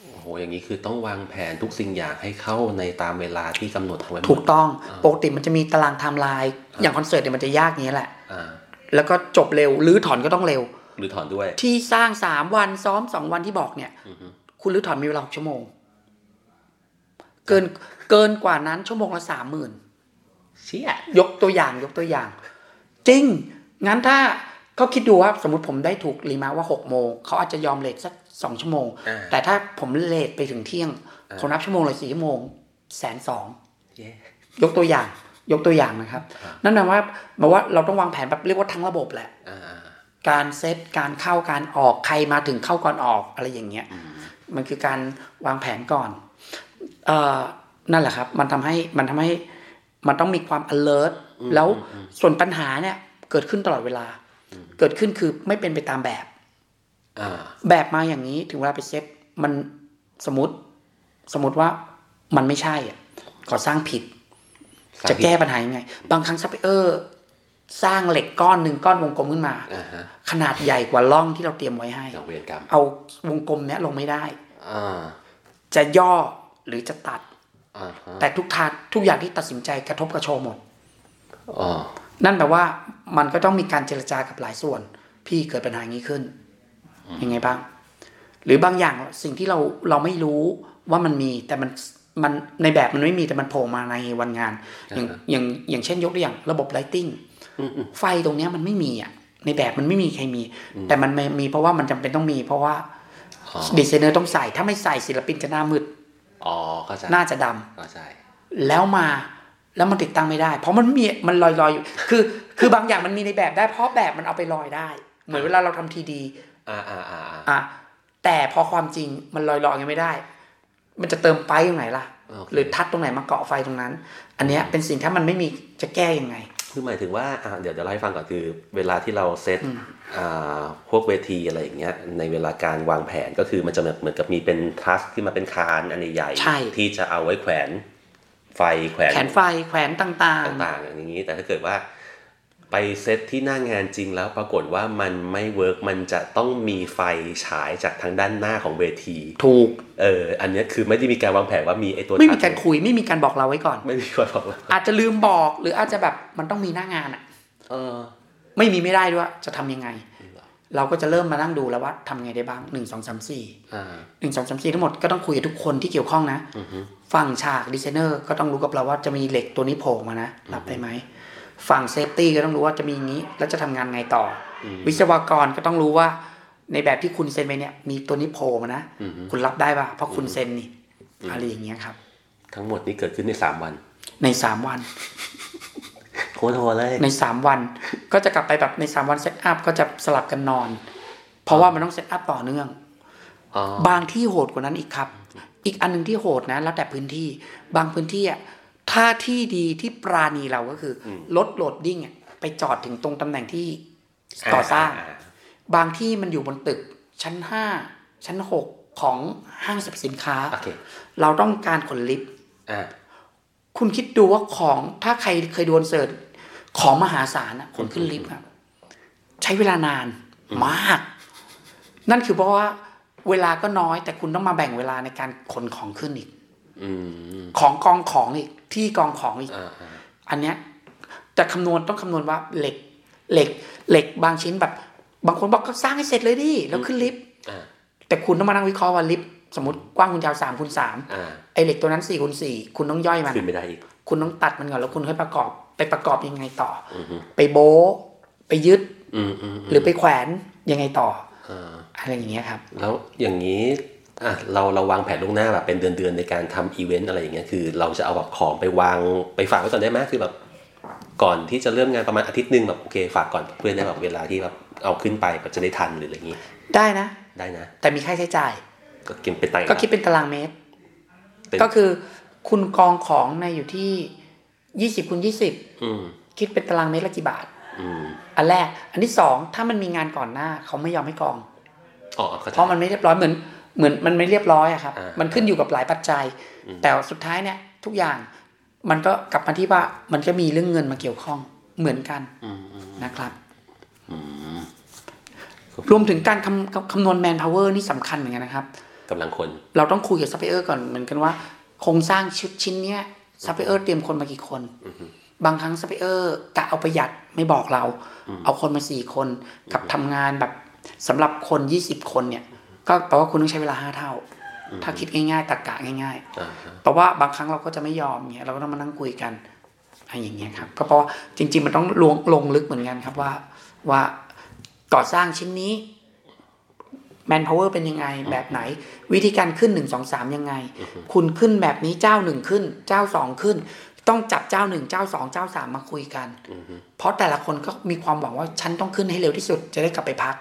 โอ้โหอย่างนี้คือต้องวางแผนทุกสิ่งอย่างให้เข้าในตามเวลาที่กำหนดเอาไว้ถูกต้องปกติมันจะมีตารางไทม์ไลน์อย่างคอนเสิร์ตเนี่ยมันจะยากอย่างนี้แหละแล้วก็จบเร็วหรือถอนก็ต้องเร็วหรือถอนด้วยที่สร้าง3วันซ้อม2วันที่บอกเนี่ยคุณหรือถอนมีเวลา6ชั่วโมงเกินกว่านั้นชั่วโมงละ 30,000 เชี่ยยกตัวอย่างจริงงั้นถ้าเขาคิดดูว่าสมมติผมได้ถูกรีมาว่า 6 โมงเขาอาจจะยอมเลทสัก2ชั่วโมงแต่ถ้าผมเลทไปถึงเที่ยงเขานับชั่วโมงละ4ชั่วโมง 120,000 ยกตัวอย่างนะครับนั่นหมายว่าเราต้องวางแผนแบบเรียกว่าทั้งระบบแหละการเซตการเข้าการออกใครมาถึงเข้าก่อนออกอะไรอย่างเงี้ยมันคือการวางแผนก่อนนั่นแหละครับมันทำให้มันต้องมีความ alert แล้วส่วนปัญหาเนี่ยเกิดขึ้นตลอดเวลาเกิดขึ้นคือไม่เป็นไปตามแบบแบบมาอย่างนี้ถึงเวลาไปเซตมันสมมติว่ามันไม่ใช่อ่ะก่อสร้างผิดจะแก้ปัญหายังไงบางครั้งซัพพลายเออร์สร้างเหล็กก้อนหนึ่งก้อนวงกลมขึ้นมาขนาดใหญ่กว่าร่องที่เราเตรียมไว้ให้เอาวงกลมเนี้ยลงไม่ได้จะย่อหรือจะตัดแต่ทุกอย่างที่ตัดสินใจกระทบกระโชว์หมดนั่นแปลว่ามันก็ต้องมีการเจรจากับหลายส่วนพี่เกิดปัญหาอย่างนี้ขึ้นยังไงบ้างหรือบางอย่างสิ่งที่เราไม่รู้ว่ามันมีแต่มันในแบบมันไม่มีแต่มันโผล่มาในวันงานอย่างเช่นยกตัวอย่างระบบ lighting ไฟตรงนี้มันไม่มีอ่ะในแบบมันไม่มีใครมีแต่มันมีเพราะว่ามันจำเป็นต้องมีเพราะว่าดีไซเนอร์ต้องใส่ถ้าไม่ใส่ศิลปินจะหน้ามืดน่าจะดำแล้วมันติดตั้งไม่ได้เพราะมันมีมันลอยๆอยู่คือบางอย่างมันมีในแบบได้เพราะแบบมันเอาไปลอยได้เหมือนเวลาเราทำทีดีแต่พอความจริงมันลอยๆยังไม่ได้มันจะเติมไฟตรงไหนล่ะหรือทัดตรงไหนมาเกาะไฟตรงนั้นอันเนี้ยเป็นสิ่งถ้ามันไม่มีจะแก้ยังไงคือหมายถึงว่าเดี๋ยวไล่ฟังก่อนคือเวลาที่เราเซตพวกเวทีอะไรอย่างเงี้ยในเวลาการวางแผนก็คือมันจะเหมือนกับมีเป็นทัสขึ้นมาเป็นคานอันใหญ่ที่จะเอาไว้แขวนไฟแขวนไฟแขวนต่างๆอย่างนี้แต่ถ้าเกิดว่าไปเซตที่หน้างานจริงแล้วปรากฏว่ามันไม่เวิร์กมันจะต้องมีไฟฉายจากทางด้านหน้าของเวทีถูกอันนี้คือไม่ได้มีการวางแผนว่ามีไอ้ตัวไม่มีการคุยไม่มีการบอกเราไว้ก่อนไม่มีการบอกเราอาจจะลืมบอกหรืออาจจะแบบมันต้องมีหน้างานอ่ะไม่มีไม่ได้ด้วยจะทำยังไงเราก็จะเริ่มมานั่งดูแล้วว่าทำไงได้บ้าง1 2 3 4ทั้งหมดก็ต้องคุยกับทุกคนที่เกี่ยวข้องนะฝั่งฉากดีไซเนอร์ก็ต้องรู้กับเราว่าจะมีเหล็กตัวนี้โผล่มานะรับได้ไหมฝั่งเซฟตี้ก็ต้องรู้ว่าจะมีอย่างนี้แล้วจะทำงานไงต่อวิศวกรก็ต้องรู้ว่าในแบบที่คุณเซ็นไปเนี่ยมีตัวนี้โผล่มานะคุณรับได้ป่ะเพราะคุณเซ็นนี่อะไรอย่างเงี้ยครับทั้งหมดนี้เกิดขึ้นใน3วันใน3วันโคตรโหดเลยใน3วันก็จะกลับไปแบบใน3วันเซตอัพก็จะสลับกันนอนเพราะว่ามันต้องเซตอัพต่อเนื่องบางที่โหดกว่านั้นอีกครับอีกอันนึงที่โหดนะแล้วแต่พื้นที่บางพื้นที่อ่ะถ้าที่ดีที่ปราณีเราก็คือรถโหลดดิ้งอ่ะไปจอดถึงตรงตำแหน่งที่ก่อสร้างบางที่มันอยู่บนตึกชั้น5ชั้น6ของห้างสรรพสินค้าเราต้องการขนลิฟต์คุณคิดดูว่าของถ้าใครเคยดูคอนเสิร์ตของมหาศาลน่ะขนขึ้นลิฟต์ครับใช้เวลานานมากนั่นคือเพราะว่าเวลาก็น้อยแต่คุณต้องมาแบ่งเวลาในการขนของขึ้นอีกของกองของอีกที่กองของอีกอันเนี้ยจะคำนวณต้องคำนวณว่าเหล็กบางชิ้นแบบบางคนบอกก็สร้างให้เสร็จเลยดิแล้วขึ้นลิฟต์แต่คุณต้องมานั่งวิเคราะห์ว่าลิฟต์สมมติกว้างคุณยาว3x3ไอเหล็กตัวนั้น4x4คุณต้องย่อยมันขึ้นไม่ได้อีกคุณต้องตัดมันก่อนแล้วคุณค่อยประกอบยังไงต่อไปโบ้ไปยึดหรือไปแขวนยังไงต่ออะไรอย่างเงี้ยครับแล้วอย่างนี้เราวางแผนล่วงหน้าแบบเป็นเดือนๆในการทำอีเวนต์อะไรอย่างเงี้ยคือเราจะเอาแบบของไปวางไปฝากไว้ก่อนได้ไหมคือแบบก่อนที่จะเริ่มงานประมาณอาทิตย์นึงแบบโอเคฝากก่อนเพื่อได้แบบเวลาที่แบบเอาขึ้นไปแบบจะได้ทันหรืออะไรอย่างงี้ได้นะแต่มีค่าใช้จ่ายก็กินเป็นตังค์ก็คิดเป็นตารางเมตรก็คือคุณกองของในอยู่ที่20x20คิดเป็นตารางเมตรละกี่บาทอันแรกอันที่2ถ้ามันมีงานก่อนหน้าเขาไม่ยอมให้กองเพราะมันไม่เรียบร้อยเหมือนมันไม่เรียบร้อยอะครับมันขึ้นอยู่กับหลายปัจจัยแต่สุดท้ายเนี่ยทุกอย่าง มันก็กลับมาที่ว่ามันก็มีเรื่องเงินมาเกี่ยวข้องเหมือนกันนะครับรวมถึงการคำนวณแมนพาวเวอร์นี่สำคัญเหมือนกันนะครับกำลังคนเราต้องคุยกับซัพพลายเออร์ก่อนเหมือนกันว่าโครงสร้างชุดชิ้นเนี้ยซัพพลายเออร์เตรียมคนมากี่คนบางครั้งซัพพลายเออร์กะเอาประหยัดไม่บอกเราเอาคนมา4คนกับทำงานแบบสำหรับคน20คนเนี่ยก็แปลว่าคุณต้องใช้เวลา5เท่าถ้าคิดง่ายๆตรรกะง่ายๆเพราะว่าบางครั้งเราก็จะไม่ยอมเงี้ยเราก็ต้องมานั่งคุยกันอะไรอย่างเงี้ยครับก็เพราะจริงๆมันต้องลงลึกเหมือนกันครับว่าก่อสร้างชิ้นนี้แมนพาวเวอร์เป็นยังไงแบบไหนวิธีการขึ้น1 2 3ยังไงคุณขึ้นแบบนี้เจ้า1ขึ้นเจ้า2ขึ้นต้องจับเจ้า1เจ้า2เจ้า3มาคุยกันเพราะแต่ละคนก็มีความหวังว่าฉันต้องขึ้นให้เร็วที่สุดจะได้กลับไปพัก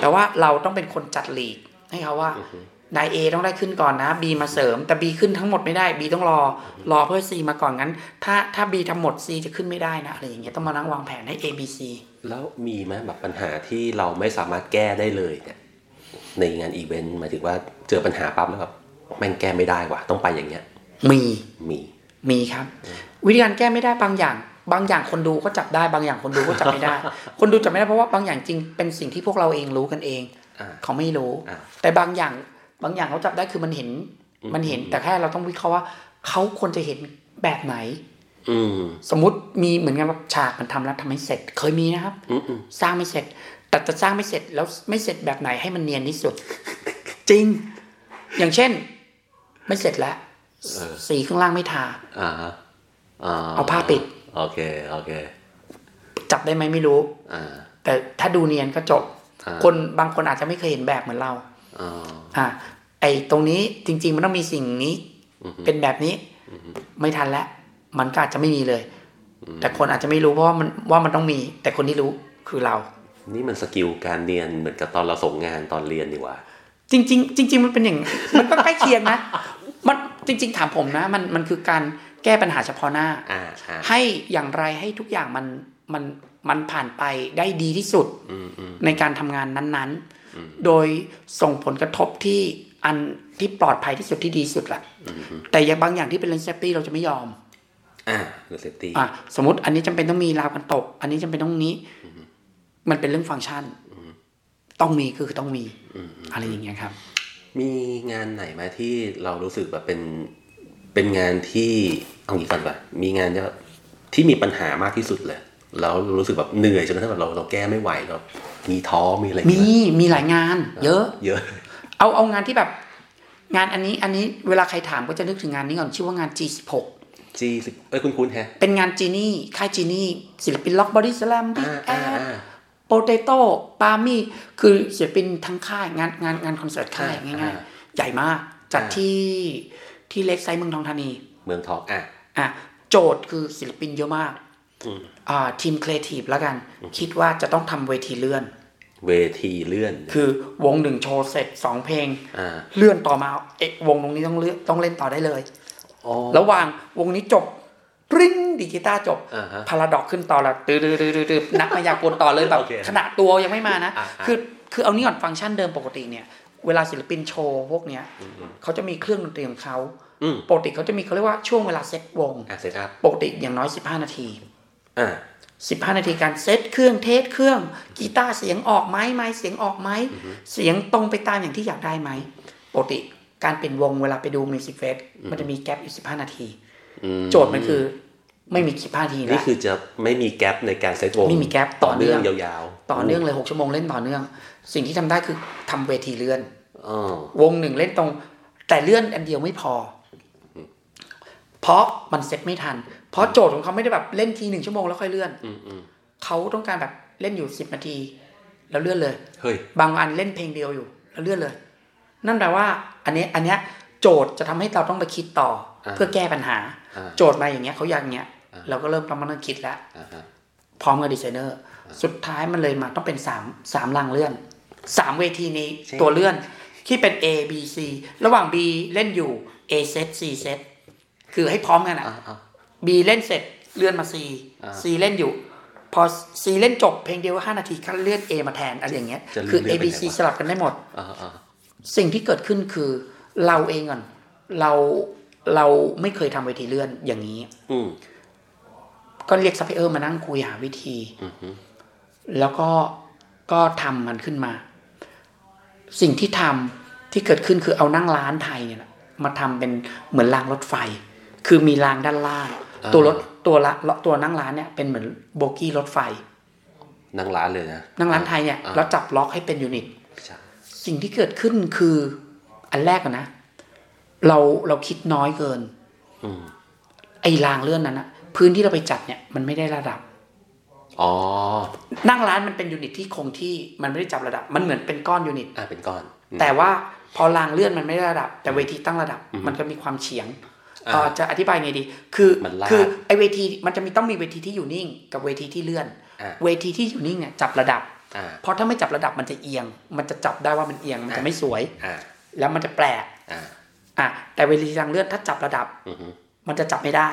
แต่ว่าเราต้องเป็นคนจัดลีกให้เขาว่านาย A ต้องได้ขึ้นก่อนนะ B มาเสริมแต่ B ขึ้นทั้งหมดไม่ได้ B ต้องรอเพื่อ C มาก่อนงั้นถ้า B ทำหมด C จะขึ้นไม่ได้นะอะไรอย่างเงี้ยต้องมานั่งวางแผนให้ A B C แล้วมีมั้ยแบบปัญหาที่เราไม่สามารถแก้ได้เลยเนี่ยในงานอีเวนต์หมายถึงว่าเจอปัญหาปั๊บแล้วแบบแม่งแก้ไม่ได้ว่ะต้องไปอย่างเงี้ยมีครับวิธีการแก้ไม่ได้บางอย่างคนดูก็จับได้บางอย่างคนดูก็จับไม่ได้คนดูจับไม่ได้เพราะว่าบางอย่างจริงเป็นสิ่งที่พวกเราเองรู้กันเองเขาไม่รู้แต่บางอย่างเขาจับได้คือมันเห็นแต่แค่เราต้องวิเคราะห์ว่าเขาควรจะเห็นแบบไหนสมมุติมีเหมือนกันแบบฉากมันทำไม่เสร็จเคยมีนะครับสร้างไม่เสร็จแต่จะสร้างไม่เสร็จแล้วไม่เสร็จแบบไหนให้มันเนียนที่สุดจริงอย่างเช่นไม่เสร็จแล้วสีข้างล่างไม่ทาเอาผ้าปิดโอเคจับได้ไหมไม่รู้แต่ถ้าดูเนียนก็จบคนบางคนอาจจะไม่เคยเห็นแบบเหมือนเราไอ้ตรงนี้จริงๆมันต้องมีสิ่งนี้เป็นแบบนี้ไม่ทันแล้วมันก็อาจจะไม่มีเลยแต่คนอาจจะไม่รู้เพราะว่ามันต้องมีแต่คนที่รู้คือเรานี่มันสกิลการเรียนเหมือนกับตอนเราส่งงานตอนเรียนดีกว่าจริงๆมันเป็นอย่าง มันก็ใกล้เคียงนะมันจริงๆถามผมนะมันคือการแก้ปัญหาเฉพาะหน้าให้อย่างไรให้ทุกอย่างมันผ่านไปได้ดีที่สุดในการทำงานนั้นๆโดยส่งผลกระทบที่อันที่ปลอดภัยที่สุดที่ดีสุดแหละแต่อย่างบางอย่างที่เป็นเรื่องเซฟตี้เราจะไม่ยอมเซฟตี้สมมติอันนี้จำเป็นต้องมีราวกันตกอันนี้จำเป็นต้องนี้มันเป็นเรื่องฟังก์ชันต้องมีคือต้องมีอะไรอย่างเงี้ยครับมีงานไหนไหมที่เรารู้สึกแบบเป็นงานที่เอางี้ก่อนป่ะมีงานที่มีปัญหามากที่สุดเลยแล้วรู้สึกแบบเหนื่อยจนกระทั่งแบบเราแก้ไม่ไหวแล้วมีท้อมีอะไรมีหลายงานเยอะเอางานที่แบบงานอันนี้เวลาใครถามก็จะนึกถึงงานนี้ก่อนชื่อว่างาน G16 G10 เอ้ยคุ้นๆแฮะเป็นงานจีนี่ค่ายจีนี่ศิลปินล็อกบอดี้สแลมบิ๊กแอดโปเตโต้ปามี่คือศิลปินทั้งค่ายงานคอนเสิร์ตค่ายง่ายๆใหญ่มากจัดที่เล็กไซส์เมืองทองธานีเมืองทองโจทย์คือศิลปินเยอะมากทีมครีเอทีฟแล้วกันคิดว่าจะต้องทำเวทีเลื่อนคือวงหนึ่งโชว์เสร็จ2เพลงเลื่อนต่อมาเอกวงตรงนี้ต้องเล่นต่อได้เลยระหว่างวงนี้จบปริ้งดิกีตาร์จบพาราดอกขึ้นต่อแล้วดื้อนักมายากลต่อเลยแบบขนาดตัวยังไม่มานะคือเอานี่ก่อนฟังก์ชันเดิมปกติเนี่ยเวลาศิลปินโชว์พวกเนี้ยเขาจะมีเครื่องดนตรีของเขาปกติเขาจะมีเขาเรียกว่าช่วงเวลาเซตวงปกติอย่างน้อย15นาที15นาทีการเซตเครื่องเทสเครื่องกีตาร์เสียงออกไหมไมค์เสียงออกไหมเสียงตรงไปตามอย่างที่อยากได้ไหมปกติการเปลี่ยนวงเวลาไปดูมิวสิกเฟสมันจะมีแกปอยู่15นาทีโจทย์มันคือไม่มี15นาทีนี่คือจะไม่มีแกปในการเซตวงไม่มีแกปต่อเนื่องยาวๆต่อเนื่องเลย6ชั่วโมงเล่นต่อเนื่องสิ่งที่ทำได้คือทำเวทีเลื่อนวงหนึ่งเล่นตรงแต่เลื่อนอันเดียวไม่พอเพราะมันเซตไม่ทันเพราะโจทย์ของเขาไม่ได้แบบเล่นที1ชั่วโมงแล้วค่อยเลื่อนเขาต้องการแบบเล่นอยู่10นาทีแล้วเลื่อนเลยเฮ้ยบางอันเล่นเพลงเดียวอยู่แล้วเลื่อนเลยนั่นแปลว่าอันเนี้ยโจทย์จะทำให้เราต้องไปคิดต่อเพื่อแก้ปัญหาโจทย์มาอย่างเงี้ยเขาอยากเงี้ยเราก็เริ่มต้องมานั่งคิดแล้วพร้อมกับดีไซเนอร์สุดท้ายมันเลยมาต้องเป็น3รางเลื่อน3เวทีนี้ตัวเลื่อนที่เป็น A B C ระหว่าง B เล่นอยู่ A set C set คือให้พร้อมกันอ่ะB เล่นเสร็จเลื่อนมา C C เล่นอยู่พอ C เล่นจบเพลงเดียว5นาทีก็เลื่อน A มาแทนอะไรอย่างเงี้ยคือ A B C สลับกันได้หมดสิ่งที่เกิดขึ้นคือเราเองก่อนเรา เราไม่เคยทำเวทีเลื่อนอย่างนี้ก็เรียกซัพพลายเออร์มานั่งคุยหาวิธีแล้วก็ทำมันขึ้นมาสิ่งที่ทำที่เกิดขึ้นคือเอานั่งร้านไทยเนี่ยมาทำเป็นเหมือนรางรถไฟคือมีรางด้านล่างตัวนั่งร้านเนี่ยเป็นเหมือนโบกี้รถไฟนั่งร้านเลยนะนั่งร้านไทยเนี่ยเราจับล็อกให้เป็นยูนิตสิ่งที่เกิดขึ้นคืออันแรกนะเราคิดน้อยเกินไอ้รางเลื่อนนั้นนะพื้นที่เราไปจัดเนี่ยมันไม่ได้ระดับอ๋อนั่งร้านมันเป็นยูนิตที่คงที่มันไม่ได้จับระดับมันเหมือนเป็นก้อนยูนิตเป็นก้อนแต่ว่าพอรางเลื่อนมันไม่ได้ระดับแต่เวทีตั้งระดับมันก็มีความเฉียงจะอธิบายไงดีคือไอ้เวทีมันจะมีต้องมีเวทีที่อยู่นิ่งกับเวทีที่เลื่อนเวทีที่อยู่นิ่งเนี่ยจับระดับเพราะถ้าไม่จับระดับมันจะเอียงมันจะจับได้ว่ามันเอียงมันจะไม่สวยแล้วมันจะแปลกแต่เวทีทางเลื่อนถ้าจับระดับมันจะจับไม่ได้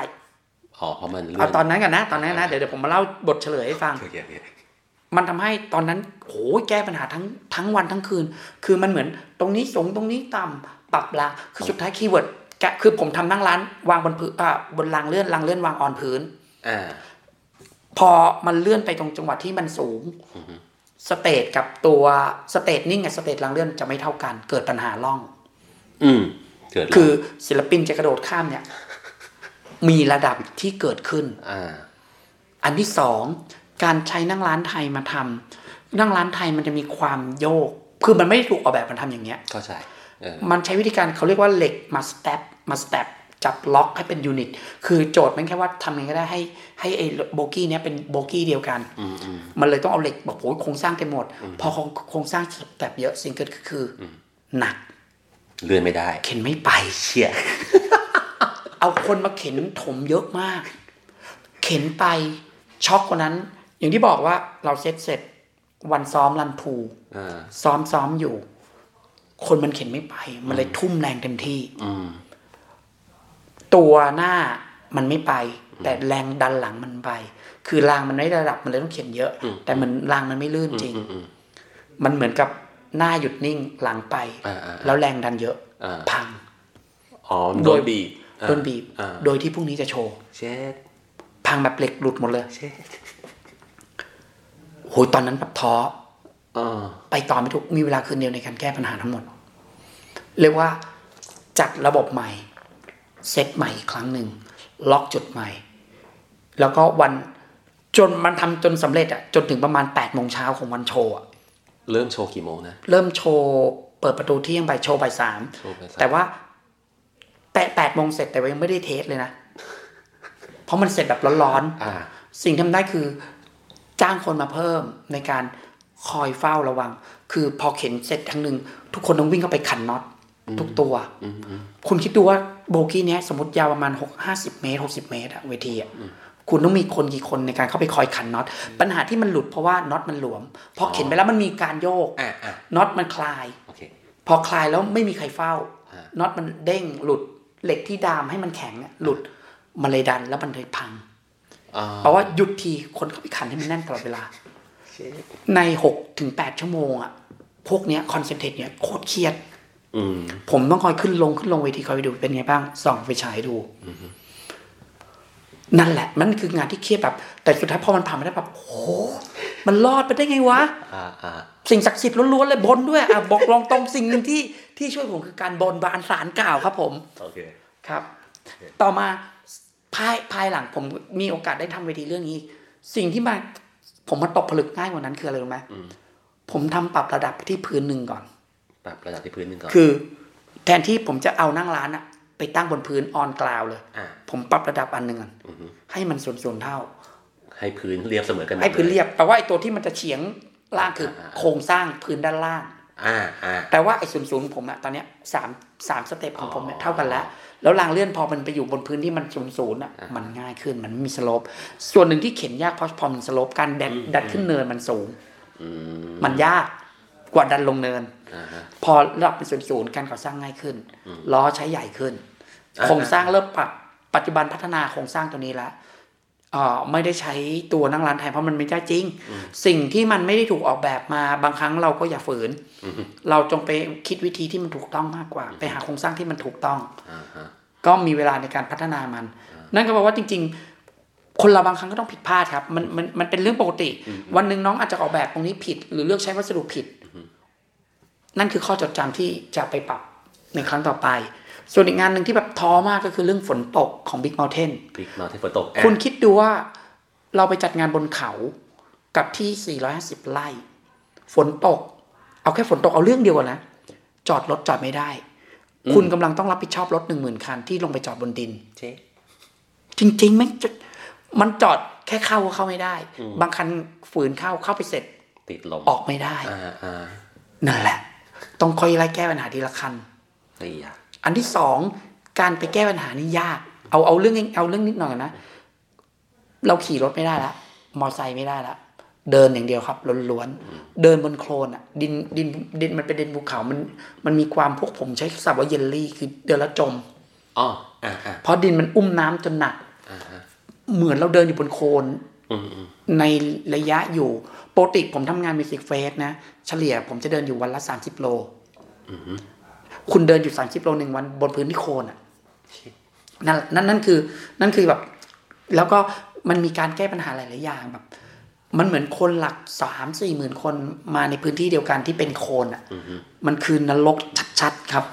เพราะมันเอาตอนนั้นกันนะตอนนั้นนะเดี๋ยวผมมาเล่าบทเฉลยให้ฟังมันทำให้ตอนนั้นโหแก้ปัญหาทั้งวันทั้งคืนคือมันเหมือนตรงนี้สูงตรงนี้ต่ำปรับละคือสุดท้ายคีย์เวิร์ดคือผมทำนั่งร้านวางบนพื้นบนรางเลื่อนวางออนพื้นพอมันเลื่อนไปตรงจังหวะที่มันสูงสเตจกับตัวสเตจนิ่งกับสเตจรางเลื่อนจะไม่เท่ากันเกิดปัญหาร่องคือศิลปินจะกระโดดข้ามเนี่ยมีระดับที่เกิดขึ้นอันที่สองการใช้นั่งร้านไทยมาทำนั่งร้านไทยมันจะมีความโยกคือมันไม่ได้ถูกออกแบบมันทำอย่างเงี้ยเข้าใจมันใช้วิธีการเขาเรียกว่าเหล็กมาสแตปจับล็อกให้เป็นยูนิตคือโจทย์มันแค่ว่าทำยังไงก็ได้ให้ไอ้โบกี้เนี้ยเป็นโบกี้เดียวกันมันเลยต้องเอาเหล็กแบบโหโครงสร้างเต็มหมดพอโครงสร้างแบบเยอะสิ่งเกิดคือหนักเลื่อนไม่ได้เข็นไม่ไปเชี่ย เอาคนมาเข็นถมเยอะมากเข็นไปช็อกกว่านั้นอย่างที่บอกว่าเราเสร็จวันซ้อมรันทูซ้อมอยู่คนมันเข็นไม่ไปมันเลยทุ่มแรงเต็มที่ตัวหน้ามันไม่ไปแต่แรงดันหลังมันไปคือรางมันไม่ระดับมันเลยต้องเข็นเยอะแต่มันรางมันไม่ลื่นจริงมันเหมือนกับหน้าหยุดนิ่งหลังไปแล้วแรงดันเยอะพังโดนบีบโดยที่พรุ่งนี้จะโชว์พังแบบเหล็กหลุดหมดเลยโหตอนนั้นแบบท้อไปต่อไม่ถูกมีเวลาคืนเดียวในการแก้ปัญหาทั้งหมดเรียกว่าจัดระบบใหม่เซตใหม่อีกครั้งหนึ่งล็อกจุดใหม่แล้วก็วันจนมันทำจนสำเร็จอ่ะจนถึงประมาณ 8:00 นของวันโชว์อ่ะเริ่มโชว์กี่โมงนะเริ่มโชว์เปิดประตูเที่ยงบ่ายโชว์บ่าย 3:00 แต่ว่า 8:00 นเสร็จแต่ว่ายังไม่ได้เทสเลยนะ เพราะมันเสร็จแบบร้อนๆสิ่งทำได้คือจ้างคนมาเพิ่มในการคอยเฝ้าระวังคือพอเข็นเสร็จทั้งนึงทุกคนต้องวิ่งเข้าไปขันน็อตทุกตัวคุณคิดดูว่าโบกี้เนี้ยสมมติยาวประมาณ50เมตร60เมตรอะเวทีอะคุณต้องมีคนกี่คนในการเข้าไปคอยขันน็อตปัญหาที่มันหลุดเพราะว่าน็อตมันหลวมพอเข็นไปแล้วมันมีการโยกน็อตมันคลายพอคลายแล้วไม่มีใครเฝ้าน็อตมันเด้งหลุดเหล็กที่ดามให้มันแข็งเนี่ยหลุดมันเลยดันแล้วมันเลยพังเพราะว่าหยุดทีคนเข้าไปขันให้มันแน่นตลอดเวลาใน 6-8 ชั่วโมงอ่ะพวกเนี้ยคอนเซนเทรตเนี่ยโคตรเครียดผมต้องคอยขึ้นลงเวทีคอยไปดูเป็นไงบ้างส่องไปฉายดูนั่นแหละมันคืองานที่เครียดแบบแต่สุดท้ายพอมันผ่านมาได้แบบโหมันรอดไปได้ไงวะสิ่งศักดิ์สิทธิ์ล้วนๆเลยบนด้วยบอกลองตรงสิ่งนึงที่ช่วยผมคือการบนบานศาลกล่าวครับผมโอเคครับต่อมาภายหลังผมมีโอกาสได้ทำเวทีเรื่องนี้สิ่งที่มาผมมาตกผลึกง่ายกว่านั้นคืออะไรรู้ไหมผมทำปรับระดับที่พื้นหนึ่งก่อนปรับระดับที่พื้นหนึ่งก่อนคือแทนที่ผมจะเอานั่งร้านอะไปตั้งบนพื้นออนกราวเลยผมปรับระดับอันหนึ่งก่อนให้มันส่วนเท่าให้พื้นเรียบเสมอกันให้พื้นเรียบแต่ว่าไอ้ตัวที่มันจะเฉียงล่างคือโครงสร้างพื้นด้านล่างแต่ว่าไอ้ศูนย์ผมอะตอนเนี้ยสามสเต็ปของผมเนี่ยเท่ากันแล้วรางเลื่อนพอมันไปอยู่บนพื้นที่มันศูนย์อ่ะมันง่ายขึ้นมันมีสโลปส่วนหนึ่งที่เข็นยากเพราะพอมันสโลปการดัดขึ้นเนินมันสูงมันยากกว่าดันลงเนินพอระดับเป็นศูนย์การก่อสร้างง่ายขึ้นล้อใช้ใหญ่ขึ้นโครงสร้างเริ่มปรับปัจจุบันพัฒนาโครงสร้างตัวนี้ละไม่ได้ใช้ตัวนั่งร้านไทยเพราะมันไม่ได้จริงสิ่งที่มันไม่ได้ถูกออกแบบมาบางครั้งเราก็อย่าฝืนเราจงไปคิดวิธีที่มันถูกต้องมากกว่าไปหาโครงสร้างที่มันถูกต้อง ก็มีเวลาในการพัฒนามันนั่นก็แปลว่าจริงๆคนเราบางครั้งก็ต้องผิดพลาดครับมันเป็นเรื่องปกติวันนึงน้องอาจจะออกแบบตรงนี้ผิดหรือเลือกใช้วัสดุผิดนั่นคือข้อจดจำที่จะไปปรับในครั้งต่อไปส่วนอีกงานนึงที่แบบท้อมากก็คือเรื่องฝนตกของ Big Mountain ฝนตกคุณคิดดูว่าเราไปจัดงานบนเขากับที่450ไร่ฝนตกเอาแค่ฝนตกเอาเรื่องเดียวก่อนนะจอดรถจอดไม่ได้คุณกำลังต้องรับผิดชอบรถ 10,000 คันที่ลงไปจอดบนดินจริงๆมันจอดแค่เข้าไม่ได้บางคันฝืนเข้าไปเสร็จติดลมออกไม่ได้นั่นแหละต้องค่อยไล่แก้ปัญหาทีละคันอันที่2การไปแก้ปัญหานี่ยากเอาเรื่องนิดหน่อยนะเราขี่รถไม่ได้ละมอไซค์ไม่ได้ละเดินอย่างเดียวครับล้วนๆเดินบนโคลนอ่ะดินมันเป็นดินภูเขามันมีความพวกผมใช้ศัพท์ว่าเยลลี่คือเดินแล้วจมเพราะดินมันอุ้มน้ำจนหนักเหมือนเราเดินอยู่บนโคลนในระยะอยู่โปรติกผมทำงานมิวสิกเฟสนะเฉลี่ยผมจะเดินอยู่วันละ30 โลคุณเดินอยู่30 โล1วันบนพื้นที่โคลนอ่ะนั่นคือแบบแล้วก็มันมีการแก้ปัญหาหลายๆอย่างแบบมันเหมือนคนหลัก 3-4 หมื่นคนมาในพื้นที่เดียวกันที่เป็นโคลนอ่ะมันคือนรกชัดๆครับ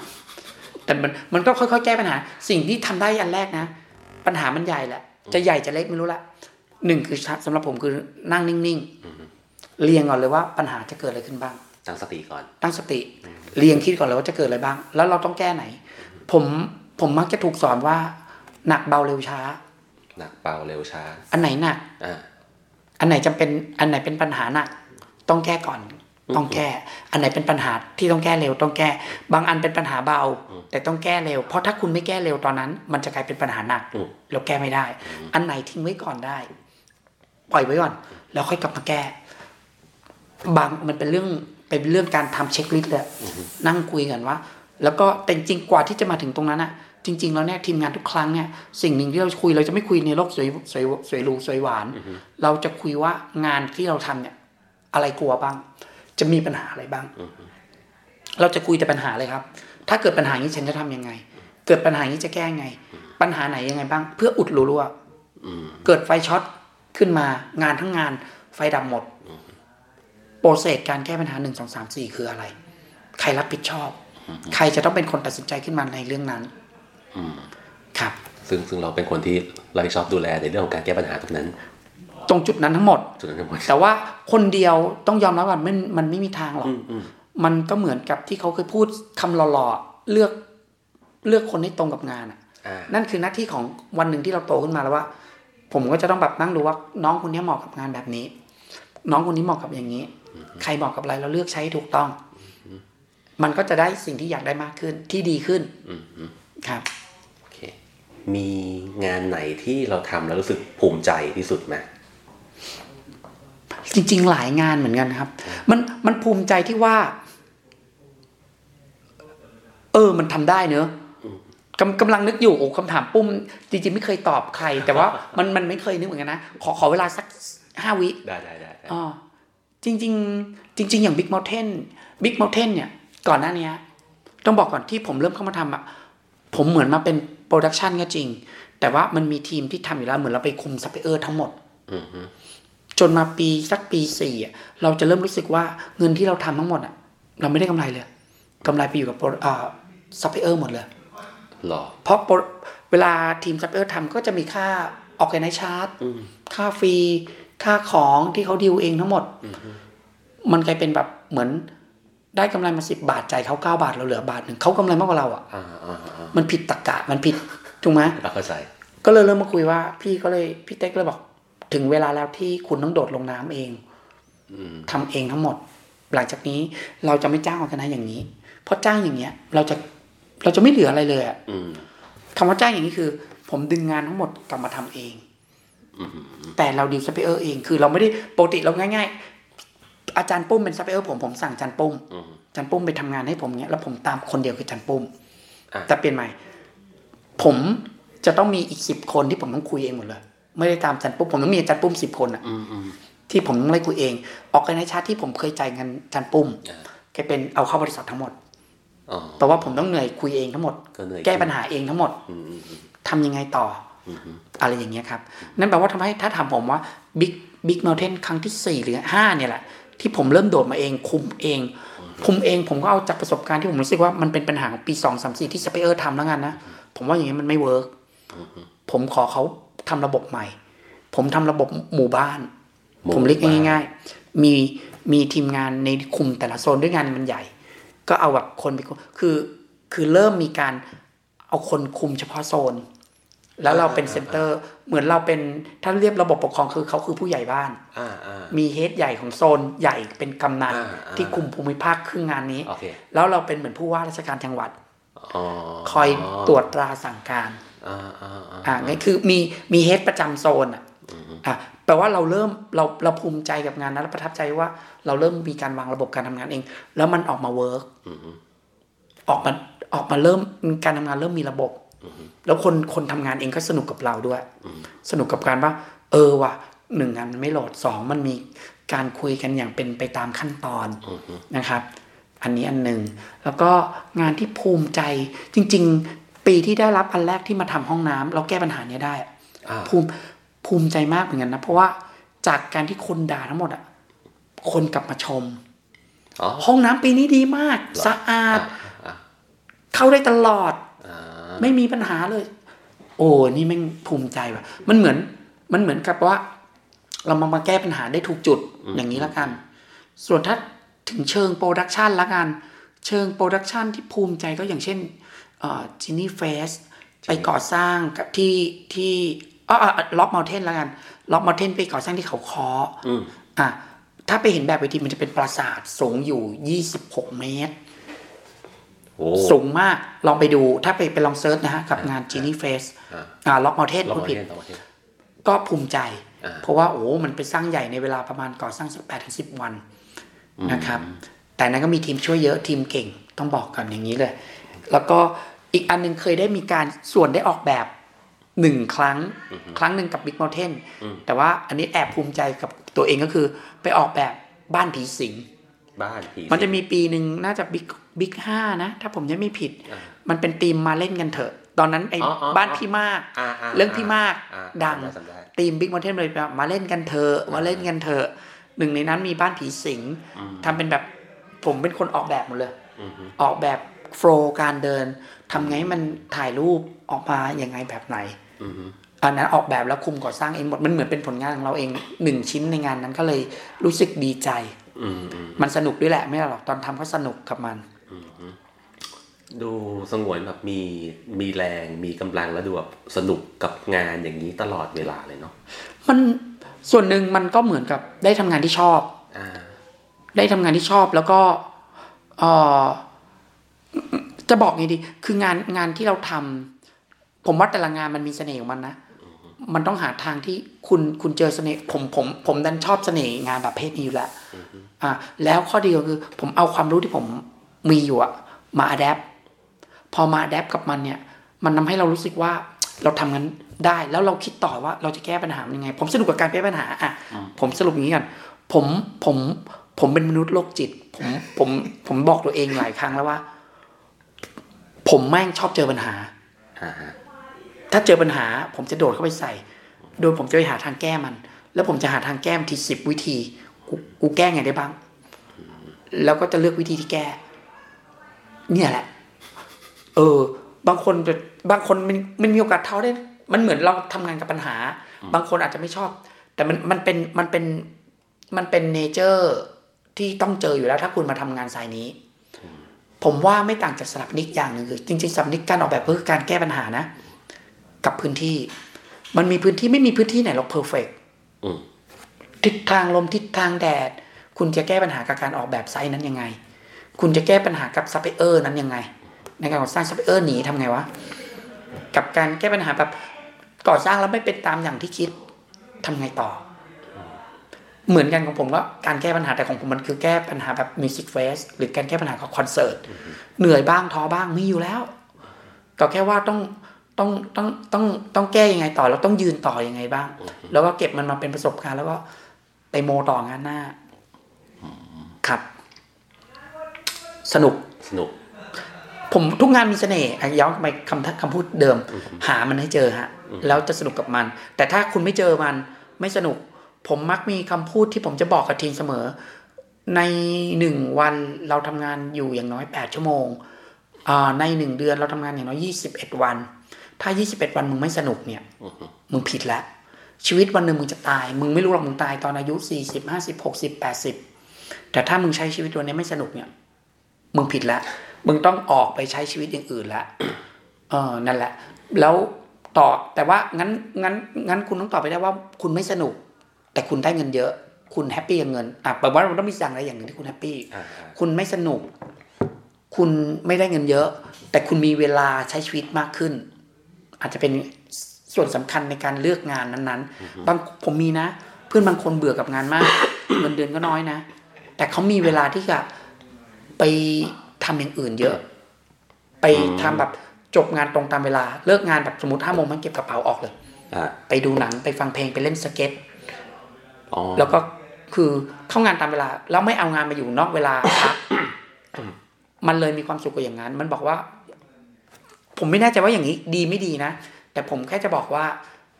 แต่มันก็ค่อยๆแก้ปัญหาสิ่งที่ทำได้อันแรกนะปัญหามันใหญ่แหละจะใหญ่จะเล็กไม่รู้ละ1คือสำหรับผมคือนั่งนิ่งๆเรียงก่อนเลยว่าปัญหาจะเกิดอะไรขึ้นบ้างตั้งสติเรียงคิดก่อนเลยว่าจะเกิดอะไรบ้างแล้วเราต้องแก้ไหนผมมักจะถูกสอนว่าหนักเบาเร็วช้าอันไหนหนักอันไหนจำเป็นอันไหนเป็นปัญหาหนักต้องแก้ก่อนต้องแก้อันไหนเป็นปัญหาที่ต้องแก้เร็วต้องแก้บางอันเป็นปัญหาเบาแต่ต้องแก้เร็วเพราะถ้าคุณไม่แก้เร็วตอนนั้นมันจะกลายเป็นปัญหาหนักแล้วแก้ไม่ได้อันไหนทิ้งไว้ก่อนได้ปล่อยไว้ก่อนแล้วค่อยกลับมาแก้บางมันเป็นเรื่องการทำเช็คลิสต์เลยนั่งคุยกันว่าแล้วก็แต่จริงกว่าที่จะมาถึงตรงนั้นอะจริงๆแล้วเนี่ยทีมงานทุกครั้งเนี่ยสิ่งหนึ่งที่เราคุยเราจะไม่คุยในโลกสวยรูสวยหวานเราจะคุยว่างานที่เราทำเนี่ยอะไรกลัวบ้างจะมีปัญหาอะไรบ้างเราจะคุยแต่ปัญหาเลยครับถ้าเกิดปัญหานี้ฉันจะทำยังไงเกิดปัญหานี้จะแก้ไงปัญหาไหนยังไงบ้างเพื่ออุดรูรั่วเกิดไฟช็อตขึ้นมางานทั้งงานไฟดับหมดโปรเซสการแก้ปัญหา1 2 3 4คืออะไรใครรับผิดชอบใครจะต้องเป็นคนตัดสินใจขึ้นมาในเรื่องนั้นครับซึ่งเราเป็นคนที่รับผิดชอบดูแลในเรื่องของการแก้ปัญหาตรงจุดนั้นทั้งหมดแต่ว่าคนเดียวต้องยอมรับว่ามันไม่มีทางหรอกมันก็เหมือนกับที่เขาเคยพูดคำหล่อๆเลือกคนให้ตรงกับงานอ่ะนั่นคือหน้าที่ของวันหนึ่งที่เราโตขึ้นมาแล้วว่าผมก็จะต้องแบบนั่งดูว่าน้องคนนี้เหมาะกับงานแบบนี้น้องคนนี้เหมาะกับอย่างนี้ใครเหมาะกับอะไรเราเลือกใช้ถูกต้องมันก็จะได้สิ่งที่อยากได้มากขึ้นที่ดีขึ้นครับโอเคมีงานไหนที่เราทำแล้วรู้สึกภูมิใจที่สุดไหมจริงๆหลายงานเหมือนกันครับมันภูมิใจที่ว่ามันทำได้เนอะกำลังนึกอยู่คำถามปุ้มจริงๆไม่เคยตอบใครแต่ว่ามันไม่เคยนึกเหมือนกันนะขอเวลาสัก5 วิได้จริงๆอย่าง Big Mountain เนี่ยก่อนหน้านี้ต้องบอกก่อนที่ผมเริ่มเข้ามาทำอ่ะผมเหมือนมาเป็นโปรดักชันก็จริงแต่ว่ามันมีทีมที่ทำอยู่แล้วเหมือนเราไปคุมซัพพลายเออร์ทั้งหมดจนมาปี 4อ่ะเราจะเริ่มรู้สึกว่าเงินที่เราทำทั้งหมดอ่ะเราไม่ได้กำไรเลยกำไรไปอยู่กับซัพพลายเออร์หมดเลยหรอเพราะเวลาทีมซัพพลายเออร์ทำก็จะมีค่าออร์แกไนซ์ชาร์จค่าฟรีค่าของที่เขาดีลเองทั้งหมดมันกลายเป็นแบบเหมือนได้กำไรมา10 บาทจ่ายเขา9 บาทเราเหลือบาทนึงเขากำไรมากกว่าเราอ่ะมันผิดตรรกะมันผิดถูกไหมเข้าใจก็เลยเริ่มมาคุยว่าพี่เต็กเลยบอกถึงเวลาแล้วที่คุณต้องโดดลงน้ำเองทำเองทั้งหมดหลังจากนี้เราจะไม่จ้างออร์แกไนซ์อย่างนี้เพราะจ้างอย่างเงี้ยเราจะไม่เหลืออะไรเลยอ่ะคำว่าจ้างอย่างนี้คือผมดึงงานทั้งหมดกลับมาทำเองแต่เราดีลซัพพลายเออร์เองคือเราไม่ได้ปกติเราง่ายๆอาจารย์ปุ้มเป็นซัพพลายเออร์ผมสั่งอาจารย์ปุ้มไปทำงานให้ผมเงี้ยแล้วผมตามคนเดียวคืออาจารย์ปุ้มแต่เปลี่ยนใหม่ผมจะต้องมีอีก10 คนที่ผมต้องคุยเองหมดเลยไม่ได้ตามอาจารย์ปุ้มผมต้องมีอาจารย์ปุ้ม10 คนอ่ะที่ผมต้องไล่คุยเองออกกันในชาร์ตที่ผมเคยจ่ายเงินอาจารย์ปุ้มแกเป็นเอาเข้าบริษัททั้งหมด แต่ว่าผมต้องเหนื่อยคุยเองทั้งหมดแก้ปัญหาเองทั้งหมดทำยังไงต่ออะไรอย่างเงี้ยครับนั่นแปลว่าทำให้ถ้าถามผมว่าBig Mountain ครั้งที่4หรือ5เนี่ยแหละที่ผมเริ่มโดดมาเองคุมเองผมก็เอาจากประสบการณ์ที่ผมรู้สึกว่ามันเป็นปัญหาของปี2 3 4ที่สเปเออร์ทำแล้วกันนะผมว่าอย่างงี้มันไม่เวิร์คผมขอเขาทำระบบใหม่ผมทำระบบหมู่บ้านผมเรียกง่ายๆมีทีมงานในคุมแต่ละโซนด้วยงานมันใหญ่ก็เอาแบบคนไปคือเริ่มมีการเอาคนคุมเฉพาะโซนแล้วเราเป็นเซ็นเตอร์เหมือนเราเป็นถ้าเรียบระบบปกครองคือเขาคือผู้ใหญ่บ้านมีเฮดใหญ่ของโซนใหญ่เป็นกำนันที่คุมภูมิภาคครึ่งงานนี้แล้วเราเป็นเหมือนผู้ว่าราชการจังหวัดคอยตรวจตราสั่งการงั้นคือมีเฮดประจำโซนแปลว่าเราเริ่มเราภูมิใจกับงานนั้นและประทับใจว่าเราเริ่มมีการวางระบบการทำงานเองแล้วมันออกมาเวิร์กออกมาเริ่มการทำงานเริ่มมีระบบแล้วคนทำงานเองก็สนุกกับเราด้วยสนุกกับการว่าว่ะหนึ่งงานมันไม่โหลดสองมันมีการคุยกันอย่างเป็นไปตามขั้นตอนนะครับอันนี้อันหนึ่งแล้วก็งานที่ภูมิใจจริงๆปีที่ได้รับอันแรกที่มาทำห้องน้ำเราแก้ปัญหานี้ได้ภูมิใจมากเหมือนกันนะเพราะว่าจากการที่คนด่าทั้งหมดอ่ะคนกลับมาชมห้องน้ำปีนี้ดีมากสะอาดเข้าได้ตลอดไม่มีปัญหาเลยโอ้นี่แม่งภูมิใจว่ะมันเหมือนกับว่าเรามาแก้ปัญหาได้ถูกจุดอย่างนี้ละกันส่วนถ้าถึงเชิงโปรดักชันละกันเชิงโปรดักชันที่ภูมิใจก็อย่างเช่นจินนี่เฟสไปก่อสร้างกับที่Rock Mountain ละกัน Rock Mountain ไปก่อสร้างที่เขาค้อถ้าไปเห็นแบบเวทีมันจะเป็นปราสาทสูงอยู่26เมตรสูงมากลองไปดูถ้าไปลองเซิร์ชนะฮะกับงาน Genie Face Rock Mountain คุณผิดก็ภูมิใจเพราะว่ามันไปสร้างใหญ่ในเวลาประมาณก่อสร้าง 18-10 วันนะครับแต่นั้นก็มีทีมช่วยเยอะทีมเก่งต้องบอกกันอย่างนี้เลยแล้วก็อีกอันนึงเคยได้มีการส่วนได้ออกแบบ1ครั้งหนึ่งกับ Big Mountain แต่ว่าอันนี้แอบภูมิใจกับตัวเองก็คือไปออกแบบบ้านผีสิงมันจะมีปีนึงน่าจะBig 5นะถ้าผมยังไม่ผิดมันเป็นธีมมาเล่นกันเถอะตอนนั้นไอ้บ้านพี่มากเรื่องพี่มากดังธีม Big Mountain เลยมาเล่นกันเถอะหนึ่งในนั้นมีบ้านผีสิงทำเป็นแบบผมเป็นคนออกแบบหมดเลยออกแบบโฟลว์การเดินทำไงมันถ่ายรูปออกมายังไงแบบไหนอันนั้นออกแบบแล้วคุมก่อสร้างเองหมดมันเหมือนเป็นผลงานของเราเอง1ชิ้นในงานนั้นก็เลยรู้สึกดีใจมันสนุกด้วยแหละไม่หรอกตอนทำก็สนุกกับมันดูสงวนแบบมีแรงมีกำลังแล้วดูแบบสนุกกับงานอย่างนี้ตลอดเวลาเลยเนาะมันส่วนหนึ่งมันก็เหมือนกับได้ทำงานที่ชอบแล้วก็จะบอกไงดีคืองานที่เราทำผมว่าแต่ละงานมันมีเสน่ห์ของมันนะมันต้องหาทางที่คุณเจอเสน่ห์ผมดันชอบเสน่ห์งานประเภทนี้อยู่แล้วแล้วข้อดีก็คือผมเอาความรู้ที่ผมมีอยู่อะมาอะแดปพอมาอะแดปกับมันเนี่ยมันทำให้เรารู้สึกว่าเราทำงั้นได้แล้วเราคิดต่อว่าเราจะแก้ปัญหายังไงผมสนุกกับการแก้ปัญหาอ่ะผมสรุปอย่างนี้ก่อนผมเป็นมนุษย์โรคจิตผมบอกตัวเองหลายครั้งแล้วว่าผมแม่งชอบเจอปัญหาถ้าเจอปัญหาผมจะโดดเข้าไปใส่โดยผมจะไปหาทางแก้มันแล้วผมจะหาทางแก้ที10วิธีกูแก้ไงได้บ้างแล้วก็จะเลือกวิธีที่แก้เนี่ยแหละบางคนมันมีโอกาสเท่าได้มันเหมือนเราทำงานกับปัญหาบางคนอาจจะไม่ชอบแต่มันเป็นเนเจอร์ที่ต้องเจออยู่แล้วถ้าคุณมาทำงานสายนี้ผมว่าไม่ต่างจากสถาปนิกอย่างนึงคือจริงๆสถาปนิกการออกแบบเพื่อการแก้ปัญหานะกับพื้นที่มันมีพื้นที่ไม่มีพื้นที่ไหนหรอกเพอร์เฟคทิศทางลมทิศทางแดดคุณจะแก้ปัญหากับการออกแบบไซส์นั้นยังไงคุณจะแก้ปัญหากับซัพพลายเออร์นั้นยังไงในการก่อสร้างซัพพลายเออร์หนีทำไงวะกับการแก้ปัญหาแบบก่อสร้างแล้วไม่เป็นตามอย่างที่คิดทำไงต่อเหมือนกันของผมก็การแก้ปัญหาแต่ของผมมันคือแก้ปัญหาแบบมิวสิกเฟสหรือการแก้ปัญหาของคอนเสิร์ตเหนื่อยบ้างท้อบ้างมีอยู่แล้วก็แค่ว่าต้องแก้ยังไงต่อแล้วต้องยืนต่อยังไงบ้างแล้วก็เก็บมันมาเป็นประสบการณ์แล้วก็ไปโมต่องานหน้าครับสนุก ผมทุกงานมีเสน่ห์ย้อนไปคำพูดเดิมหามันให้เจอฮะแล้วจะสนุกกับมันแต่ถ้าคุณไม่เจอมันไม่สนุกผมมักมีคำพูดที่ผมจะบอกกับทีมเสมอใน1วันเราทำงานอยู่อย่างน้อย8ชั่วโมงใน1เดือนเราทำงานอย่างน้อย21วันถ้า21วันมึงไม่สนุกเนี่ยมึงผิดแล้วชีวิตวันนึงมึงจะตายมึงไม่รู้หรอกมึงตายตอนอายุ40 50 60 80แต่ถ้ามึงใช้ชีวิตวันนี้ไม่สนุกเนี่ยมึงผิดแล้วมึงต้องออกไปใช้ชีวิตอย่างอื่นละนั่นแหละแล้วต่อแต่ว่างั้นคุณต้องตอบไปได้ว่าคุณไม่สนุกแต่คุณได้เงินเยอะคุณแฮปปี้กับเงินแปลว่ามันต้องมีอย่างอะไรอย่างนึงที่คุณแฮปปี้คุณไม่สนุกคุณไม่ได้เงินเยอะแต่คุณมีเวลาใช้ชีวิตมากขึ้นอาจจะเป็นส่วนสำคัญในการเลือกงานนั้นๆบางผมมีนะเพื่อนบางคนเบื่อกับงานมาก เงินเดือนก็น้อยนะแต่เขามีเวลาที่จะไปทำอย่างอื่นเยอะไปทำแบบจบงานตรงตามเวลาเลิกงานแบบสมมติ 5:00 นมันเก็บกระเป๋าออกเลยไปดูหนังไปฟังเพลงไปเล่นสเก็ตแล้วก็คือเข้างานตามเวลาแล้วไม่เอางานมาอยู่นอกเวลาพัก มันเลยมีความสุขกว่าอย่างนั้นมันบอกว่าผมไม่แน่ใจว่าอย่างนี้ดีไม่ดีนะแต่ผมแค่จะบอกว่า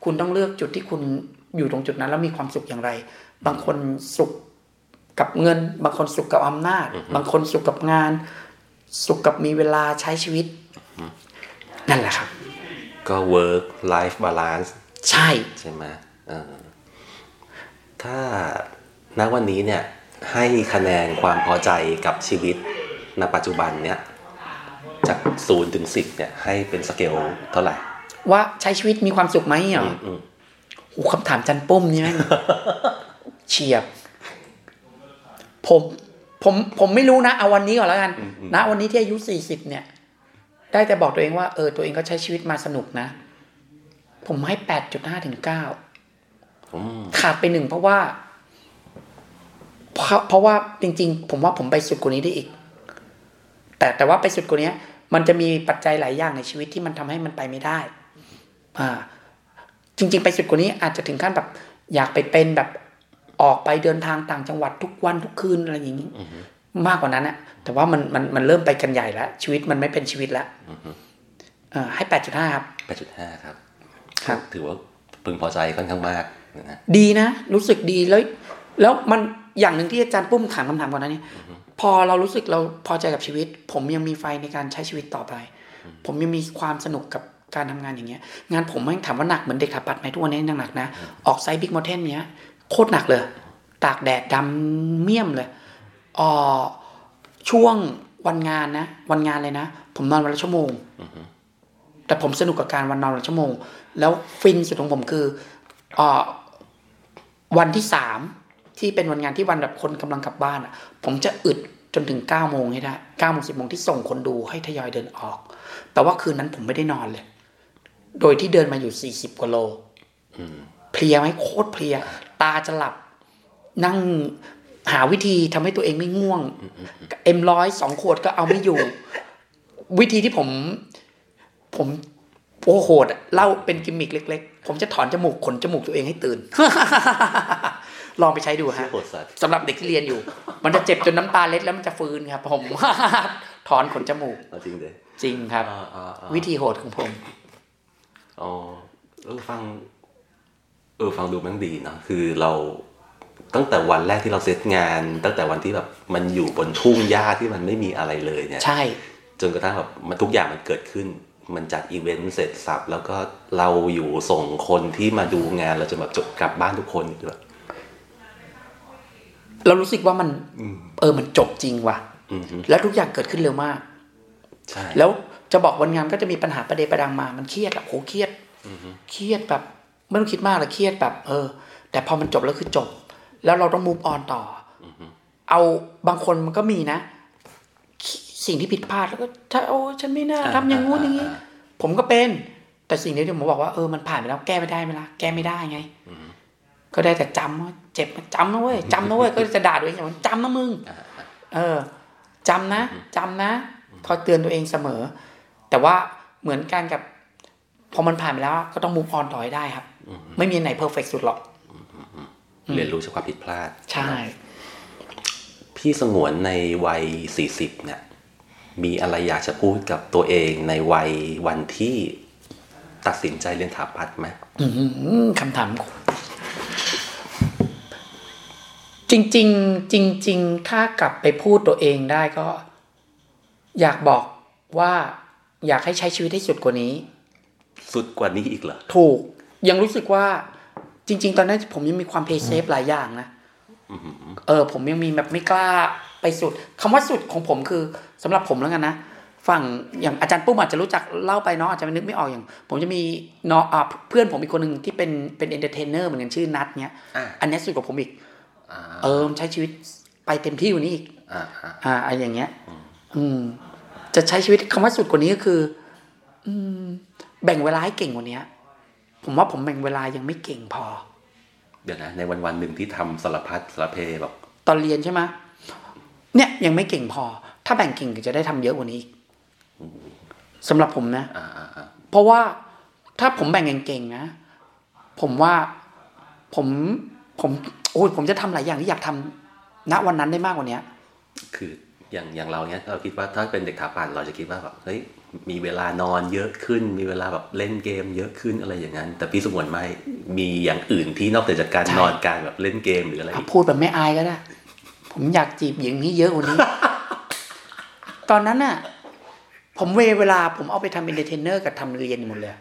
คุณต้องเลือกจุดที่คุณอยู่ตรงจุดนั้นแล้วมีความสุขอย่างไรบางคนสุขกับเงินบางคนสุขกับอำนาจบางคนสุขกับงานสุขกับมีเวลาใช้ชีวิตนั่นแหละครับก็ work life balance ใช่ใช่ไหมถ้าณวันนี้เนี่ยให้คะแนนความพอใจกับชีวิตณปัจจุบันเนี่ยจาก0ถึง10เนี่ยให้เป็นสเกลเท่าไหร่ว่าใช้ชีวิตมีความสุขมั้ยเหรอโอ้คำถามจันปุ้มนี่แม่งเฉียบผมไม่รู้นะเอาวันนี้ก่อนแล้วกันณวันนี้ที่อายุ40เนี่ยได้แต่บอกตัวเองว่าตัวเองก็ใช้ชีวิตมาสนุกนะผมให้ 8.5 ถึง 9ขาดไป1เพราะว่าจริงๆผมว่าผมไปสุดกว่านี้ได้อีกแต่ว่าไปสุดกว่านี้มันจะมีปัจจัยหลายอย่างในชีวิตที่มันทำให้มันไปไม่ได้จริงๆไปสุดกว่านี้อาจจะถึงขั้นแบบอยากไปเป็นแบบออกไปเดินทางต่างจังหวัดทุกวันทุกคืนอะไรอย่างนี้มากกว่านั้นนะแต่ว่ามันเริ่มไปกันใหญ่แล้วชีวิตมันไม่เป็นชีวิตแล้วให้ 8.5 ครับ 8.5 ครับครับถือว่าพึงพอใจค่อนข้างมากนะดีนะรู้สึกดีแล้วมันอย่างนึงที่อาจารย์ปุ้มถามคำถามก่อนหน้านี้พอเรารู้สึกเราพอใจกับชีวิตผมยังมีไฟในการใช้ชีวิตต่อไปผมยังมีความสนุกกับการทำงานอย่างเงี้ยงานผมแม่งถามว่าหนักเหมือนเด็กขับปัดไหมทุกวันนี้หนักนะออกไซด์บิ๊กมอเทนเนี้ยโคตรหนักเลยตากแดดดำเมี่ยมเลยช่วงวันงานเลยนะผมนอนวันละชั่วโมงแต่ผมสนุกกับการวันนอนวันละชั่วโมงแล้วฟินสุดของผมคือวันที่3ที่เป็นวันงานที่วันแบบคนกำลังกลับบ้านอ่ะผมจะอึดจนถึง 9:00 นให้ได้ 9:00 10:00 นที่ส่งคนดูให้ทยอยเดินออกแต่ว่าคืนนั้นผมไม่ได้นอนเลยโดยที่เดินมาอยู่40กว่าโลเพลียไหมโคตรเพลียตาจะหลับนั่งหาวิธีทำให้ตัวเองไม่ง่วง M100 2ขวดก็เอาไม่อยู่ วิธีที่ผมโอ้โหดเล่าเป็นกิมมิกเล็กๆผมจะถอนจมูกขนจมูกตัวเองให้ตื่น ลองไปใช้ดูฮะสำหรับเด็กที่เรียนอยู่ มันจะเจ็บจนน้ำตาเล็ดแล้วมันจะฟื้นครับผม ถอนขนจมูกจริงเลยจริงครับวิธีโหดของผมอ๋อฟังฟังดูมันดีเนาะคือเราตั้งแต่วันแรกที่เราเซตงานตั้งแต่วันที่แบบมันอยู่บนทุ่งหญ้าที่มันไม่มีอะไรเลยเนี่ยใช่จนกระทั่งแบบมันทุกอย่างมันเกิดขึ้นมันจัดอีเวนต์เสร็จสับแล้วก็เราอยู่ส่งคนที่มาดูงานเราจะแบบจบกลับบ้านทุกคนคือแบบเรารู้สึกว่ามันมันจบจริงว่ะแล้วทุกอย่างเกิดขึ้นเร็วมากใช่แล้วจะบอกวันงานก็จะมีปัญหาประเดประดังมามันเครียดแบบโหเครียดเครียดแบบไม่ต้องคิดมากเลยเครียดแบบแต่พอมันจบแล้วคือจบแล้วเราต้อง move on ต่อเอาบางคนมันก็มีนะสิ่งที่ผิดพลาดแล้วก็ฉันไม่น่าทำอย่างงู้นอย่างนี้ผมก็เป็นแต่สิ่งนี้ผมบอกว่ามันผ่านไปแล้วแก้ไม่ได้ไหมล่ะแก้ไม่ได้ไงก็ได้แต่จำว่าเจ็บมันจำนะเว้ยจำนะเว้ยก็จะด่าตัวเองว่าจำนะมึงจำนะจำนะคอยเตือนตัวเองเสมอแต่ว่าเหมือนกันกับพอมันผ่านไปแล้วก็ต้อง move on ต่อให้ได้ครับไม่มีไหน perfect สุดหรอกเรียนรู้จากความผิดพลาดใช่พี่สงวนในวัย40เนี่ย มีอะไรอยากจะพูดกับตัวเองในวัยวันที่ตัดสินใจเรียนสถาปัตย์ไหมคำถามจริงๆถ้ากลับไปพูดตัวเองได้ก็อยากบอกว่าอยากให้ใช้ชีวิตให้สุดกว่านี้อีกเหรอถูกยังรู้สึกว่าจริงๆตอนนั้นผมยังมีความเพย์เซฟหลายอย่างนะผมยังมีแบบไม่กล้าไปสุดคำว่าสุดของผมคือสำหรับผมแล้วกันนะฝั่งอย่างอาจารย์ปุ้มอาจจะรู้จักเล่าไปเนาะอาจจะนึกไม่ออกอย่างผมจะมีน้องเพื่อนผมอีกคนนึงที่เป็นเอนเตอร์เทนเนอร์เหมือนกันชื่อนัทเนี้ยอันนี้สุดกว่าผมอีกใช้ชีวิตไปเต็มที่กว่านี้อีกอะไรอย่างเงี้ยจะใช้ชีวิตคำว่าสุดกว่านี้ก็คือแบ่งเวลาให้เก่งกว่านี้ผมว่าผมแบ่งเวลายังไม่เก่งพอเดี๋ยวนะในวันๆนึงที่ทำสารพัดสารเพแบบตอนเรียนใช่ไหมเนี่ยยังไม่เก่งพอถ้าแบ่งเก่งก็จะได้ทำเยอะกว่านี้อีกสำหรับผมนะเพราะว่าถ้าผมแบ่งเก่งๆนะผมว่าผมจะทำหลายอย่างที่อยากทำณวันนั้นได้มากกว่านี้คืออย่างเราเนี้ยเราคิดว่าถ้าเป็นเด็กถาปัดเราจะคิดว่าแบบเฮ้ยมีเวลานอนเยอะขึ้นมีเวลาแบบเล่นเกมเยอะขึ้นอะไรอย่างนั้นแต่พี่สมวนไม่มีอย่างอื่นที่นอกจากการนอนการแบบเล่นเกมหรืออะไรพูดแบบไม่อายก็ได้ผมอยากจีบหญิงนี่เยอะกว่านี้ ตอนนั้นน่ะผมเวลาผมเอาไปทำเอนเตอร์เทนเนอร์กับทำเรียนหมดเลย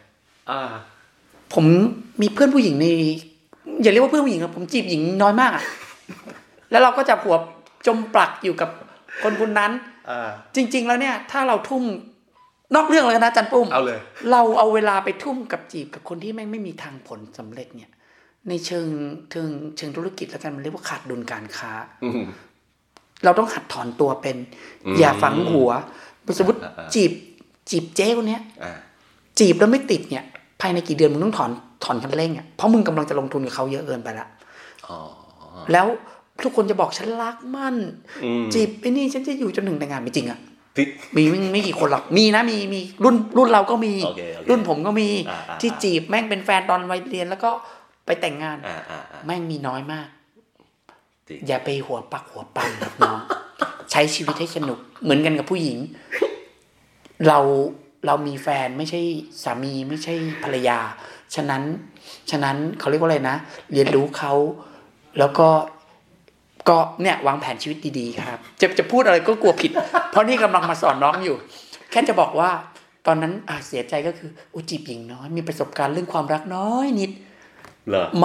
ผมมีเพื่อนผู้หญิงในอย่าเรียกว่าเพื่อนผู้หญิงครับผมจีบหญิงน้อยมากอ่ะ แล้วเราก็จะหัวจมปลักอยู่กับคนนั้นจริงๆแล้วเนี่ยถ้าเราทุ่มนอกเรื่องเลยนะจันปุ้มเราเอาเวลาไปทุ่มกับจีบกับคนที่แม่งไม่มีทางผลสำเร็จเนี่ยในเชิงธุรกิจแล้วกันมันเรียกว่าขาดดุลการค้าเราต้องหัดถอนตัวเป็นอย่าฝังหัวสมมติจีบเจ๊คนเนี้ยจีบแล้วไม่ติดเนี่ยภายในกี่เดือนมึงต้องถอนคันเร่งอ่ะเพราะมึงกำลังจะลงทุนกับเขาเยอะเกินไปละแล้วทุกคนจะบอกฉันรักมั่นจีบไอ้นี่ฉันจะอยู่จนถึงแต่งงานไม่จริงอ่ะมีไม่กี่คนหรอกมีนะมีรุ่นเราก็มีรุ่นผมก็มีที่จีบแม่งเป็นแฟนตอนวัยเรียนแล้วก็ไปแต่งงานแม่งมีน้อยมากอย่าไปหัวปักหัวปั่นครับน้องใช้ชีวิตให้สนุกเหมือนกันกับผู้หญิงเรามีแฟนไม่ใช่สามีไม่ใช่ภรรยาฉะนั้นเขาเรียกว่าอะไรนะเรียนรู้เขาแล้วก็เนี่ยวางแผนชีวิตดีๆครับจะพูดอะไรก็กลัวผิด เพราะนี่กำลังมาสอนน้องอยู่ แค่จะบอกว่าตอนนั้นเสียใจก็คือจีบหญิงน้อยมีประสบการณ์เรื่องความรักน้อยนิด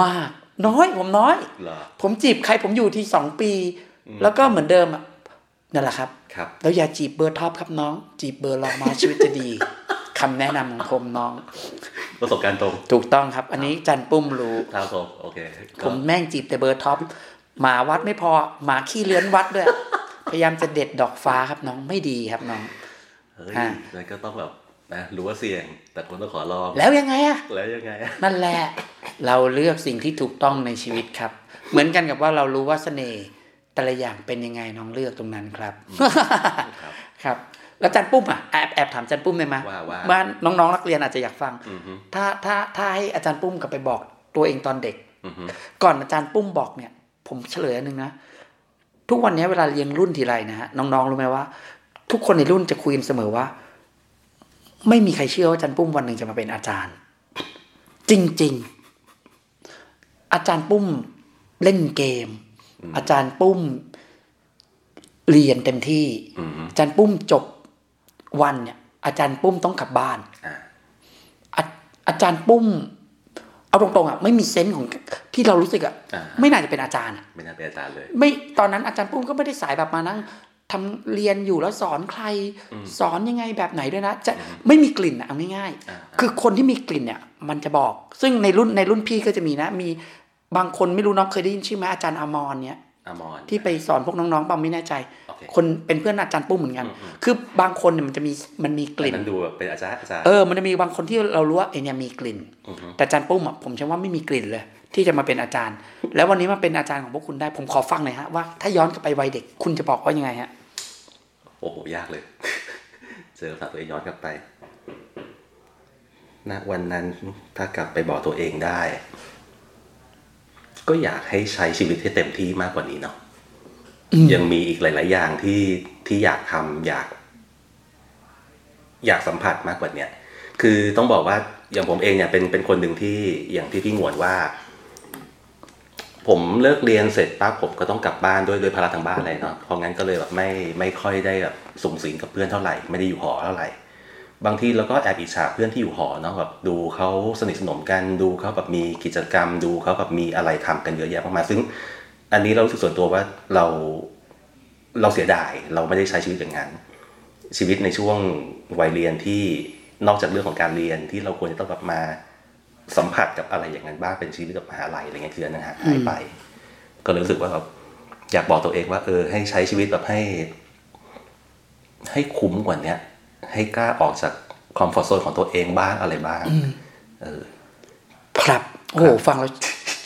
มากน้อยผมน้อยผมจีบใครผมอยู่ที่2ปีแล้วก็เหมือนเดิมนั่นแหละครับแล้วอย่าจีบเบอร์ท็อปครับน้องจีบเบอร์รองมาชีวิตจะดีคำแนะนำของผมน้องประสบการณ์ตรงถูกต้องครับอันนี้จันปุ้มรู้ครับผมโอเคผมแม่งจีบแต่เบอร์ท็อปหมาวัดไม่พอหมาขี้เลื้อนวัดด้วย พยายามจะเด็ดดอกฟ้าครับน้องไม่ดีครับน้องแล้วก็ต้องแบบนะรู้ว่าเสี่ยงแต่คนต้องขอลองแล้วยังไงอะนั่นแหละ เราเลือกสิ่งที่ถูกต้องในชีวิตครับ เหมือนกันกับว่าเรารู้ว่าเสน่ห์แต่ละอย่างเป็นยังไงน้องเลือกตรงนั้นครับ ครับแล้วจันปุ้มอ่ะแอบถามจันปุ้มได้มั้ยว่าน้องๆนักเรียนอาจจะอยากฟังถ้าให้อาจารย์ปุ้มกลับไปบอกตัวเองตอนเด็กก่อนอาจารย์ปุ้มบอกเนี่ยผมเฉลยอันนึงนะทุกวันนี้เวลาเรียนรุ่นทีไรนะฮะน้องๆรู้ไหมว่าทุกคนในรุ่นจะคุยกันเสมอว่าไม่มีใครเชื่อว่าอาจารย์ปุ้มวันหนึ่งจะมาเป็นอาจารย์จริงๆอาจารย์ปุ้มเล่นเกมอาจารย์ปุ้มเรียนเต็มที่อาจารย์ปุ้มจบวันเนี่ยอาจารย์ปุ้มต้องกลับบ้านอาจารย์ปุ้มเอาตรงๆอ่ะไม่มีเซนส์ของที่เรารู้สึกอ่ะไม่น่าจะเป็นอาจารย์อ่ะไม่น่าเป็นอาจารย์เลยไม่ตอนนั้นอาจารย์ปุ้มก็ไม่ได้สายแบบมานั่งทำเรียนอยู่แล้วสอนใครสอนยังไงแบบไหนด้วยนะจะไม่มีกลิ่นอ่ะเอาง่ายๆคือคนที่มีกลิ่นเนี่ยมันจะบอกซึ่งในรุ่นพี่ก็จะมีนะมีบางคนไม่รู้น้องเคยได้ยินชื่อไหมอาจารย์อมรเนี่ยที่ไปสอนพวกน้องๆบางไม่แน่ใจคนเป็นเพื่อนอาจารย์ปุ้มเหมือนกันคือบางคนเนี่ยมันมีกลิ่นมันดูแบบเป็นอาจารย์มันจะมีบางคนที่เรารู้ว่าไอเนี่ยมีกลิ่นแต่อาจารย์ปุ้มอ่ะผมเชื่อว่าไม่มีกลิ่นเลยที่จะมาเป็นอาจารย์แล้ววันนี้มาเป็นอาจารย์ของพวกคุณได้ผมขอฟังหน่อยฮะว่าถ้าย้อนกลับไปวัยเด็กคุณจะบอกว่ายังไงฮะโอ้โหยากเลยเจอตัวเองย้อนกลับไปณวันนั้นถ้ากลับไปบอกตัวเองได้ก็อยากให้ใช้ชีวิตให้เต็มที่มากกว่านี้เนาะยังมีอีกหลายๆอย่างที่อยากทำอยาก อยากสัมผัสมากกว่านี้คือต้องบอกว่าอย่างผมเองเนี่ยเป็นคนหนึ่งที่อย่างที่พี่งวนว่าผมเลิกเรียนเสร็จปั๊บผมก็ต้องกลับบ้านด้วยภาระทางบ้านอะไรเนาะเพราะงั้นก็เลยแบบไม่ค่อยได้แบบสุงสิงกับเพื่อนเท่าไหร่ไม่ได้อยู่หอเท่าไหร่บางทีเราก็แอบอิจฉาเพื่อนที่อยู่หอเนาะแบบดูเขาสนิทสนมกันดูเขาแบบมีกิจกรรมดูเขาแบบมีอะไรทำกันเยอะแยะมากมายซึ่งอันนี้เรารู้สึกส่วนตัวว่าเราเสียดายเราไม่ได้ใช้ชีวิตอย่างนั้นชีวิตในช่วงวัยเรียนที่นอกจากเรื่องของการเรียนที่เราควรจะต้องแบบมาสัมผัสกับอะไรอย่างนั้นบ้างเป็นชีวิตแบบมหาลัยอะไรเงี้ยคืออันนั้นหายไปก็เลยรู้สึกว่าแบบอยากบอกตัวเองว่าให้ใช้ชีวิตแบบให้คุ้มกว่านี้ให้กล้าออกจากคอมฟอร์ตโซนของตัวเองบ้างอะไรบ้างครับโอ้โหฟังแล้ว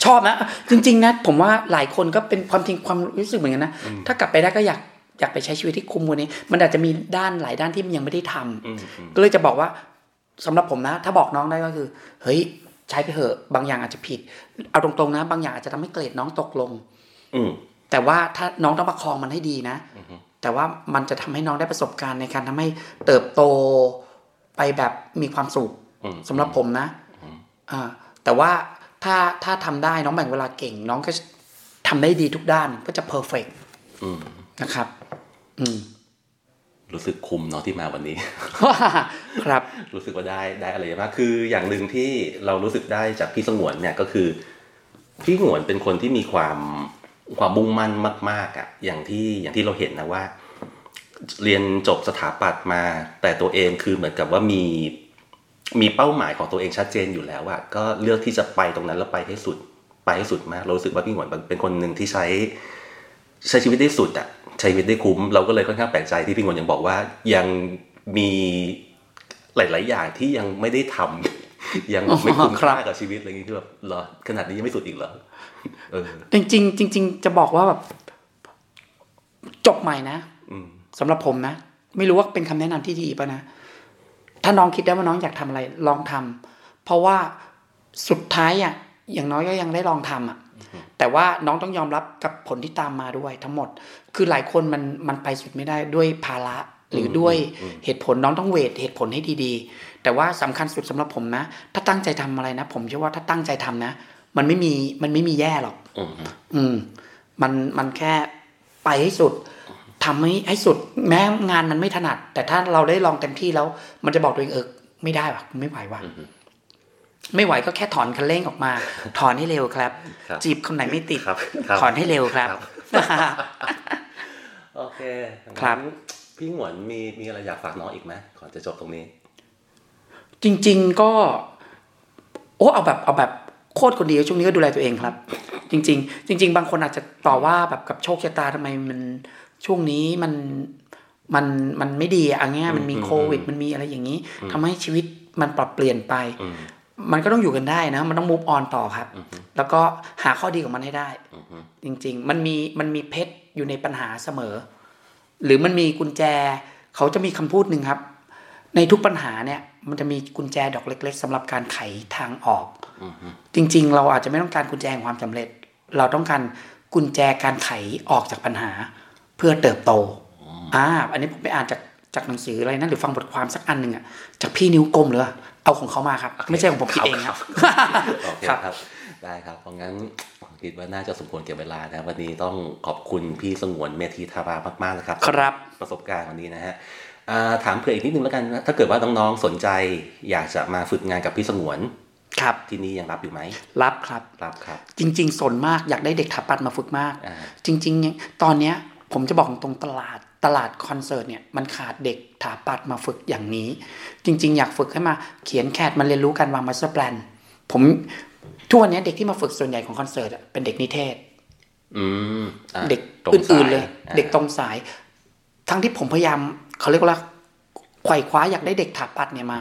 ชอบนะจริงๆนะผมว่าหลายคนก็เป็นความจริงความรู้สึกเหมือนกันนะถ้ากลับไปได้ก็อยากไปใช้ชีวิตที่คุ้มกว่านี้มันอาจจะมีด้านหลายด้านที่มันยังไม่ได้ทำก็เลยจะบอกว่าสำหรับผมนะถ้าบอกน้องได้ก็คือเฮ้ยใช้ไปเถอะบางอย่างอาจจะผิดเอาตรงๆนะบางอย่างอาจจะทำให้เกรดน้องตกลงแต่ว่าถ้าน้องต้องประคองมันให้ดีนะแต่ว่ามันจะทำให้น้องได้ประสบการณ์ในการทำให้เติบโตไปแบบมีความสุขสำหรับผมนะแต่ว่าถ้าทำได้น้องแบ่งเวลาเก่งน้องก็ทำได้ดีทุกด้านก็จะเพอร์เฟกต์นะครับรู้สึกคุ้มเนาะที่มาวันนี้ครับรู้สึกว่าได้อะไรมากคืออย่างนึงที่เรารู้สึกได้จากพี่สงวนเนี่ยก็คือพี่สงวนเป็นคนที่มีความมุ่งมั่นมากๆอ่ะอย่างที่เราเห็นนะว่าเรียนจบสถาปัตย์มาแต่ตัวเองคือเหมือนกับว่ามีเป้าหมายของตัวเองชัดเจนอยู่แล้วอ่ะก็เลือกที่จะไปตรงนั้นแล้วไปให้สุดมากเรารู้สึกว่าพี่สงวนเป็นคนนึงที่ใช้ชีวิตได้สุดอ่ะใช้ชีวิตได้คุ้มเราก็เลยค่อนข้างแปลกใจที่พี่งวนยังบอกว่ายังมีหลายๆอย่างที่ยังไม่ได้ทำยังไม่คุ้มค่ากับชีวิตอะไรอย่างนี้ที่แบบเหรอขนาดนี้ยังไม่สุดอีกเหรอจริงๆจริงๆจะบอกว่าแบบจบใหม่นะสำหรับผมนะไม่รู้ว่าเป็นคำแนะนำที่ดีป่ะนะถ้าน้องคิดได้ว่าน้องอยากทำอะไรลองทำเพราะว่าสุดท้ายอ่ะอย่างน้อยก็ยังได้ลองทำอ่ะแต่ว่าน้องต้องยอมรับกับผลที่ตามมาด้วยทั้งหมดคือหลายคนมันไปสุดไม่ได้ด้วยภาระหรือด้วยเหตุผลน้องต้องเวทเหตุผลให้ดีๆแต่ว่าสำคัญสุดสำหรับผมนะถ้าตั้งใจทำอะไรนะผมเชื่อว่าถ้าตั้งใจทำนะมันไม่มีแย่หรอกมันแค่ไปให้สุดทำให้สุดแม้งานมันไม่ถนัดแต่ถ้าเราได้ลองเต็มที่แล้วมันจะบอกตัวเองไม่ได้ว่ะไม่ไหวว่ะไม่ไหวก็แค่ถอนคันเร่งออกมาถอนให้เร็วครับจีบคนไหนไม่ติดถอนให้เร็วครับโอเคครับพี่หวนมีอะไรอยากฝากน้องอีกไหมก่อนจะจบตรงนี้จริงๆก็เอาแบบโคตรคนเดียวช่วงนี้ก็ดูแลตัวเองครับจริงๆจริงๆบางคนอาจจะต่อว่าแบบกับโชคชะตาทำไมมันช่วงนี้มันไม่ดีอะไรเงี้ยมันมีโควิดมันมีอะไรอย่างนี้ทำให้ชีวิตมันปรับเปลี่ยนไปมันก็ต้องอยู่กันได้นะมันต้อง move on ต่อครับแล้วก็หาข้อดีของมันให้ได้จริงๆมันมีเพชรอยู่ในปัญหาเสมอหรือมันมีกุญแจเขาจะมีคำพูดหนึ่งครับในทุกปัญหาเนี่ยมันจะมีกุญแจดอกเล็กๆสำหรับการไขทางออกจริงๆเราอาจจะไม่ต้องการกุญแจแห่งความสำเร็จเราต้องการกุญแจการไขออกจากปัญหาเพื่อเติบโตอันนี้ผมไปอ่านจากหนังสืออะไรนะหรือฟังบทความสักอันหนึ่งอ่ะจากพี่นิ้วกลมเลยเอาของเขามาครับ okay. ไม่ใช่ของผมคิดเองครับโอเคครับได้ครับเพราะงั้นผมคิดว่าน่าจะสมควรเก็บเวลานะวันนี้ต้องขอบคุณพี่สงวนเมธีธารามากๆนะครับครับประสบการณ์วันนี้นะฮะถามเผื่ออีกนิดนึงแล้วกันถ้าเกิดว่าน้องๆสนใจอยากจะมาฝึกงานกับพี่สงวนครับที่นี่ยังรับอยู่ไหมรับครับจริงๆสนมากอยากได้เด็กถาปัดมาฝึกมากจริงๆตอนเนี้ยผมจะบอกตรงตลาดคอนเสิร์ตเนี่ยมันขาดเด็กถาปัดมาฝึกอย่างนี้จริงๆอยากฝึกให้มาเขียนแคดมาเรียนรู้การวางมาสเตอร์แพลนผมทุกวันนี้เด็กที่มาฝึกส่วนใหญ่ของคอนเสิร์ตเป็นเด็กนิเทศเด็กอื่นๆเลยเด็กตรงสายทั้งที่ผมพยายามเขาเรียกว่าไขว่คว้าอยากได้เด็กถาปัดเนี่ยมา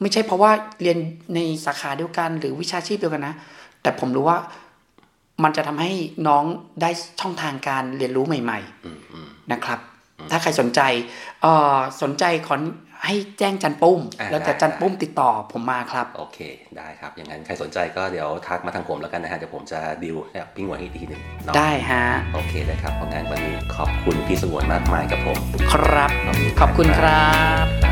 ไม่ใช่เพราะว่าเรียนในสาขาเดียวกันหรือวิชาชีพเดียวกันนะแต่ผมรู้ว่ามันจะทำให้น้องได้ช่องทางการเรียนรู้ใหม่ๆนะครับถ้าใครสนใจขอให้แจ้งจันปุ้มแล้วแต่จันปุ้มติดต่อผมมาครับโอเคได้ครับอย่างนั้นใครสนใจก็เดี๋ยวทักมาทางผมแล้วกันนะฮะเดี๋ยวผมจะดีลกับพี่หวนอีกทีนึงได้ฮะโอเคได้ครับเพราะงั้นวันนี้ขอบคุณพี่สงวนมากมายกับผมครับขอบคุณครับ